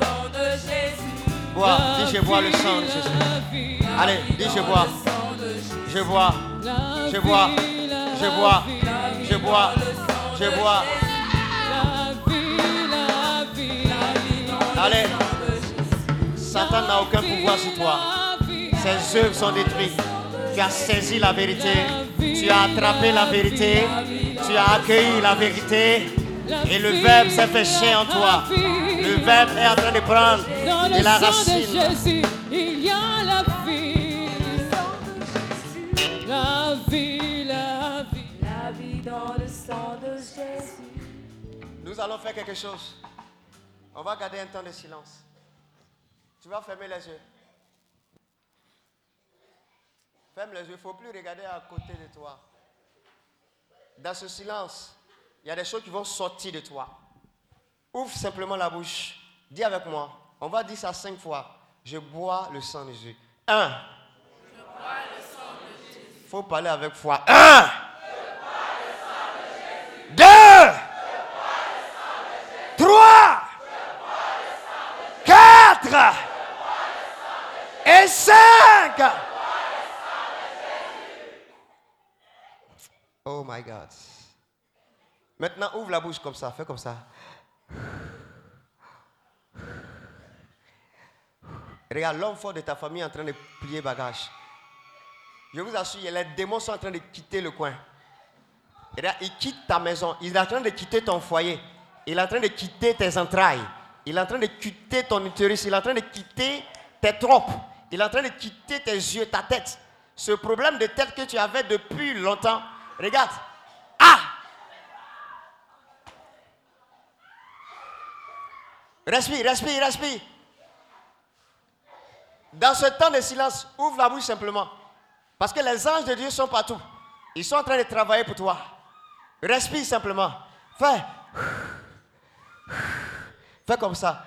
Bois, dis je bois le sang de Jésus. Allez, dis je bois. Je bois. Allez, Satan n'a aucun pouvoir sur toi. Ses œuvres sont détruites. Tu as saisi la vérité. Tu as attrapé la vérité. Tu as accueilli la vérité. Et le verbe s'est fait chair en toi. Le verbe est en train de prendre de la racine. Dans le sang de Jésus, il y a la vie. La vie dans le sang de Jésus. Nous allons faire quelque chose. On va garder un temps de silence. Tu vas fermer les yeux. Ferme les yeux. Il ne faut plus regarder à côté de toi. Dans ce silence, il y a des choses qui vont sortir de toi. Ouvre simplement la bouche. Dis avec moi. On va dire ça 5 fois. Je bois le sang de Jésus. 1. Je bois le sang de Jésus. Il faut parler avec foi. 1. Je bois le sang de Jésus. 2. Je bois le sang de Jésus. 3. Je bois le sang de Jésus. 4. Je bois le sang de Jésus. Et 5. Je bois le sang de Jésus. Oh my God. Maintenant, ouvre la bouche comme ça. Fais comme ça. Regarde, l'homme fort de ta famille est en train de plier bagage. Je vous assure, les démons sont en train de quitter le coin. Regarde, il quitte ta maison. Il est en train de quitter ton foyer. Il est en train de quitter tes entrailles. Il est en train de quitter ton utérus. Il est en train de quitter tes trompes. Il est en train de quitter tes yeux, ta tête. Ce problème de tête que tu avais depuis longtemps. Regarde. Respire. Dans ce temps de silence, ouvre la bouche simplement. Parce que les anges de Dieu sont partout. Ils sont en train de travailler pour toi. Respire simplement. Fais comme ça.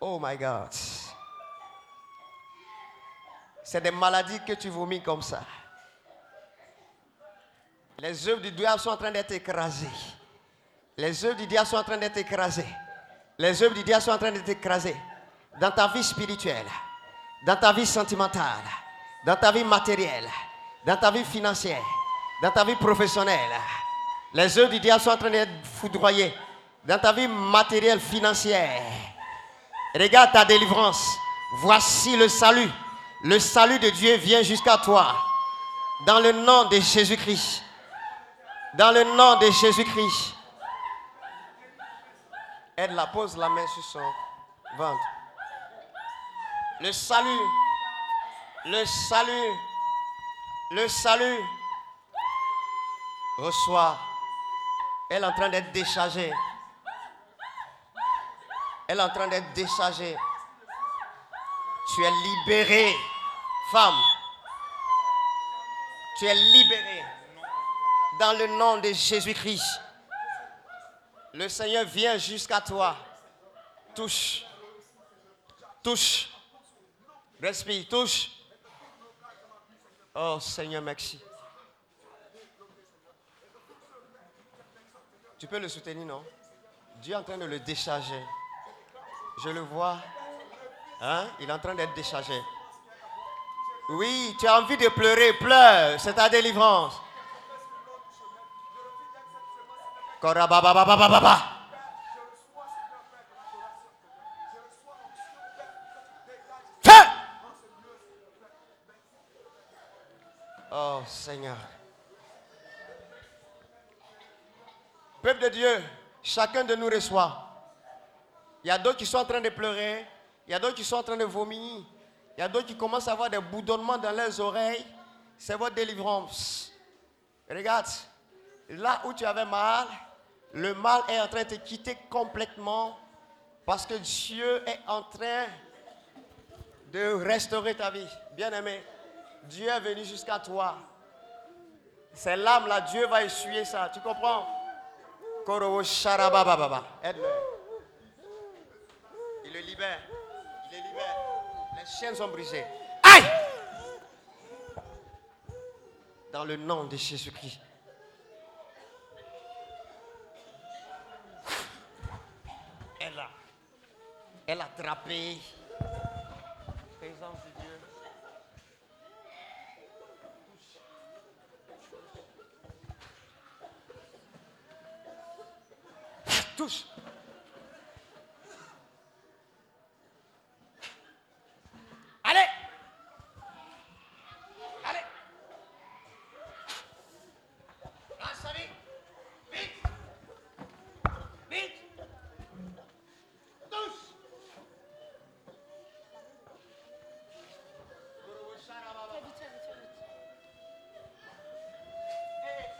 Oh my God. C'est des maladies que tu vomis comme ça. Les œuvres du diable sont en train d'être écrasées. Dans ta vie spirituelle, dans ta vie sentimentale, dans ta vie matérielle, dans ta vie financière, dans ta vie professionnelle. Les œuvres du diable sont en train d'être foudroyées. Dans ta vie matérielle, financière. Regarde ta délivrance. Voici le salut. Le salut de Dieu vient jusqu'à toi. Dans le nom de Jésus-Christ. Dans le nom de Jésus-Christ. Elle la pose la main sur son ventre. Le salut. Reçois. Elle est en train d'être déchargée. Tu es libérée, femme. Tu es libérée. Dans le nom de Jésus-Christ, le Seigneur vient jusqu'à toi. Touche. Respire, touche. Oh Seigneur, merci. Tu peux le soutenir, non? Dieu est en train de le décharger. Je le vois. Hein? Il est en train d'être déchargé. Oui, tu as envie de pleurer, pleure. C'est ta délivrance. Oh Seigneur. Peuple de Dieu, chacun de nous reçoit. Il y a d'autres qui sont en train de pleurer. Il y a d'autres qui sont en train de vomir. Il y a d'autres qui commencent à avoir des bourdonnements dans leurs oreilles. C'est votre délivrance. Regarde, là où tu avais mal, le mal est en train de te quitter complètement parce que Dieu est en train de restaurer ta vie. Bien-aimé, Dieu est venu jusqu'à toi. Ces larmes-là, Dieu va essuyer ça. Tu comprends? Koro Sharaba Baba. Aide-le. Il le libère. Il le libère. Les chaînes sont brisées. Aïe! Dans le nom de Jésus-Christ. Elle a attrapé. Présence de Dieu. Touche. Allez. Allez. Lâche-la vite. Vite. Vite. Touche.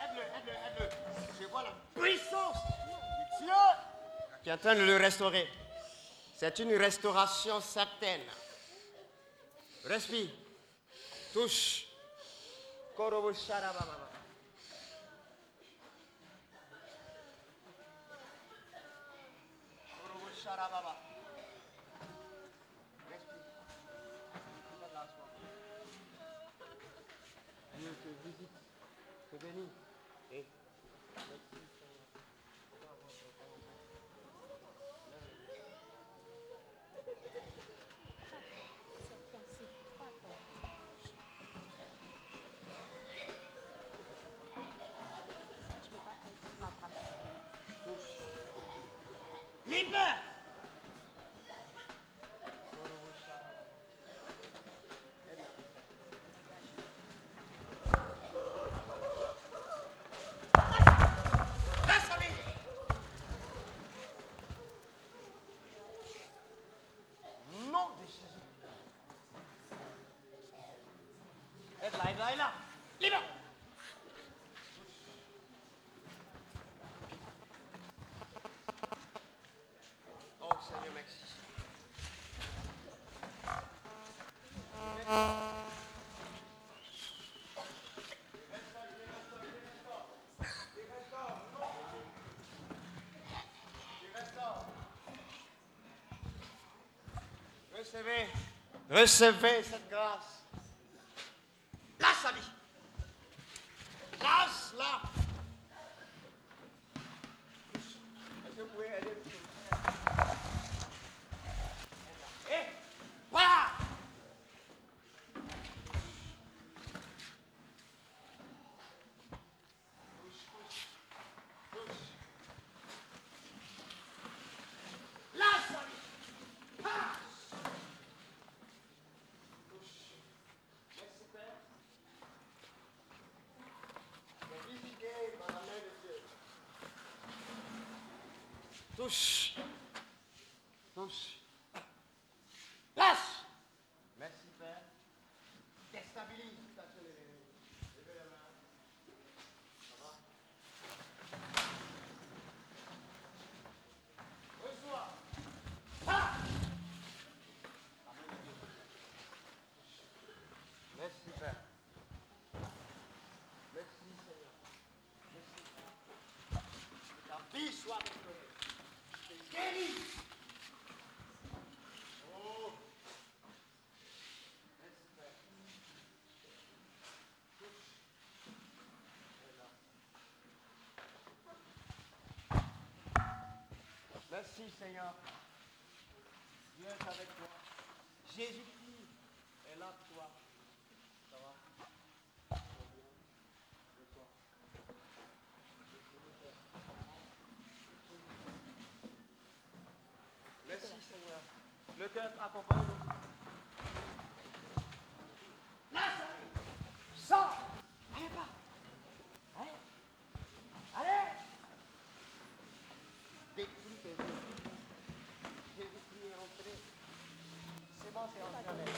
Aide-le, aide-le. Je vois la puissance. Dieu qui est en train de le restaurer. C'est une restauration certaine. Respire. Touche. Korobo Sharababa. Respire. Dieu te visite, te bénit. Là. Libre. Oh Seigneur, merci. Recevez cette grâce. Touche. Touche. Lâche. Merci, Père. Déstabilise. Levez la main. Ça va? Reçois. Ah! Merci, Père. Merci, Seigneur. Merci, Père. Que ta vie soit restaurée. Merci Seigneur, Dieu est avec toi. Jésus-Christ est là pour toi. Ça va? Le cœur accompagne. Là, ça sort. Allez, pas. Allez. Allez. Détruis tes yeux. Jésus-Christ est rentré. C'est bon, c'est rentré.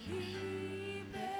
Je suis libérée.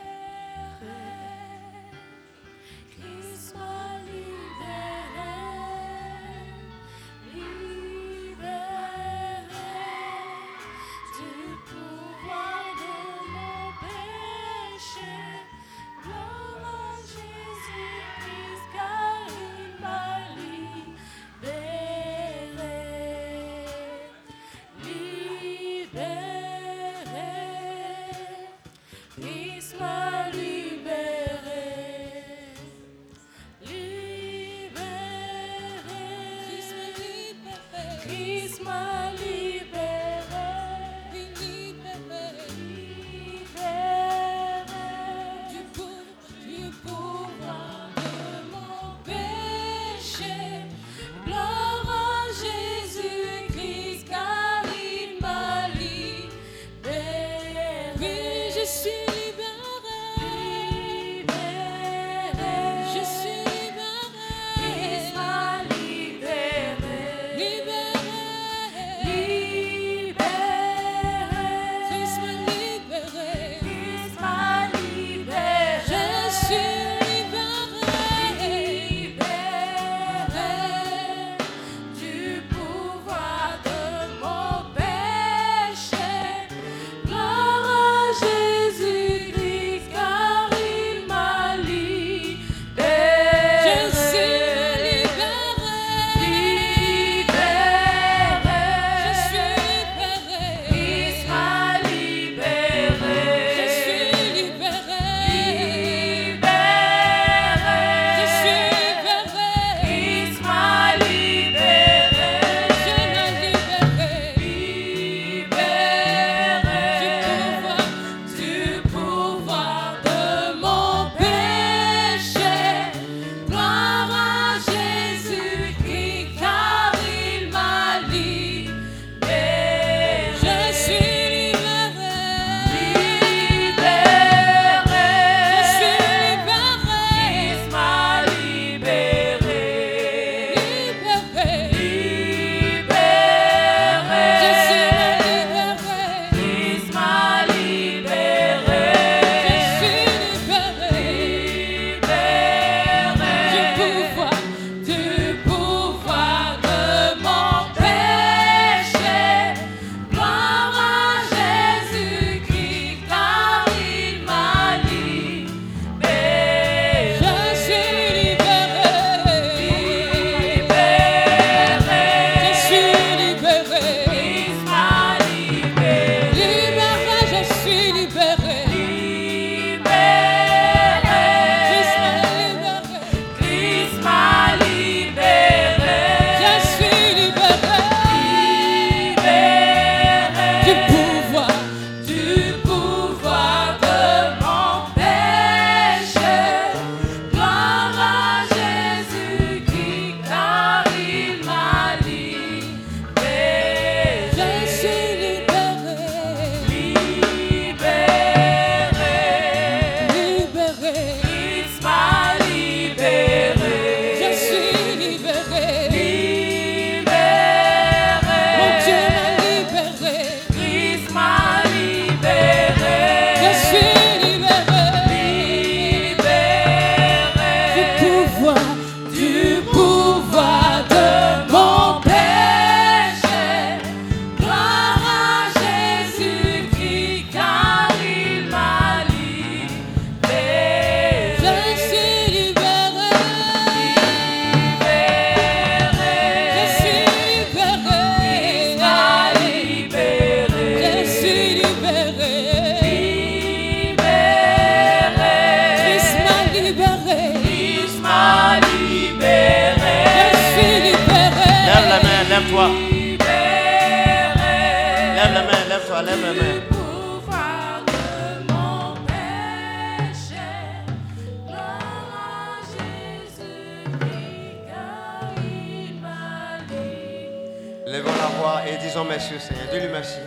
et disons merci au Seigneur. Dieu lui merci.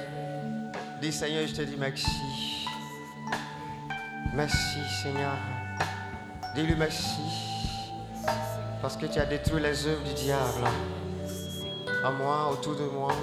Dis Seigneur, je te dis merci. Merci Seigneur. Dis-lui merci. Parce que tu as détruit les œuvres du diable. À moi, autour de moi.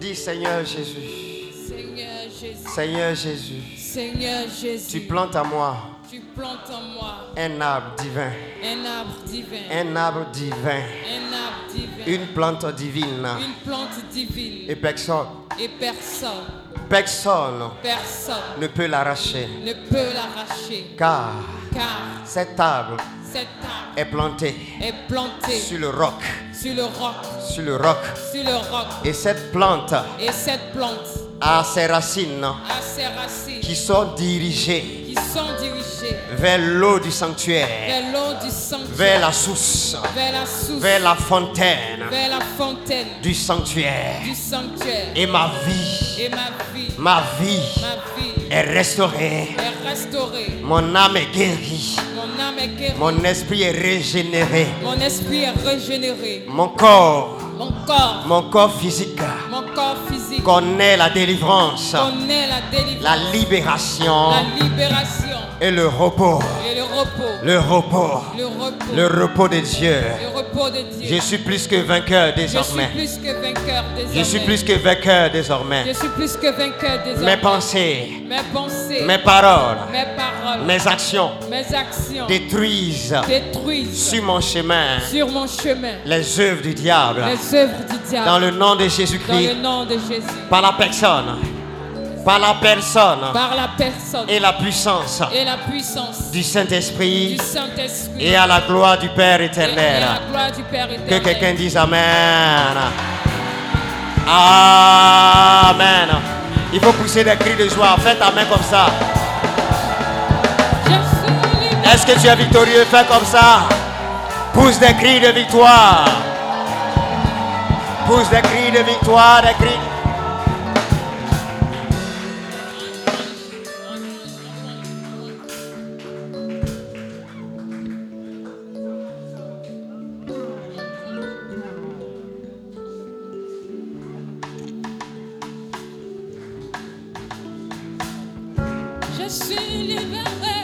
Dis Seigneur Jésus. Seigneur Jésus. Seigneur Jésus. Seigneur Jésus. Tu plantes à moi. Tu plantes en moi un arbre divin. Un arbre divin. Un arbre divin. Un arbre divin. Une plante divine. Une plante divine. Et personne. Et personne. Personne. Personne. Ne peut l'arracher. Ne peut l'arracher. Car cet arbre. Cet arbre est planté sur le roc. Sur le roc. Sur le roc. Sur le roc. Et cette plante a ses racines qui sont dirigées vers l'eau du sanctuaire. Vers la source. Vers la fontaine. Du sanctuaire. Et ma vie. Est restaurée. Mon âme est guérie. Mon esprit est régénéré. Mon corps physique connaît la délivrance. La libération. Et le repos. Le repos de Dieu. Je suis plus que vainqueur désormais. Mes pensées. Mes paroles. Mes actions détruisent sur mon chemin les œuvres du diable. Dans le nom de Jésus-Christ. Par la personne et la puissance du Saint-Esprit et à la gloire du Père éternel. Que quelqu'un dise Amen. Amen. Il faut pousser des cris de joie. Fais ta main comme ça. Est-ce que tu es victorieux? Fais comme ça. Pousse des cris de victoire. Pousse des cris de victoire, des cris. Je suis libéré.